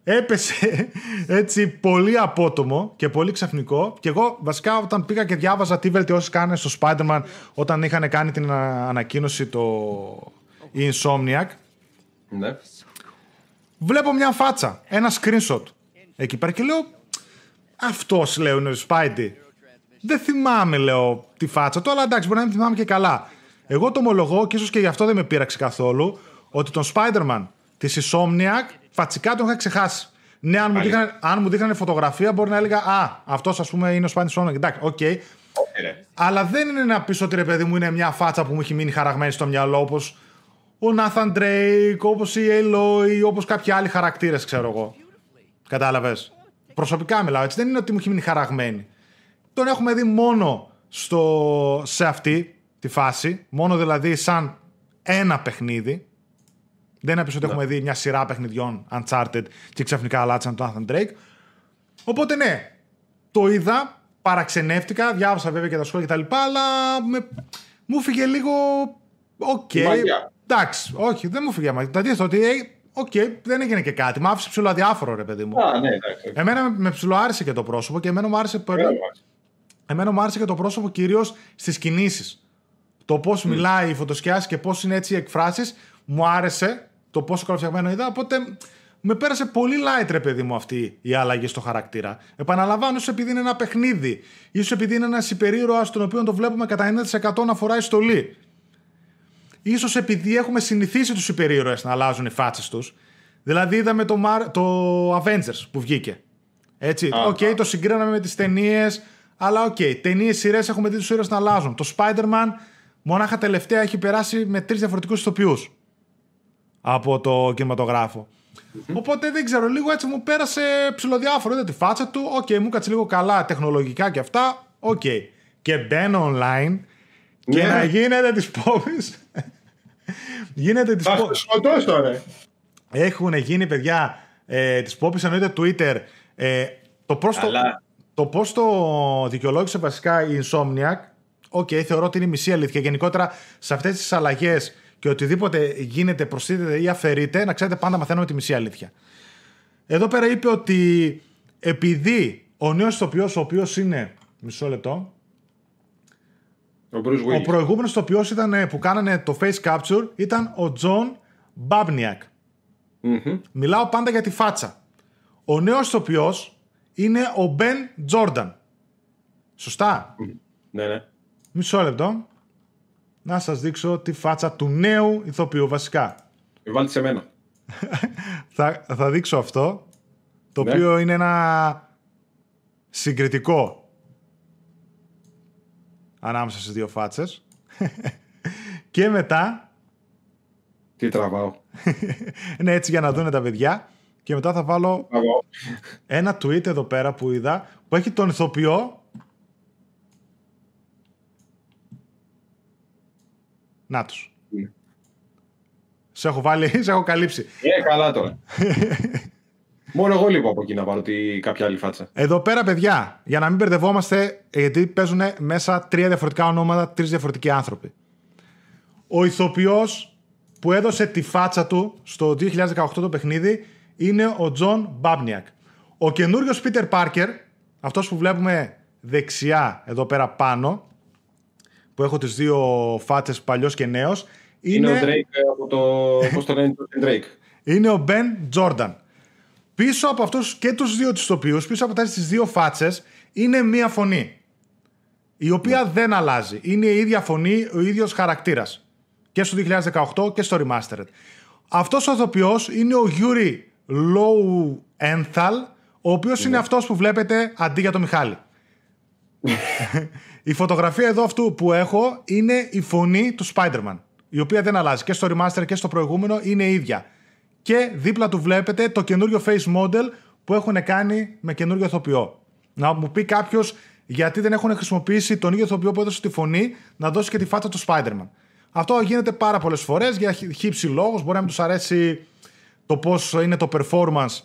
Έπεσε έτσι πολύ απότομο και πολύ ξαφνικό. Και εγώ βασικά όταν πήγα και διάβαζα τι βελτιώσεις κάνανε στο Spider-Man όταν είχαν κάνει την ανακοίνωση το Insomniac, βλέπω μια φάτσα, ένα screenshot εκεί πέρα και λέω, αυτός, λέω, είναι ο Spidey. Δεν θυμάμαι, λέω, τη φάτσα του, αλλά εντάξει, μπορεί να μην θυμάμαι και καλά. Εγώ το ομολογώ και ίσως και γι' αυτό δεν με πείραξε καθόλου, ότι τον Spider-Man της Insomniac φατσικά τον είχα ξεχάσει. Ναι, αν μου δείχνανε φωτογραφία, μπορεί να έλεγα, α, αυτός, ας πούμε, είναι ο Spidey Insomniac. Εντάξει, οκ. Αλλά δεν είναι να πεις ότι, ρε παιδί μου, είναι μια φάτσα που μου έχει μείνει χαραγμένη στο μυαλό, όπως ο Nathan Drake, όπως η Aloy, όπως κάποιοι άλλοι χαρακτήρες, ξέρω εγώ. Κατάλαβες? Προσωπικά μιλάω έτσι. Δεν είναι ότι μου έχει μείνει χαραγμένη. Τον έχουμε δει μόνο σε αυτή τη φάση. Μόνο δηλαδή σαν ένα παιχνίδι. Δεν είναι πίσω ότι έχουμε δει μια σειρά παιχνιδιών Uncharted και ξαφνικά αλλάξαν τον Nathan Drake. Οπότε ναι, το είδα, παραξενεύτηκα, διάβασα βέβαια και τα σχόλια και τα λοιπά, αλλά μου φύγε λίγο. Οκ. Εντάξει, όχι, δεν μου φύγε. Αντίθετα, ότι οκ, δεν έγινε και κάτι. Μ' άφησε ψιλοαδιάφορο, ρε παιδί μου. Ναι, εντάξει. Εμένα με ψιλοάρεσε και το πρόσωπο και εμένα μου άρεσε, και το πρόσωπο κυρίως στις κινήσεις. Το πώς μιλάει η φωτοσκιάση και πώς είναι έτσι οι εκφράσεις. Μου άρεσε το πόσο καλοφτιαγμένο είδα, οπότε με πέρασε πολύ light, ρε παιδί μου, αυτή η αλλαγή στο χαρακτήρα. Επαναλαμβάνω, ίσως επειδή είναι ένα παιχνίδι, ίσως επειδή είναι ένας υπερήρωας τον οποίο το βλέπουμε κατά 90% να φοράει στολή, ίσως επειδή έχουμε συνηθίσει τους υπερήρωες να αλλάζουν οι φάτσες τους. Δηλαδή είδαμε το Avengers που βγήκε, έτσι, το συγκρίναμε με τις ταινίες, αλλά ταινίες, σειρές, έχουμε δει τους ήρωες να αλλάζουν. Το Spider-Man μονάχα τελευταία έχει περάσει με 3 διαφορετικούς ηθοποιούς από το κινηματογράφο. Οπότε δεν ξέρω, λίγο έτσι μου πέρασε ψιλοδιάφορο. Είδα τη φάτσα του, μου κάτσε λίγο καλά τεχνολογικά και αυτά, Και μπαίνω online και να γίνεται τις πόβες. Γίνεται τις πόβες. Έχουν γίνει, παιδιά, τις πόβες, εννοείται Twitter. Το πώς το δικαιολόγησε βασικά η Insomniac, θεωρώ ότι είναι η μισή αλήθεια. Γενικότερα σε αυτές τις αλλαγές και οτιδήποτε γίνεται, προσθέτεται ή αφαιρείται, να ξέρετε, πάντα μαθαίνουμε τη μισή αλήθεια. Εδώ πέρα είπε ότι επειδή ο νέος ηθοποιός, ο οποίος είναι. Μισό λεπτό. Ο προηγούμενος ηθοποιός που κάνανε το face capture ήταν ο Τζον Μπάμπνιακ. Μιλάω πάντα για τη φάτσα. Ο νέος ηθοποιός είναι ο Μπεν Τζόρνταν. Σωστά. Ναι, ναι. Μισό λεπτό. Να σας δείξω τη φάτσα του νέου ηθοποιού βασικά. Βάλτε σε μένα. Θα δείξω αυτό, το οποίο είναι ένα συγκριτικό ανάμεσα στις δύο φάτσες. Και μετά... Τι τραβάω. Ναι, έτσι για να δούνε τα παιδιά. Και μετά θα βάλω ένα tweet εδώ πέρα που είδα, που έχει τον ηθοποιό... Να τους. Σε έχω καλύψει. Καλά τώρα. Μόνο εγώ λείπω από εκεί να πάρω κάποια άλλη φάτσα. Εδώ πέρα, παιδιά, για να μην μπερδευόμαστε, γιατί παίζουν μέσα 3 διαφορετικά ονόματα, 3 διαφορετικοί άνθρωποι. Ο ηθοποιός που έδωσε τη φάτσα του στο 2018 το παιχνίδι είναι ο Τζον Μπάμπνιακ. Ο καινούριος Πίτερ Πάρκερ, αυτός που βλέπουμε δεξιά εδώ πέρα πάνω, που έχω τις δύο φάτσες, παλιός και νέος, είναι ο Drake από το... πώς το λένε, Drake. Είναι ο Ben Jordan. Πίσω από αυτούς και τους δύο τους τοπίους, πίσω από τις δύο φάτσες, είναι μία φωνή, η οποία δεν αλλάζει. Είναι η ίδια φωνή, ο ίδιος χαρακτήρας. Και στο 2018 και στο Remastered. Αυτός ο τοπίος είναι ο Yuri Lowenthal, ο οποίος είναι αυτός που βλέπετε αντί για τον Μιχάλη. Η φωτογραφία εδώ αυτού που έχω είναι η φωνή του Spider-Man, η οποία δεν αλλάζει και στο remaster και στο προηγούμενο, είναι η ίδια. Και δίπλα του βλέπετε το καινούριο face model που έχουν κάνει με καινούριο ηθοποιό. Να μου πει κάποιος γιατί δεν έχουν χρησιμοποιήσει τον ίδιο ηθοποιό που έδωσε τη φωνή, να δώσει και τη φάτσα του Spider-Man. Αυτό γίνεται πάρα πολλές φορές για χύψη λόγους. Μπορεί να μην τους αρέσει το πώς είναι το performance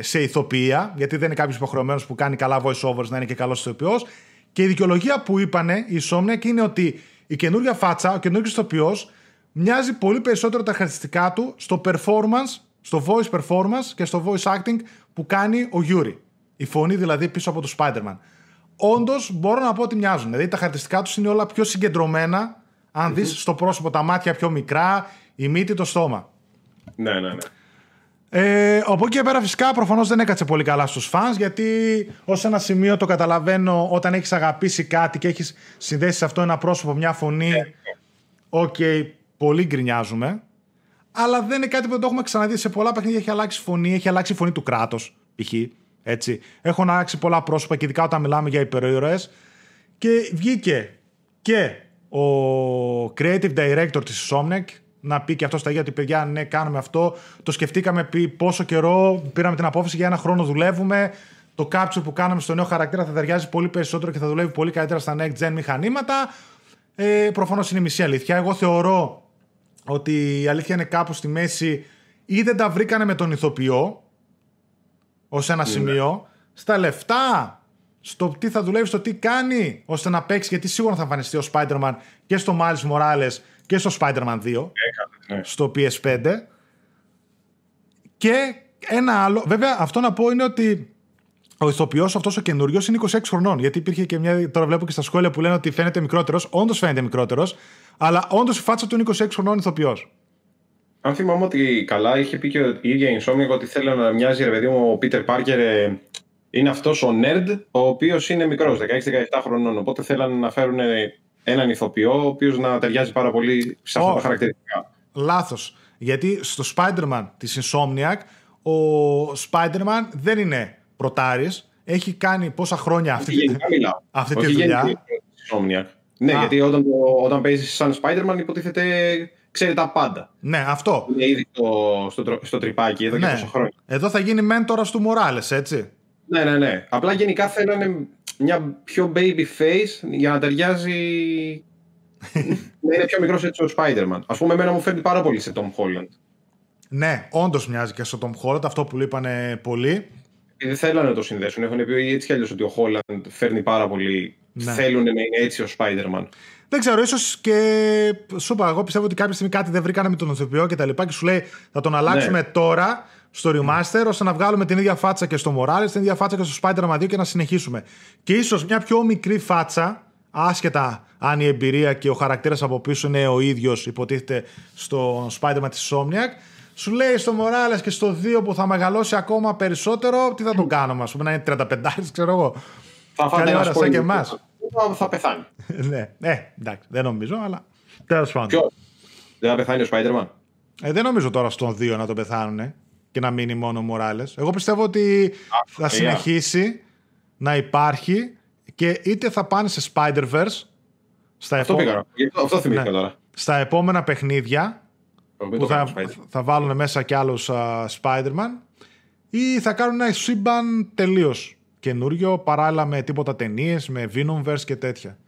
σε ηθοποιία, γιατί δεν είναι κάποιος υποχρεωμένος που κάνει καλά voice overs να είναι και καλός ηθοποιός. Και η δικαιολογία που είπανε η Insomniac είναι ότι η καινούργια φάτσα, ο καινούργιος ηθοποιός, μοιάζει πολύ περισσότερο τα χαρακτηριστικά του στο performance, στο voice performance και στο voice acting που κάνει ο Yuri. Η φωνή δηλαδή πίσω από το Spider-Man. Όντως μπορώ να πω ότι μοιάζουν. Δηλαδή τα χαρακτηριστικά τους είναι όλα πιο συγκεντρωμένα. Αν δεις στο πρόσωπο, τα μάτια πιο μικρά, η μύτη, το στόμα. Ναι, ναι, ναι. Από εκεί και πέρα, φυσικά, προφανώς δεν έκατσε πολύ καλά στους φανς, γιατί ως ένα σημείο το καταλαβαίνω, όταν έχεις αγαπήσει κάτι και έχεις συνδέσει σε αυτό ένα πρόσωπο, μια φωνή, πολύ γκρινιάζουμε, αλλά δεν είναι κάτι που δεν το έχουμε ξαναδεί σε πολλά παιχνίδια. Έχει αλλάξει φωνή, έχει αλλάξει η φωνή του κράτος π.χ. έτσι, έχουν αλλάξει πολλά πρόσωπα και ειδικά όταν μιλάμε για υπερήρωες. Και βγήκε και ο creative director της Insomniac να πει και αυτό στα ίδια ότι παιδιά, ναι, κάνουμε αυτό. Το σκεφτήκαμε πει πόσο καιρό, πήραμε την απόφαση για ένα χρόνο δουλεύουμε. Το capture που κάναμε στο νέο χαρακτήρα θα ταιριάζει πολύ περισσότερο και θα δουλεύει πολύ καλύτερα στα next gen μηχανήματα. Προφανώς είναι μισή αλήθεια. Εγώ θεωρώ ότι η αλήθεια είναι κάπου στη μέση, ή δεν τα βρήκανε με τον ηθοποιό ως ένα σημείο, στα λεφτά, στο τι θα δουλεύει, στο τι κάνει, ώστε να παίξει, γιατί σίγουρα θα εμφανιστεί ο Spider-Man και στο Miles Morales και στο Spider-Man 2, στο PS5. Και ένα άλλο, βέβαια αυτό να πω είναι ότι ο ηθοποιός αυτός ο καινούριος είναι 26 χρονών, γιατί υπήρχε και μια, τώρα βλέπω και στα σχόλια που λένε ότι φαίνεται μικρότερος, όντως φαίνεται μικρότερος, αλλά όντως η φάτσα του είναι 26 χρονών ηθοποιός. Αν θυμάμαι ότι καλά, είχε πει και η ίδια η Insomniac ότι θέλω να μοιάζει, ρε παιδί μου, ο Peter Parker είναι αυτός ο nerd, ο οποίος είναι μικρός, 16-17 χρονών, οπότε θέλανε να φέρουν έναν ηθοποιό, ο οποίος να ταιριάζει πάρα πολύ σε αυτά τα χαρακτηριστικά. Λάθος, γιατί στο Spider-Man της Insomniac, ο Spider-Man δεν είναι πρωτάρης, έχει κάνει πόσα χρόνια αυτή τη δουλειά. Insomniac. Ναι, γιατί όταν παίζει σαν Spider-Man υποτίθεται... ξέρει τα πάντα. Ναι, αυτό. Είναι ήδη στο τρυπάκι εδώ και τόσα χρόνια. Εδώ θα γίνει μέντορας του Μοράλες, έτσι. Ναι, ναι, ναι. Απλά γενικά θέλανε μια πιο baby face για να ταιριάζει. Να είναι πιο μικρός έτσι ο Spider-Man. Ας πούμε, εμένα μου φέρνει πάρα πολύ σε Tom Holland. Ναι, όντως μοιάζει και στο Tom Holland, αυτό που είπανε πολλοί. Δεν θέλανε να το συνδέσουν. Έχουν πει έτσι κι αλλιώς ότι ο Holland φέρνει πάρα πολύ. Ναι. Θέλουν να είναι έτσι ο Spider-Man. Δεν ξέρω, ίσως και σου είπα, εγώ πιστεύω ότι κάποια στιγμή κάτι δεν βρήκανε με τον ηθοποιό και τα λοιπά και σου λέει θα τον αλλάξουμε τώρα στο remaster, ώστε να βγάλουμε την ίδια φάτσα και στο Morales, την ίδια φάτσα και στο Spider-Man 2 και να συνεχίσουμε. Και ίσως μια πιο μικρή φάτσα, άσχετα αν η εμπειρία και ο χαρακτήρας από πίσω είναι ο ίδιος, υποτίθεται στο Spider-Man της Insomniac, σου λέει στο Morales και στο 2 που θα μεγαλώσει ακόμα περισσότερο, τι θα τον κάνουμε, ας πούμε, να είναι 35, ξέρω εγώ. Θα φάνε ένα σαν και εμάς. Θα πεθάνει. Ναι, εντάξει, δεν νομίζω, αλλά τέλος πάντων. Ποιος? Δεν θα πεθάνει ο Spider-Man? Δεν νομίζω τώρα στον 2 να τον πεθάνουν και να μείνει μόνο ο Μοράλες. Εγώ πιστεύω ότι θα συνεχίσει να υπάρχει και είτε θα πάνε σε Spider-Verse στα αυτό θυμήθηκα τώρα. Στα επόμενα παιχνίδια που θα βάλουν μέσα κι άλλους Spider-Man, ή θα κάνουν ένα σύμπαν τελείως καινούριο, παράλληλα με τίποτα ταινίες, με Venomverse και τέτοια.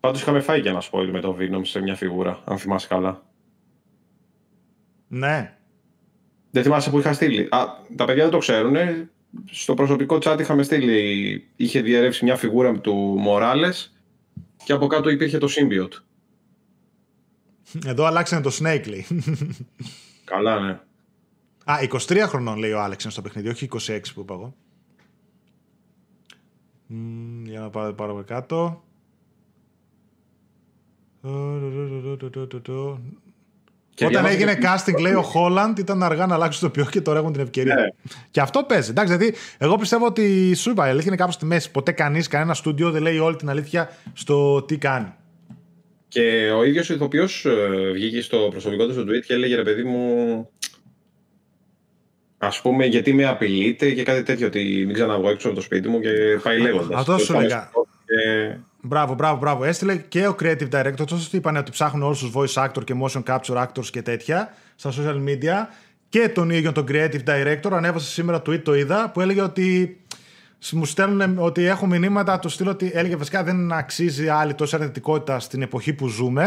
Πάντως είχαμε φάει και ένα spoil με το Venom σε μια φιγούρα, αν θυμάσαι καλά. Ναι. Δεν θυμάσαι που είχα στείλει. Τα παιδιά δεν το ξέρουν. Στο προσωπικό chat είχαμε στείλει, είχε διαιρεύσει μια φιγούρα του Morales και από κάτω υπήρχε το Symbiote. Εδώ αλλάξανε το Snake, λέει. Καλά, ναι. 23 χρονών, λέει ο Άλεξ στο παιχνίδι, όχι 26 που είπα εγώ. Για να πάρουμε κάτω. Όταν έγινε casting, λέει ο Holland, ήταν αργά να αλλάξει το ποιό και τώρα έχουν την ευκαιρία. Και αυτό παίζει. Εντάξει, δηλαδή, εγώ πιστεύω ότι σου είπα, η αλήθεια είναι κάπου στη μέση. Ποτέ κανένα στούντιο δεν λέει όλη την αλήθεια στο τι κάνει. Και ο ίδιος ο ηθοποιός βγήκε στο προσωπικό του στο tweet και έλεγε, ρε παιδί μου, ας πούμε, γιατί με απειλείτε και κάτι τέτοιο, ότι μην ξαναβγω έξω από το σπίτι μου και πάει λέγοντας. Αυτό σου έλεγα. Μπράβο. Έστειλε και ο creative director, τόσο ότι είπαν ότι ψάχνουν όλους τους voice actor και motion capture actors και τέτοια στα social media, και τον ίδιο τον creative director ανέβασε σήμερα tweet, το είδα, που έλεγε ότι μου στέλνουν ότι έχω μηνύματα, του στείλω ότι έλεγε βασικά δεν αξίζει άλλη τόση αρνητικότητα στην εποχή που ζούμε.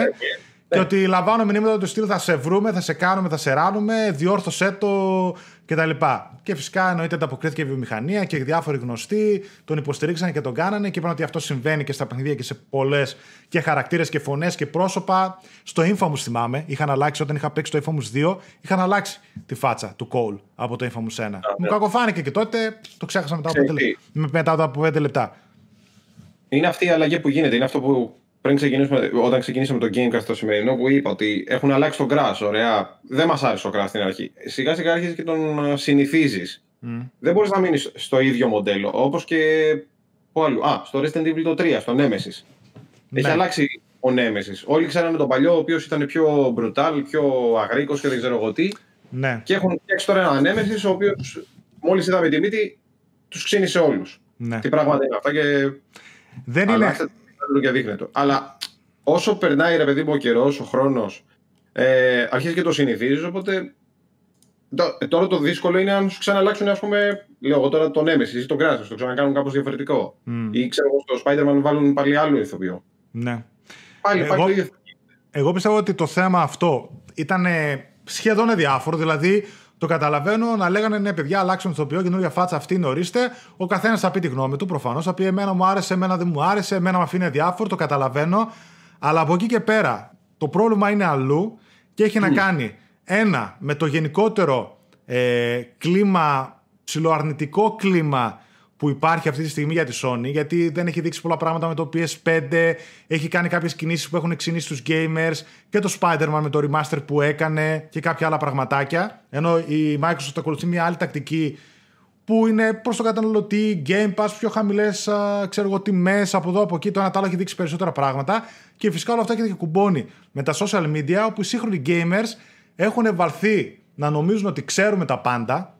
Και ότι λαμβάνω μηνύματα του στυλ, θα σε βρούμε, θα σε κάνουμε, θα σε ράνουμε, διόρθωσέ το κτλ. Και φυσικά εννοείται ανταποκρίθηκε η βιομηχανία και διάφοροι γνωστοί τον υποστηρίξαν και τον κάνανε και είπαν ότι αυτό συμβαίνει και στα παιχνίδια και σε πολλές και χαρακτήρες και φωνές και πρόσωπα. Στο Infamous θυμάμαι, είχαν αλλάξει όταν είχα παίξει το Infamous 2, είχαν αλλάξει τη φάτσα του Cole από το Infamous 1. Μου κακοφάνηκε και τότε, το ξέχασα μετά από 5 λεπτά. Είναι αυτή η αλλαγή που γίνεται, είναι αυτό που. Όταν ξεκινήσαμε το Gamecast το σημερινό, που είπα ότι έχουν αλλάξει τον Crash, ωραία. Δεν μας άρεσε ο Crash στην αρχή. Σιγά σιγά άρχισε και τον συνηθίζεις. Δεν μπορείς να μείνεις στο ίδιο μοντέλο, όπως και άλλου. Στο Resident Evil το 3, στο Nemesis. Έχει αλλάξει ο Nemesis. Όλοι ξέρανε τον παλιό, ο οποίος ήταν πιο brutal, πιο αγρίκος και δεν ξέρω εγώ τι. Ναι. Και έχουν φτιάξει τώρα ένα Nemesis, ο οποίος μόλις είδαμε τη μύτη, τους ξύνησε όλους. Ναι. Τι πράγματα είναι αυτά και. Δεν είναι. Αλλά όσο περνάει, ρε παιδί μου, ο καιρός, ο χρόνος, αρχίζει και το συνηθίζεις, οπότε τώρα το δύσκολο είναι αν σου ξαναλλάξουν, ας πούμε, λέω εγώ τώρα τον Nemesis ή τον Crash, το ξανακάνουν κάπως διαφορετικό. Ή ξέρω εγώ στο Spider-Man βάλουν πάλι άλλο ηθοποιό. Ναι. Εγώ πιστεύω ότι το θέμα αυτό ήταν σχεδόν αδιάφορο, δηλαδή το καταλαβαίνω να λέγανε ναι, παιδιά, αλλάξαν το ηθοποιό, καινούργια φάτσα αυτή είναι, ορίστε. Ο καθένας θα πει τη γνώμη του, προφανώς. Θα πει εμένα μου άρεσε, εμένα δεν μου άρεσε, εμένα με αφήνει αδιάφορο, το καταλαβαίνω. Αλλά από εκεί και πέρα το πρόβλημα είναι αλλού και έχει να κάνει ένα με το γενικότερο κλίμα, ψιλοαρνητικό κλίμα που υπάρχει αυτή τη στιγμή για τη Sony, γιατί δεν έχει δείξει πολλά πράγματα με το PS5, έχει κάνει κάποιες κινήσεις που έχουν εξηνήσει τους gamers και το Spider-Man με το remaster που έκανε και κάποια άλλα πραγματάκια, ενώ η Microsoft ακολουθεί μια άλλη τακτική που είναι προς τον καταναλωτή, Game Pass, πιο χαμηλές τιμές, από εδώ από εκεί, το ένα τ' άλλο έχει δείξει περισσότερα πράγματα και φυσικά όλα αυτά και κουμπώνει με τα social media, όπου οι σύγχρονοι gamers έχουν ευαλθεί να νομίζουν ότι ξέρουμε τα πάντα,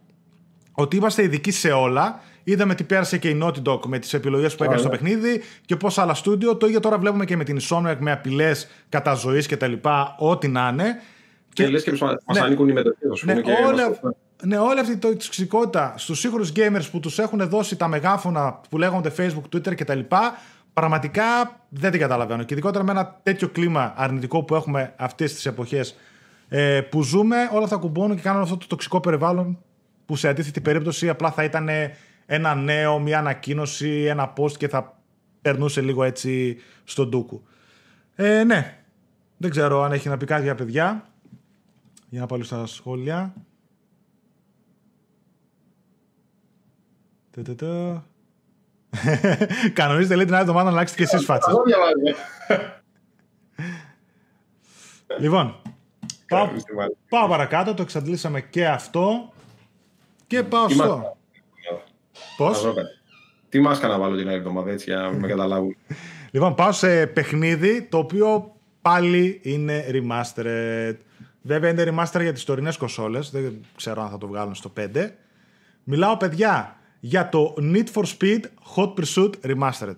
ότι είμαστε ειδικοί σε όλα. Είδαμε τι πέρασε και η Naughty Dog με τις επιλογές που έκανε στο παιχνίδι και πόσα άλλα στούντιο. Το ίδιο τώρα βλέπουμε και με την Insomniac, με απειλές κατά ζωής και τα λοιπά, ό,τι να είναι. Και λες και μας ανήκουν οι μετοχές. Ναι, όλη αυτή η τοξικότητα στους σύγχρονους gamers που τους έχουν δώσει τα μεγάφωνα που λέγονται Facebook, Twitter κτλ. Πραγματικά δεν την καταλαβαίνω. Και ειδικότερα με ένα τέτοιο κλίμα αρνητικό που έχουμε αυτές τις εποχές που ζούμε, όλα θα κουμπώνουν και κάνουν αυτό το τοξικό περιβάλλον που σε αντίθετη περίπτωση απλά θα ήταν ένα νέο, μια ανακοίνωση, ένα post και θα περνούσε λίγο έτσι στον ντούκου. Ναι, δεν ξέρω αν έχει να πει κάτι για παιδιά. Για να πάω στα σχόλια. Κανονίζετε, λέει, την άλλη εβδομάδα να αλλάξετε και εσείς φάτσα. Λοιπόν, πάω παρακάτω, το εξαντλήσαμε και αυτό και πάω στο... Πώς? Τι μάσκα να βάλω την άλλη εβδομάδα, έτσι, για να με καταλάβουν. Λοιπόν, πάω σε παιχνίδι το οποίο πάλι είναι remastered. Βέβαια είναι remastered για τις τωρινές κονσόλες, δεν ξέρω αν θα το βγάλουν στο 5. Μιλάω, παιδιά, για το Need for Speed Hot Pursuit Remastered.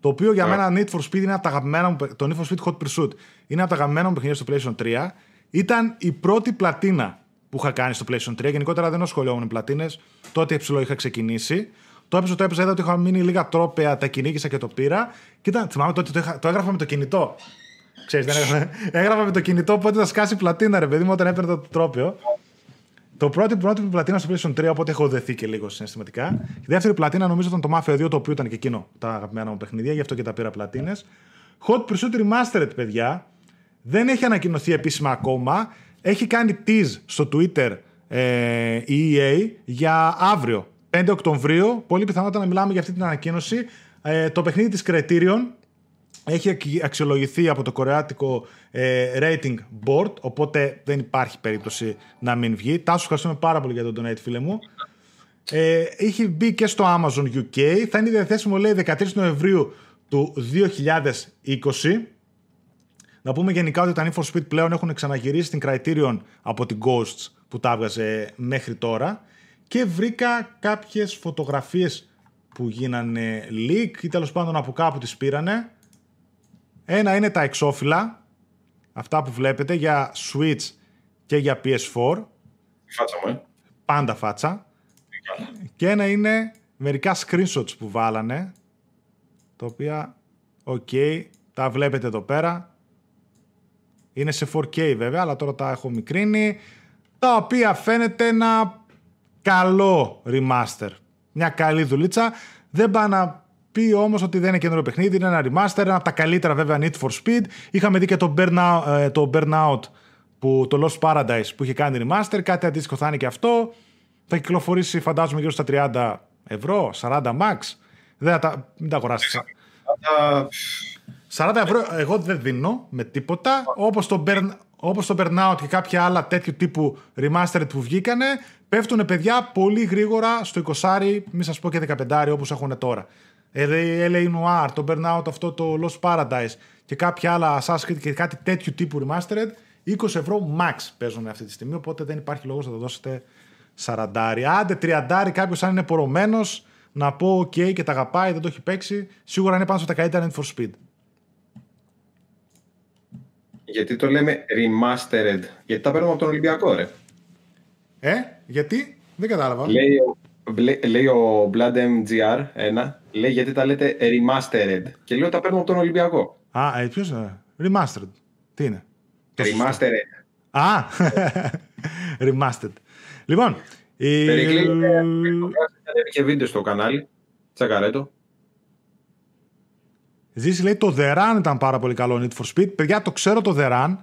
Το οποίο για μένα Need for Speed είναι από τα αγαπημένα μου, το Need for Speed Hot Pursuit είναι από τα αγαπημένα μου παιχνίδια στο PlayStation 3. Ήταν η πρώτη πλατίνα που είχα κάνει στο PlayStation 3. Γενικότερα δεν ασχολιόμουν με πλατίνες. Τότε ψηλό είχα ξεκινήσει. Το έπαιζα, είδα ότι είχα μείνει λίγα τρόπαια, τα κυνήγησα και το πήρα. Και ήταν, θυμάμαι τότε το έγραφα με το κινητό. Ξέρεις, δεν έγραφα με το κινητό, οπότε θα σκάσει πλατίνα, ρε παιδί μου, όταν έπαιρνα το τρόπαιο. Το πρώτο πλατίνα στο PlayStation 3, οπότε έχω δεθεί και λίγο συναισθηματικά. Η δεύτερη πλατίνα νομίζω ήταν το Mafia 2, το οποίο ήταν και εκείνο τα αγαπημένα μου παιχνίδια, γι' αυτό και τα πήρα πλατίνες. Hot Pursuit Remastered, παιδιά. Δεν έχει ανακοινωθεί επίσημα ακόμα. Έχει κάνει tease στο Twitter η EA για αύριο, 5 Οκτωβρίου. Πολύ πιθανότατα να μιλάμε για αυτή την ανακοίνωση. Το παιχνίδι της Criterion έχει αξιολογηθεί από το κορεάτικο rating board, οπότε δεν υπάρχει περίπτωση να μην βγει. Τάσου, ευχαριστούμε πάρα πολύ για τον donate, φίλε μου. Έχει μπει και στο Amazon UK. Θα είναι διαθέσιμο, λέει, 13 Νοεμβρίου του 2020. Να πούμε γενικά ότι τα Need for Speed πλέον έχουν ξαναγυρίσει την Criterion από την Ghosts που τα έβγαζε μέχρι τώρα και βρήκα κάποιες φωτογραφίες που γίνανε leak ή τέλος πάντων από κάπου τις πήρανε. Ένα είναι τα εξώφυλλα, αυτά που βλέπετε για Switch και για PS4. Φάτσα μου, πάντα φάτσα. Και ένα είναι μερικά screenshots που βάλανε, τα οποία, τα βλέπετε εδώ πέρα. Είναι σε 4K βέβαια, αλλά τώρα τα έχω μικρύνει. Τα οποία φαίνεται ένα καλό remaster. Μια καλή δουλίτσα. Δεν πάει να πει όμως ότι δεν είναι καινούριο παιχνίδι. Είναι ένα remaster, ένα από τα καλύτερα βέβαια Need for Speed. Είχαμε δει και το Burnout, το Lost Paradise που είχε κάνει remaster. Κάτι αντίστοιχο θα είναι και αυτό. Θα κυκλοφορήσει φαντάζομαι γύρω στα 30 ευρώ, 40 max. Μην τα αγοράσεις. 40 ευρώ εγώ δεν δίνω με τίποτα, όπως το Burnout και κάποια άλλα τέτοιου τύπου remastered που βγήκανε, πέφτουνε, παιδιά, πολύ γρήγορα στο 20, μη σας πω και 15, όπως έχουν τώρα. LA Noir, το Burnout αυτό, το Lost Paradise και κάποια άλλα Assassin's Creed και κάτι τέτοιου τύπου remastered, 20 ευρώ max παίζουν αυτή τη στιγμή, οπότε δεν υπάρχει λόγος να το δώσετε 40. Άντε 30, κάποιος αν είναι πορωμένος να πω και τα αγαπάει, δεν το έχει παίξει, σίγουρα είναι πάνω στα καλύτερα Need for Speed. Γιατί το λέμε remastered? Γιατί τα παίρνουμε από τον Ολυμπιακό, ρε. Γιατί, δεν κατάλαβα. Λέει ο Blood MGR, λέει γιατί τα λέτε remastered. Και λέω τα παίρνουμε από τον Ολυμπιακό. Α, ποιος είναι? Remastered. Τι είναι? Remastered. Α, remastered. Λοιπόν. Είχε βίντεο στο κανάλι. Τσακαρέτο. Ζήση λέει το The Run ήταν πάρα πολύ καλό, Need for Speed. Παιδιά, το ξέρω το The Run,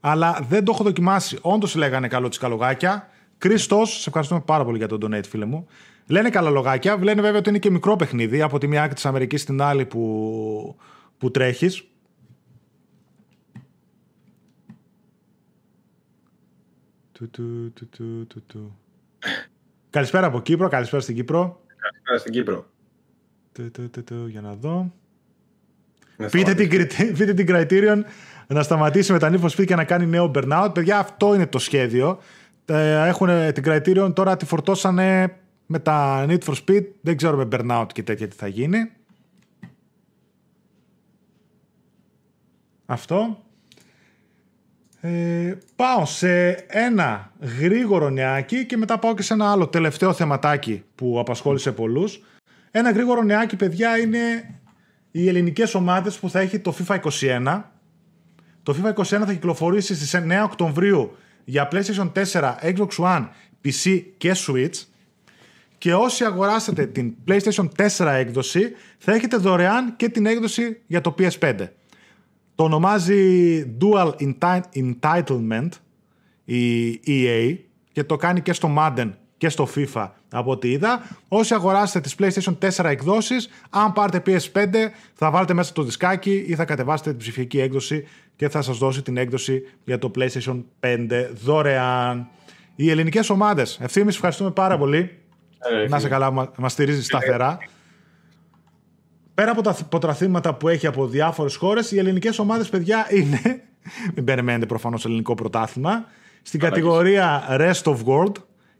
αλλά δεν το έχω δοκιμάσει. Όντως λέγανε καλό τις καλογάκια. Κρίστος, σε ευχαριστούμε πάρα πολύ για τον donate, φίλε μου. Λένε καλά λογάκια. Λένε βέβαια ότι είναι και μικρό παιχνίδι από τη μία άκρη της Αμερικής στην άλλη που τρέχεις. Καλησπέρα από Κύπρο. Καλησπέρα στην Κύπρο. Καλησπέρα στην Κύπρο. Για να δω. Πείτε την Criterion να σταματήσει με τα Need for Speed και να κάνει νέο burnout. Παιδιά, αυτό είναι το σχέδιο. Έχουν την Criterion, τώρα τη φορτώσανε με τα Need for Speed. Δεν ξέρω με burnout και τέτοια τι θα γίνει. Αυτό. Πάω σε ένα γρήγορο νεάκι και μετά πάω και σε ένα άλλο τελευταίο θεματάκι που απασχόλησε πολλούς. Ένα γρήγορο νεάκι, παιδιά, είναι οι ελληνικές ομάδες που θα έχει το FIFA 21. Το FIFA 21 θα κυκλοφορήσει στις 9 Οκτωβρίου για PlayStation 4, Xbox One, PC και Switch. Και όσοι αγοράσετε την PlayStation 4 έκδοση θα έχετε δωρεάν και την έκδοση για το PS5. Το ονομάζει Dual Entitlement η EA και το κάνει και στο Madden και στο FIFA από ό,τι είδα. Όσοι αγοράσετε τις PlayStation 4 εκδόσεις, αν πάρετε PS5 θα βάλετε μέσα το δισκάκι ή θα κατεβάσετε την ψηφιακή έκδοση και θα σας δώσει την έκδοση για το PlayStation 5 δωρεάν. Οι ελληνικές ομάδες. Ευθύμης, ευχαριστούμε πάρα πολύ. Να σε καλά, μας στηρίζεις σταθερά. Πέρα από τα ποτραθήματα που έχει από διάφορες χώρες, οι ελληνικές ομάδες, παιδιά, είναι... Μην περιμένετε προφανώς ελληνικό πρωτάθλημα. Στην κατηγορία Rest of World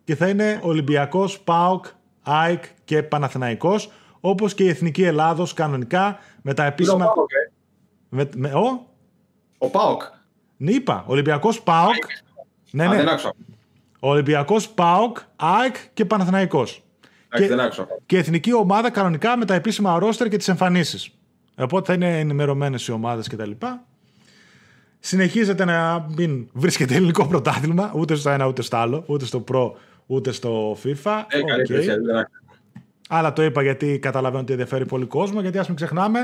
και θα είναι Ολυμπιακός, ΠΑΟΚ, ΑΕΚ και Παναθηναϊκός, όπως και η Εθνική Ελλάδος κανονικά με τα επίσημα... Ο ΠΑΟΚ. Ναι, είπα. Ολυμπιακός, ΠΑΟΚ. Ναι. Δεν άκουσα. Ολυμπιακός, ΠΑΟΚ, ΑΕΚ και Παναθηναϊκός. Και εθνική ομάδα κανονικά με τα επίσημα ρόστερ και τις εμφανίσεις. Οπότε θα είναι ενημερωμένες οι ομάδες κτλ. Συνεχίζεται να μην βρίσκεται ελληνικό πρωτάθλημα, ούτε στο ένα ούτε στο άλλο, ούτε στο Pro ούτε στο FIFA. Αλλά το είπα γιατί καταλαβαίνω ότι ενδιαφέρει πολύ κόσμο, γιατί ας μην ξεχνάμε,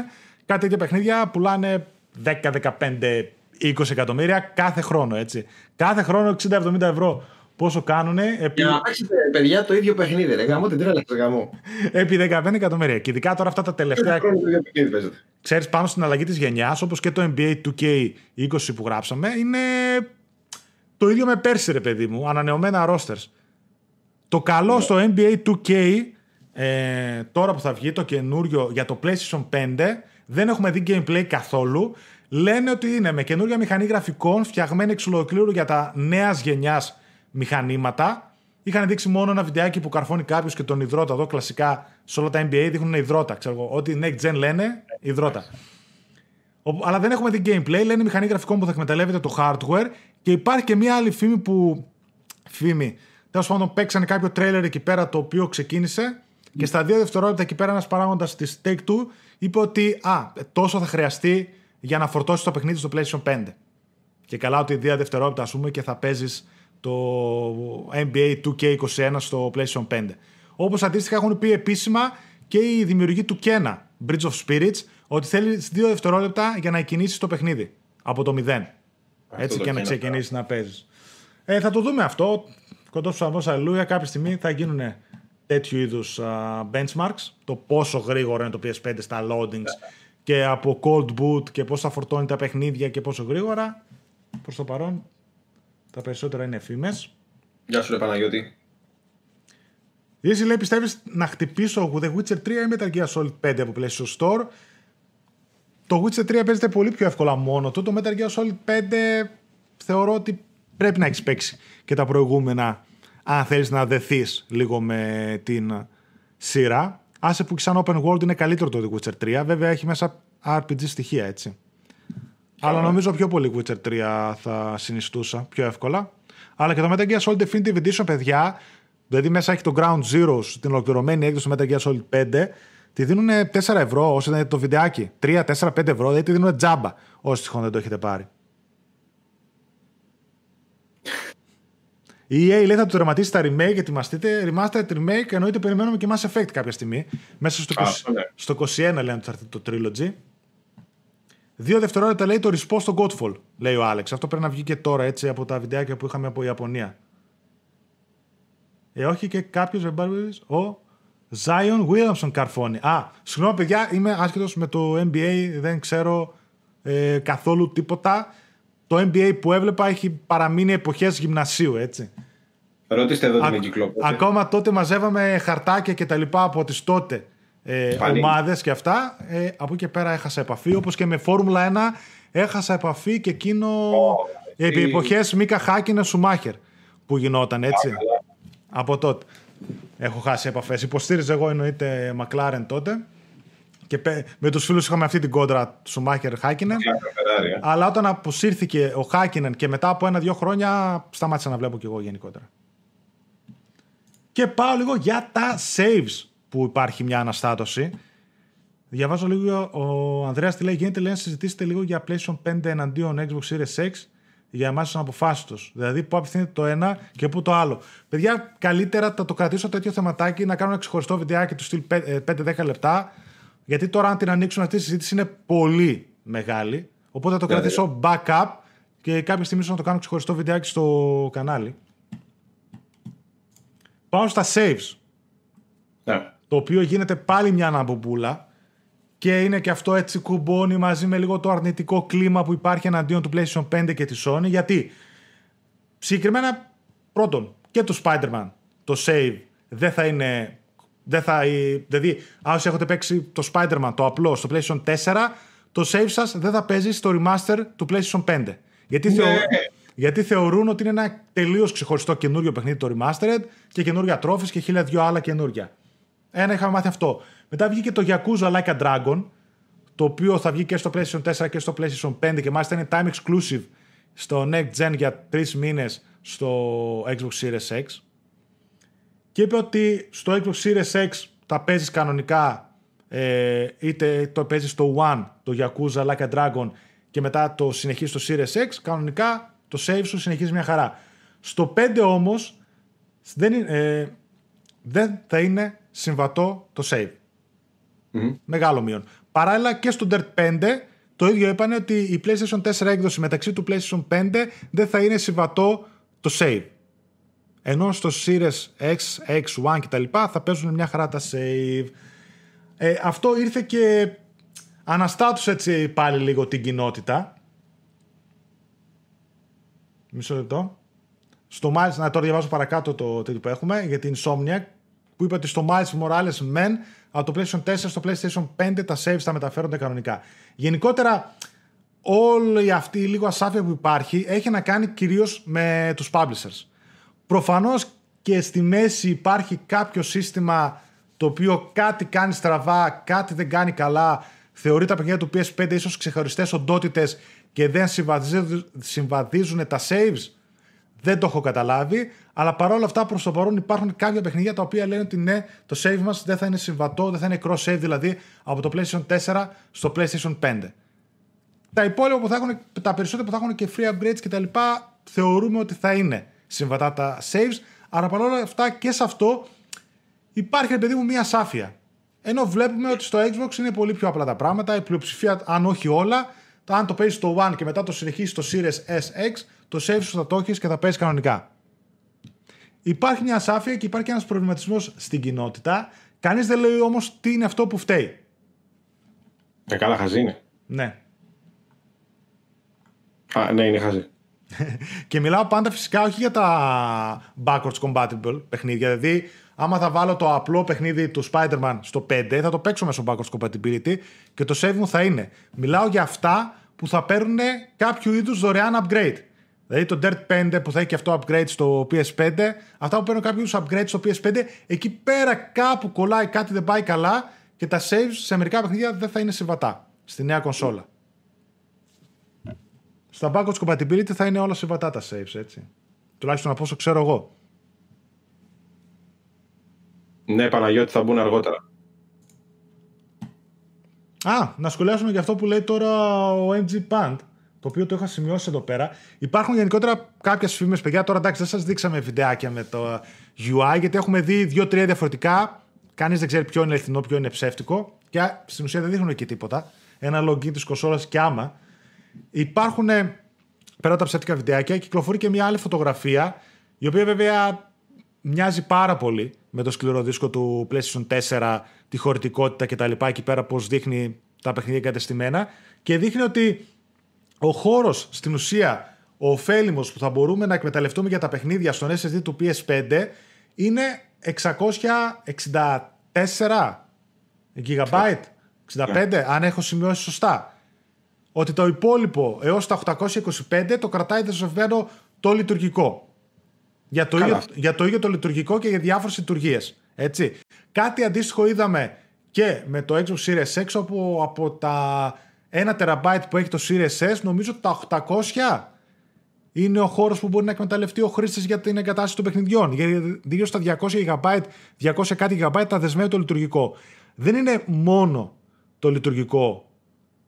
κάτι τέτοια παιχνίδια πουλάνε 10, 15, 20 εκατομμύρια κάθε χρόνο, έτσι. Κάθε χρόνο 60-70 ευρώ. Πόσο κάνουνε. Για να παίξετε, παιδιά, το ίδιο παιχνίδι. Ρε γαμώ την τρέλα, το γαμώ. Επί 15 εκατομμύρια. Και ειδικά τώρα αυτά τα τελευταία. Ξέρεις, πάνω στην αλλαγή της γενιάς, όπως και το NBA 2K20 που γράψαμε, είναι το ίδιο με πέρσι, ρε παιδί μου. Ανανεωμένα rosters. Το καλό στο NBA 2K, τώρα που θα βγει το καινούριο για το PlayStation 5, δεν έχουμε δει gameplay καθόλου. Λένε ότι είναι με καινούρια μηχανή γραφικών, φτιαγμένη εξ ολοκλήρου για τα νέα γενιά μηχανήματα. Είχαν δείξει μόνο ένα βιντεάκι που καρφώνει κάποιος και τον υδρότα. Εδώ κλασικά σε όλα τα NBA δείχνουν υδρότα. Ξέρω, ό,τι next gen λένε υδρότα. Αλλά δεν έχουμε δει gameplay. Λένε μηχανή γραφικών που θα εκμεταλλεύεται το hardware. Και υπάρχει και μία άλλη φήμη που. Τέλος πάντων, παίξανε κάποιο τρέιλερ εκεί πέρα το οποίο ξεκίνησε. Και στα 2 δευτερόλεπτα εκεί πέρα ένας παράγοντας της Take Two είπε ότι τόσο θα χρειαστεί για να φορτώσει το παιχνίδι στο PlayStation 5. Και καλά ότι 2 δευτερόλεπτα, ας πούμε, και θα παίζεις το NBA 2K21 στο PlayStation 5. Όπως αντίστοιχα έχουν πει επίσημα και οι δημιουργοί του Kena, Bridge of Spirits, ότι θέλει 2 δευτερόλεπτα για να εκκινήσεις το παιχνίδι από το 0. Έτσι το και να ξεκινήσεις να παίζεις. Θα το δούμε αυτό. Κοντός στους αυρός, αλληλούια, κάποια στιγμή θα γίνουν τέτοιου είδους benchmarks. Το πόσο γρήγορο είναι το PS5 στα loadings και από cold boot και πώς θα φορτώνει τα παιχνίδια και πόσο γρήγορα. Προς το παρόν, τα περισσότερα είναι εφήμες. Γεια σου, ρε Παναγιώτη. Ζήση λέει, πιστεύεις να χτυπήσω The Witcher 3 ή Metal Gear Solid 5 που πλαίσιο Store? Το Witcher 3 παίζεται πολύ πιο εύκολα μόνο του. Το Metal Gear Solid 5 θεωρώ ότι πρέπει να έχεις παίξει και τα προηγούμενα, αν θέλεις να δεθείς λίγο με την σειρά. Άσε που σαν open world είναι καλύτερο το The Witcher 3. Βέβαια έχει μέσα RPG στοιχεία, έτσι. Αλλά νομίζω πιο πολύ Witcher 3 θα συνιστούσα πιο εύκολα. Αλλά και το Metal Gear Solid Definitive Edition, παιδιά, δηλαδή μέσα έχει το Ground Zeroes, την ολοκληρωμένη έκδοση του Metal Gear Solid 5, τη δίνουν 4 ευρώ όσοι είναι το βιντεάκι. 3, 4, 5 ευρώ, δηλαδή τη δίνουν τζάμπα όσοι τυχόν δεν το έχετε πάρει. Η EA λέει θα του τερματίσει τα remake, ετοιμαστείτε. Remastered remake, εννοείται περιμένουμε και Mass Effect κάποια στιγμή. Μέσα στο, 20, στο 21 λένε ότι θα έρθει το Trilogy. 2 δευτερόλεπτα λέει το response στο Godfall, λέει ο Άλεξ. Αυτό πρέπει να βγει και τώρα έτσι από τα βιντεάκια που είχαμε από Ιαπωνία. Όχι και κάποιος ο Zion Williamson καρφώνει. Α, συγγνώμη παιδιά, είμαι άσχετος με το NBA, δεν ξέρω καθόλου τίποτα. Το NBA που έβλεπα έχει παραμείνει εποχές γυμνασίου, έτσι. Ρωτήστε εδώ την εγκυκλοπαίδεια. Ακόμα τότε μαζεύαμε χαρτάκια και τα λοιπά από τις τότε ομάδες και αυτά. Από εκεί και πέρα έχασα επαφή. Όπως και με Φόρμουλα 1 έχασα επαφή και εκείνο επί εποχές Μίκα Χάκινεν Σουμάχερ που γινόταν, έτσι. Από τότε έχω χάσει επαφές. Υποστήριζα εγώ εννοείται Μακλάρεν τότε. Και με τους φίλους είχαμε αυτή την κόντρα Σουμάχερ Χάκινεν. Αλλά όταν αποσύρθηκε ο Χάκινεν και μετά από 1-2 χρόνια σταμάτησα να βλέπω κι εγώ γενικότερα. Και πάω λίγο για τα saves που υπάρχει μια αναστάτωση. Διαβάζω λίγο, ο Ανδρέας τι λέει, γίνεται λέει να συζητήσετε λίγο για PlayStation 5 εναντίον Xbox Series X για εμάς τον αποφάσιστος. Δηλαδή που απευθύνεται το ένα και που το άλλο. Παιδιά, καλύτερα θα το κρατήσω τέτοιο θεματάκι, να κάνω ένα ξεχωριστό βιντεάκι του στυλ 5-10 λεπτά. Γιατί τώρα, αν την ανοίξουν, αυτή η συζήτηση είναι πολύ μεγάλη. Οπότε θα το κρατήσω backup και κάποια στιγμή να το κάνω ξεχωριστό βιντεάκι στο κανάλι. Πάω στα saves. Yeah. Το οποίο γίνεται πάλι μια αναμπομπούλα και είναι και αυτό έτσι κουμπώνει μαζί με λίγο το αρνητικό κλίμα που υπάρχει εναντίον του PlayStation 5 και τη Sony. Γιατί συγκεκριμένα, πρώτον, και το Spider-Man το save δεν θα είναι. Δηλαδή, όσοι έχετε παίξει το Spider-Man το απλό στο PlayStation 4, το save σας δεν θα παίζει στο remaster του PlayStation 5. Γιατί, γιατί θεωρούν ότι είναι ένα τελείως ξεχωριστό καινούριο παιχνίδι το remastered και καινούρια τρόφις και 1002 άλλα καινούρια. Ένα είχαμε μάθει αυτό. Μετά βγήκε το Yakuza Like a Dragon, το οποίο θα βγει και στο PlayStation 4 και στο PlayStation 5 και μάλιστα είναι time exclusive στο Next Gen για 3 μήνες στο Xbox Series X. Και είπε ότι στο Xbox Series X τα παίζεις κανονικά, είτε το παίζεις στο One, το Yakuza Like a Dragon και μετά το συνεχίζεις στο Series X, κανονικά το save σου συνεχίζει μια χαρά. Στο 5 όμως δεν θα είναι συμβατό το save. Μεγάλο μείον. Παράλληλα και στο Dirt 5 το ίδιο είπανε ότι η PlayStation 4 έκδοση μεταξύ του PlayStation 5 δεν θα είναι συμβατό το save. Ενώ στο Series X, X1 και τα λοιπά θα παίζουν μια χαρά τα save. Αυτό ήρθε και αναστάτωσε έτσι πάλι λίγο την κοινότητα. Μισό λεπτό. Στο Miles, να τώρα διαβάζω παρακάτω το τέτοιο που έχουμε για την Insomniac, που είπε ότι στο Miles Morales Men από το PlayStation 4 στο PlayStation 5 τα saves θα μεταφέρονται κανονικά. Γενικότερα όλη αυτή η λίγο ασάφεια που υπάρχει έχει να κάνει κυρίως με τους publishers. Προφανώς και στη μέση υπάρχει κάποιο σύστημα το οποίο κάτι κάνει στραβά, κάτι δεν κάνει καλά, θεωρεί τα παιχνίδια του PS5 ίσως ξεχωριστές οντότητες και δεν συμβαδίζουν τα saves. Δεν το έχω καταλάβει, αλλά παρόλα αυτά προς το παρόν υπάρχουν κάποια παιχνίδια τα οποία λένε ότι ναι, το save μας δεν θα είναι συμβατό, δεν θα είναι cross-save δηλαδή από το PlayStation 4 στο PlayStation 5. Τα υπόλοιπα που θα έχουν, τα περισσότερα που θα έχουν και free upgrades και τα λοιπά, θεωρούμε ότι θα είναι συμβατά τα saves, αλλά παρόλα αυτά και σε αυτό υπάρχει, παιδί μου, μία σάφια. Ενώ βλέπουμε ότι στο Xbox είναι πολύ πιο απλά τα πράγματα, η πλειοψηφία, αν όχι όλα, αν το παίζεις στο One και μετά το συνεχίσεις στο Series SX, το save σου θα το έχεις και θα παίζεις κανονικά. Υπάρχει μία σάφια και υπάρχει ένας προβληματισμός στην κοινότητα. Κανείς δεν λέει όμως τι είναι αυτό που φταίει. Καλά, χαζή είναι. Ναι. Α, ναι, είναι χαζή. Και μιλάω πάντα φυσικά όχι για τα backwards compatible παιχνίδια. Δηλαδή, άμα θα βάλω το απλό παιχνίδι του Spider-Man στο 5, θα το παίξω μέσω backwards compatibility και το save μου θα είναι. Μιλάω για αυτά που θα παίρνουν κάποιο είδους δωρεάν upgrade. Δηλαδή το Dirt 5 που θα έχει και αυτό upgrade στο PS5, αυτά που παίρνουν κάποιο είδους upgrade στο PS5, εκεί πέρα κάπου κολλάει κάτι, δεν πάει καλά και τα saves σε μερικά παιχνίδια δεν θα είναι συμβατά στη νέα κονσόλα. Στα backwards compatibility θα είναι όλα συμβατά τα saves, έτσι. Τουλάχιστον από όσο ξέρω εγώ. Ναι, Παναγιώτη, θα μπουν αργότερα. Α, να σχολιάσουμε για αυτό που λέει τώρα ο MG Band, το οποίο το είχα σημειώσει εδώ πέρα. Υπάρχουν γενικότερα κάποιες φήμες, παιδιά. Τώρα εντάξει, δεν σας δείξαμε βιντεάκια με το UI, γιατί έχουμε δει 2-3 διαφορετικά. Κανείς δεν ξέρει ποιο είναι αληθινό, ποιο είναι ψεύτικο. Και στην ουσία δεν δείχνουν και τίποτα. Ένα login της κονσόλας και άμα. Υπάρχουν πέρα από τα ψεύτικα βιντεάκια, κυκλοφορεί και μια άλλη φωτογραφία, η οποία βέβαια μοιάζει πάρα πολύ με το σκληρό δίσκο του PlayStation 4, τη χωρητικότητα κτλ. Εκεί πέρα πώς δείχνει τα παιχνίδια εγκατεστημένα. Και δείχνει ότι ο χώρος στην ουσία, ο ωφέλιμος που θα μπορούμε να εκμεταλλευτούμε για τα παιχνίδια στον SSD του PS5 είναι 664 GB, 65, αν έχω σημειώσει σωστά. Ότι το υπόλοιπο έως τα 825 το κρατάει δεσμευμένο το λειτουργικό. Για το ίδιο το λειτουργικό και για διάφορες λειτουργίες. Έτσι. Κάτι αντίστοιχο είδαμε και με το Xbox Series X, όπου από τα 1 TB που έχει το Series S, νομίζω ότι τα 800 είναι ο χώρος που μπορεί να εκμεταλλευτεί ο χρήστης για την εγκατάσταση των παιχνιδιών. Γιατί γύρω στα 200 GB, 200 κάτι GB τα δεσμεύει το λειτουργικό. Δεν είναι μόνο το λειτουργικό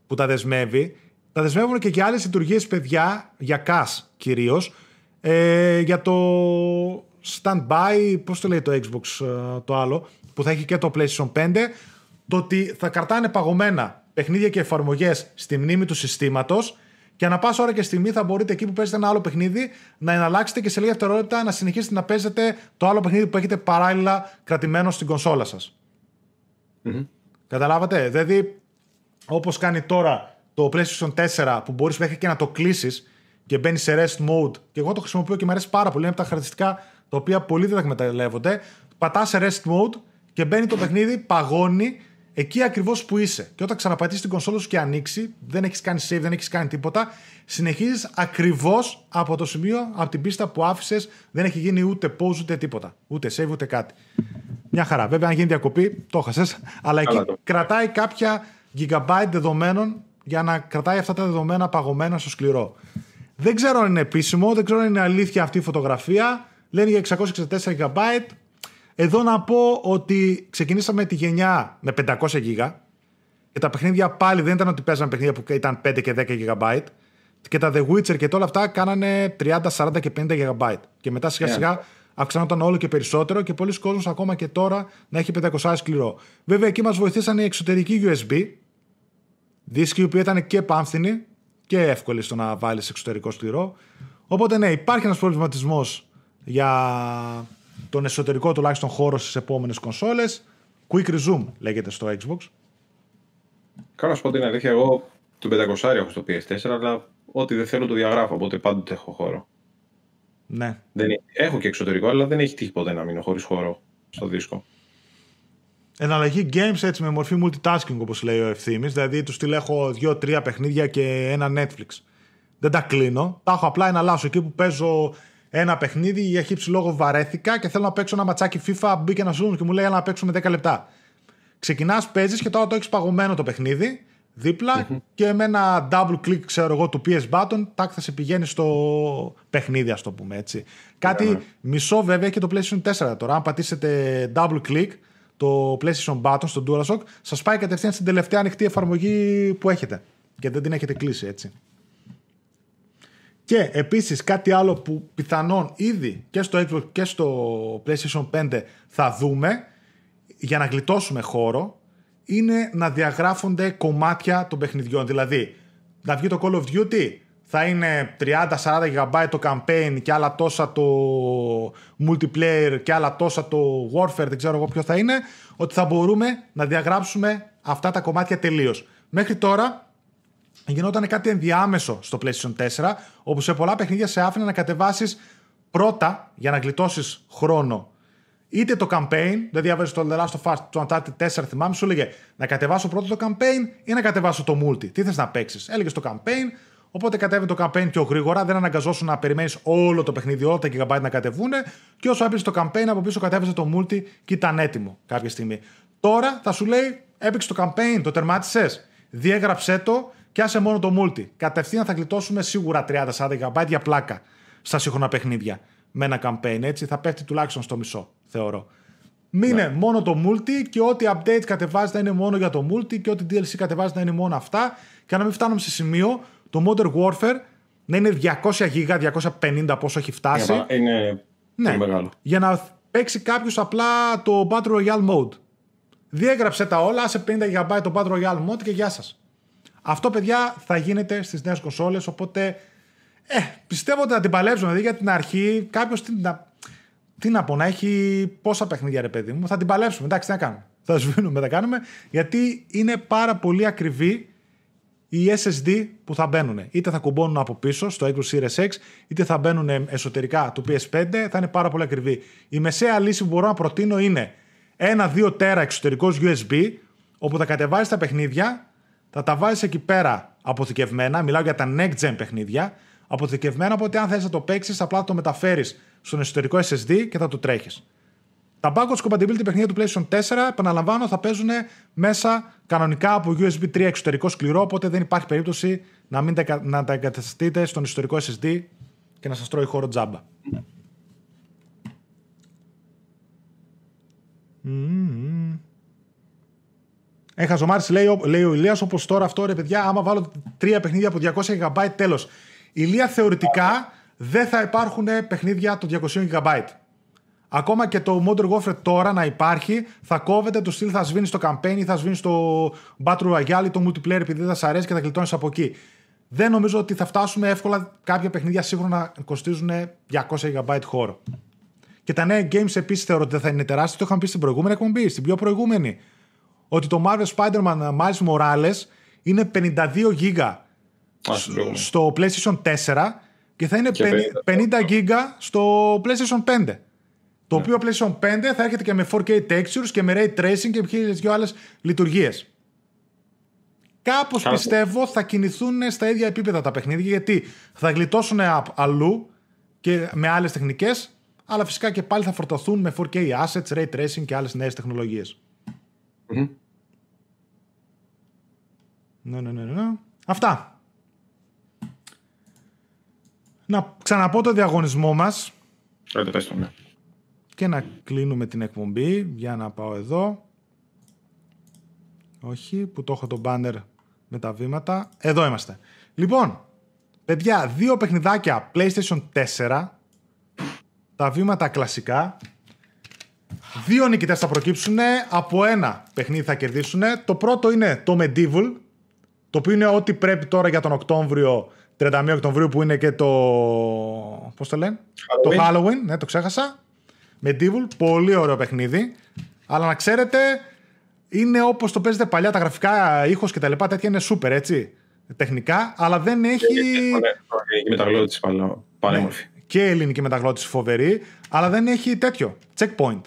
που τα δεσμεύει. Τα δεσμεύουν και για άλλες λειτουργίες, παιδιά, για cash κυρίως. Για το stand-by, πώς το λέει το Xbox το άλλο, που θα έχει και το PlayStation 5, το ότι θα κρατάνε παγωμένα παιχνίδια και εφαρμογές στη μνήμη του συστήματος και ανά πάσα ώρα και στιγμή θα μπορείτε εκεί που παίζετε ένα άλλο παιχνίδι να εναλλάξετε και σε λίγα δευτερόλεπτα να συνεχίσετε να παίζετε το άλλο παιχνίδι που έχετε παράλληλα κρατημένο στην κονσόλα σας. Mm-hmm. Καταλάβατε, δηλαδή όπως κάνει τώρα το PlayStation 4 που μπορείς μέχρι και να το κλείσεις και μπαίνει σε rest mode, και εγώ το χρησιμοποιώ και μου αρέσει πάρα πολύ, είναι από τα χαρακτηριστικά τα οποία πολλοί δεν τα εκμεταλλεύονται. Πατάς σε rest mode και μπαίνει το παιχνίδι, παγώνει εκεί ακριβώς που είσαι, και όταν ξαναπατήσεις την κονσόλα σου και ανοίξει, δεν έχεις κάνει save, δεν έχεις κάνει τίποτα, συνεχίζεις ακριβώς από το σημείο, από την πίστα που άφησες, δεν έχει γίνει ούτε pause ούτε τίποτα, ούτε save ούτε κάτι. Μια χαρά, βέβαια αν γίνει διακοπή το έχασες, αλλά εκεί κρατάει κάποια gigabyte δεδομένων για να κρατάει αυτά τα δεδομένα παγωμένα στο σκληρό. Δεν ξέρω αν είναι επίσημο, δεν ξέρω αν είναι αλήθεια αυτή η φωτογραφία. Λένε για 664 GB. Εδώ να πω ότι ξεκινήσαμε τη γενιά με 500 GB. Και τα παιχνίδια πάλι δεν ήταν ότι παίζανε παιχνίδια που ήταν 5 και 10 GB. Και τα The Witcher και όλα αυτά κάνανε 30, 40 και 50 GB. Και μετά σιγά σιγά αυξανόταν όλο και περισσότερο και πολλοί κόσμος ακόμα και τώρα να έχει 500 σκληρό. Βέβαια εκεί μας βοηθήσαν οι εξωτερικοί USB. Δίσκοι που ήταν και πάμφθηνοι και εύκολη στο να βάλεις εξωτερικό σκληρό. Οπότε ναι, υπάρχει ένας προβληματισμός για τον εσωτερικό τουλάχιστον χώρο στις επόμενες κονσόλες. Quick resume λέγεται στο Xbox. Κάνω να σου πω την αλήθεια, εγώ τον 500 έχω στο PS4, αλλά ό,τι δεν θέλω το διαγράφω, οπότε πάντοτε έχω χώρο. Ναι. Έχω και εξωτερικό, αλλά δεν έχει τύχει ποτέ να μείνω χωρίς χώρο στο δίσκο. Εναλλαγή games έτσι με μορφή multitasking, όπως λέει ο Ευθύμης. Δηλαδή του στυλ έχω 2-3 παιχνίδια και ένα Netflix. Δεν τα κλείνω. Τα έχω απλά εναλλάσσω. Εκεί που παίζω ένα παιχνίδι για χύψη λόγο βαρέθηκα και θέλω να παίξω ένα ματσάκι FIFA. Μπήκε ένα Zoom και μου λέει να παίξουμε 10 λεπτά. Ξεκινάς, παίζεις και τώρα το έχεις παγωμένο το παιχνίδι δίπλα και με ένα double click, ξέρω εγώ, του PS button, τάκ θα σε πηγαίνει στο παιχνίδι, ας το πούμε έτσι. Κάτι μισό βέβαια και το PlayStation 4 τώρα. Αν πατήσετε double click το PlayStation Button στο DualShock, σας πάει κατευθείαν στην τελευταία ανοιχτή εφαρμογή που έχετε και δεν την έχετε κλείσει, έτσι. Και επίσης κάτι άλλο που πιθανόν ήδη και στο Xbox και στο PlayStation 5 θα δούμε για να γλιτώσουμε χώρο είναι να διαγράφονται κομμάτια των παιχνιδιών. Δηλαδή να βγει το Call of Duty θα είναι 30-40 GB το campaign και άλλα τόσα το multiplayer και άλλα τόσα το warfare, δεν ξέρω εγώ ποιο θα είναι, ότι θα μπορούμε να διαγράψουμε αυτά τα κομμάτια τελείως. Μέχρι τώρα γινόταν κάτι ενδιάμεσο στο PlayStation 4, όπου σε πολλά παιχνίδια σε άφηνε να κατεβάσεις πρώτα για να γλιτώσεις χρόνο είτε το campaign, δηλαδή έβαζες το The Last of Us, το Uncharted 4 θυμάμαι, σου έλεγε να κατεβάσω πρώτα το campaign ή να κατεβάσω το multi, τι θες να παίξεις, έλεγες το campaign. Οπότε κατέβει το campaign πιο γρήγορα, δεν αναγκαζόσουν να περιμένεις όλο το παιχνίδι, όλα τα gigabyte να κατεβούνε, και όσο έπαιξε το campaign από πίσω κατέβασε το multi και ήταν έτοιμο κάποια στιγμή. Τώρα θα σου λέει έπαιξε το campaign, το τερμάτισες, διέγραψέ το και άσε μόνο το multi. Κατευθείαν θα γλιτώσουμε σίγουρα 30-40 GB για πλάκα στα σύγχρονα παιχνίδια με ένα campaign. Έτσι θα πέφτει τουλάχιστον στο μισό, θεωρώ. Μείνε μόνο το multi και ό,τι update κατεβάζει να είναι μόνο για το multi και ό,τι DLC κατεβάζει να είναι μόνο αυτά. Και να μην φτάνουμε σε σημείο το Modern Warfare να είναι 200 GB, 250 πόσο έχει φτάσει. Είναι ναι, μεγάλο. Για να παίξει κάποιος απλά το Battle Royale Mode. Διέγραψε τα όλα σε 50 GB το Battle Royale Mode και γεια σας. Αυτό, παιδιά, θα γίνεται στις νέες κονσόλες, οπότε πιστεύω ότι να την παλέψουμε. Δηλαδή για την αρχή κάποιος να έχει πόσα παιχνίδια, ρε παιδί μου, θα την παλέψουμε. Εντάξει, τι να κάνουμε. Θα σβήνουμε, θα κάνουμε. Γιατί είναι πάρα πολύ ακριβή οι SSD που θα μπαίνουν. Είτε θα κουμπώνουν από πίσω στο Xbox Series X, είτε θα μπαίνουν εσωτερικά του PS5, θα είναι πάρα πολύ ακριβή. Η μεσαία λύση που μπορώ να προτείνω είναι 1-2 τέρα εξωτερικός USB, όπου θα κατεβάζεις τα παιχνίδια, θα τα βάζεις εκεί πέρα αποθηκευμένα. Μιλάω για τα next gen παιχνίδια. Αποθηκευμένα, οπότε αν θες να το παίξεις, απλά το μεταφέρεις στον εσωτερικό SSD και θα το τρέχεις. Τα backwards compatibility παιχνίδια του PlayStation 4, επαναλαμβάνω, θα παίζουν μέσα κανονικά από USB 3 εξωτερικό σκληρό, οπότε δεν υπάρχει περίπτωση να μην τα εγκαταστείτε στον εσωτερικό SSD και να σας τρώει χώρο τζάμπα. Έχαζο Μάρις, λέει ο Ηλίας, όπως τώρα αυτό, ρε παιδιά, άμα βάλω 3 παιχνίδια από 200 GB, τέλος. Ηλία, θεωρητικά δεν θα υπάρχουν παιχνίδια των 200 GB. Ακόμα και το Modern Warfare τώρα να υπάρχει, θα κόβεται το στυλ, θα σβήνεις το campaign ή θα σβήνεις το Battle Royale ή το multiplayer επειδή δεν θα σ' αρέσει και θα γλιτώνεις από εκεί. Δεν νομίζω ότι θα φτάσουμε εύκολα. Κάποια παιχνίδια σύγχρονα κοστίζουν 200 GB χώρο. Και τα νέα games επίσης θεωρώ ότι δεν θα είναι τεράστια. Το είχαμε πει στην προηγούμενη εκπομπή, στην πιο προηγούμενη. Ότι το Marvel Spider-Man Miles Morales είναι 52 GB στο PlayStation 4 και θα είναι και 50 GB στο PlayStation 5. Το οποίο PlayStation 5 θα έρχεται και με 4K textures και με Ray Tracing και χίλιες δυο άλλες λειτουργίες. Κάπως πιστεύω θα κινηθούν στα ίδια επίπεδα τα παιχνίδια, γιατί θα γλιτώσουν αλλού και με άλλες τεχνικές, αλλά φυσικά και πάλι θα φορτωθούν με 4K assets, Ray Tracing και άλλες νέες τεχνολογίες. Ναι. Αυτά. Να ξαναπώ το διαγωνισμό μας. Και να κλείνουμε την εκπομπή. Για να πάω εδώ. Όχι, που το έχω το banner με τα βήματα. Εδώ είμαστε. Λοιπόν, παιδιά, 2 παιχνιδάκια PlayStation 4. Τα βήματα κλασικά. 2 νικητές θα προκύψουν. Από 1 παιχνίδι θα κερδίσουν. Το πρώτο είναι το MediEvil, το οποίο είναι ό,τι πρέπει τώρα για τον Οκτώβριο, 31 Οκτωβρίου, που είναι και το... πώς το λένε? Halloween. Το Halloween, ναι, το ξέχασα. MediEvil, πολύ ωραίο παιχνίδι. Αλλά να ξέρετε, είναι όπως το παίζετε παλιά, τα γραφικά, ήχος και τα λοιπά, τέτοια είναι super, έτσι, τεχνικά, αλλά δεν έχει... Και μεταγλώτηση πανέμορφη. Και ελληνική μεταγλώτηση φοβερή, αλλά δεν έχει τέτοιο, checkpoint.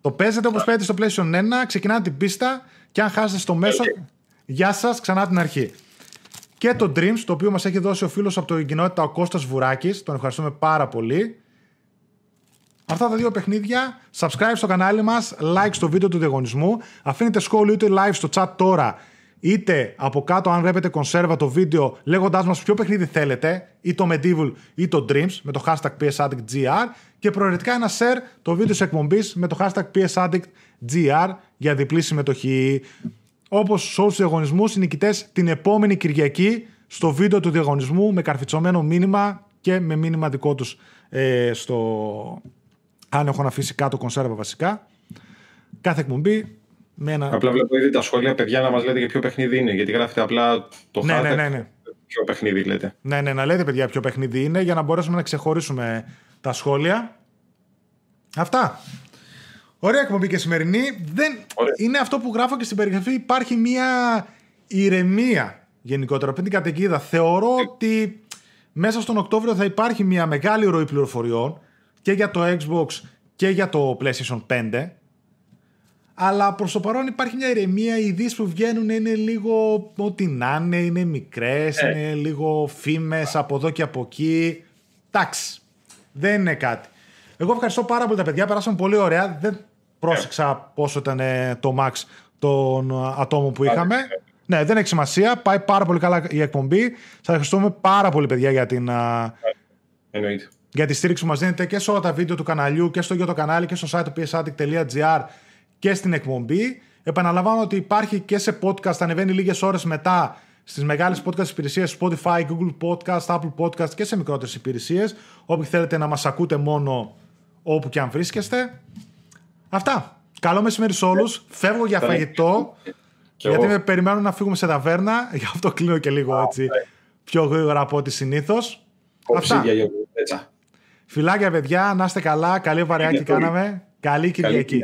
Το παίζετε όπως παίζετε στο PlayStation 1, ξεκινάτε την πίστα και αν χάσετε στο μέσο, γεια σας, ξανά την αρχή. Και το Dreams, το οποίο μας έχει δώσει ο φίλος από την κοινότητα, ο Κώστας Βουράκης, τον ευχαριστούμε πάρα πολύ. Αυτά τα 2 παιχνίδια, subscribe στο κανάλι μας, like στο βίντεο του διαγωνισμού, αφήνετε σχόλιο είτε live στο chat τώρα, είτε από κάτω αν βλέπετε κονσέρβα το βίντεο, λέγοντάς μας ποιο παιχνίδι θέλετε, ή το MediEvil ή το Dreams, με το hashtag psaddict.gr, και προαιρετικά ένα share το βίντεο της εκπομπής με το hashtag psaddict.gr για διπλή συμμετοχή. Όπως σε όλους τους διαγωνισμούς, οι νικητές την επόμενη Κυριακή στο βίντεο του διαγωνισμού με καρφιτσωμένο μήνυμα και με μήνυμα δικό τους στο... αν έχω να αφήσει κάτω κονσέρβα βασικά. Κάθε εκπομπή με ένα... Απλά βλέπω ήδη τα σχόλια, παιδιά, να μας λέτε για ποιο παιχνίδι είναι. Γιατί γράφετε απλά το χάρτη. Ναι. Ποιο παιχνίδι λέτε. Ναι, να λέτε, παιδιά, ποιο παιχνίδι είναι, για να μπορέσουμε να ξεχωρίσουμε τα σχόλια. Αυτά. Ωραία εκπομπή και σημερινή. Είναι αυτό που γράφω και στην περιγραφή. Υπάρχει μια ηρεμία γενικότερα πριν την καταιγίδα. Θεωρώ ότι μέσα στον Οκτώβριο θα υπάρχει μια μεγάλη ροή πληροφοριών και για το Xbox και για το PlayStation 5. Αλλά προς το παρόν υπάρχει μια ηρεμία. Οι ειδήσεις που βγαίνουν είναι λίγο ό,τι να είναι, είναι μικρές, είναι λίγο φήμες από εδώ και από εκεί. Εντάξει, δεν είναι κάτι. Εγώ ευχαριστώ πάρα πολύ τα παιδιά, περάσαμε πολύ ωραία. Δεν πρόσεξα πόσο ήταν το max των ατόμων που είχαμε. Ναι, δεν έχει σημασία. Πάει πάρα πολύ καλά η εκπομπή. Σας ευχαριστούμε πάρα πολύ, παιδιά, για την... για τη στήριξη που μας δίνετε και σε όλα τα βίντεο του καναλιού και στο ίδιο το κανάλι και στο site psaddict.gr και στην εκπομπή. Επαναλαμβάνω ότι υπάρχει και σε podcast, ανεβαίνει λίγες ώρες μετά στις μεγάλες podcast υπηρεσίες Spotify, Google Podcast, Apple Podcast και σε μικρότερες υπηρεσίες. Όποιοι θέλετε να μας ακούτε μόνο όπου και αν βρίσκεστε. Αυτά. Καλό μεσημέρι σε όλους. Φεύγω για φαγητό γιατί με περιμένουν να φύγουμε σε ταβέρνα. Γι' αυτό κλείνω και λίγο έτσι πιο γρήγορα από ό,τι συνήθως. Αυτά. Φιλάκια, παιδιά, να είστε καλά. Καλή βαριάκι κάναμε. Καλή Κυριακή.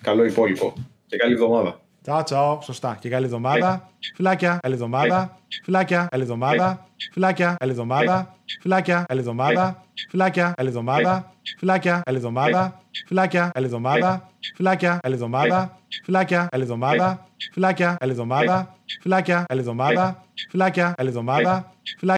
Καλό υπόλοιπο. Και καλή εβδομάδα. Τσαο, τσαο. Σωστά. Και καλή εβδομάδα. Φιλάκια. Καλή εβδομάδα. Φιλάκια. Καλή εβδομάδα. Φιλάκια. Καλή εβδομάδα. Φιλάκια. Καλή εβδομάδα. Φιλάκια. Καλή εβδομάδα. Φιλάκια. Καλή εβδομάδα. Φιλάκια. Καλή εβδομάδα. Φιλάκια. Καλή εβδομάδα. Φιλάκια. Καλή εβδομάδα. Φιλάκια. Καλή εβδομάδα. Φιλάκια. Καλή εβδομάδα. Φιλάκια.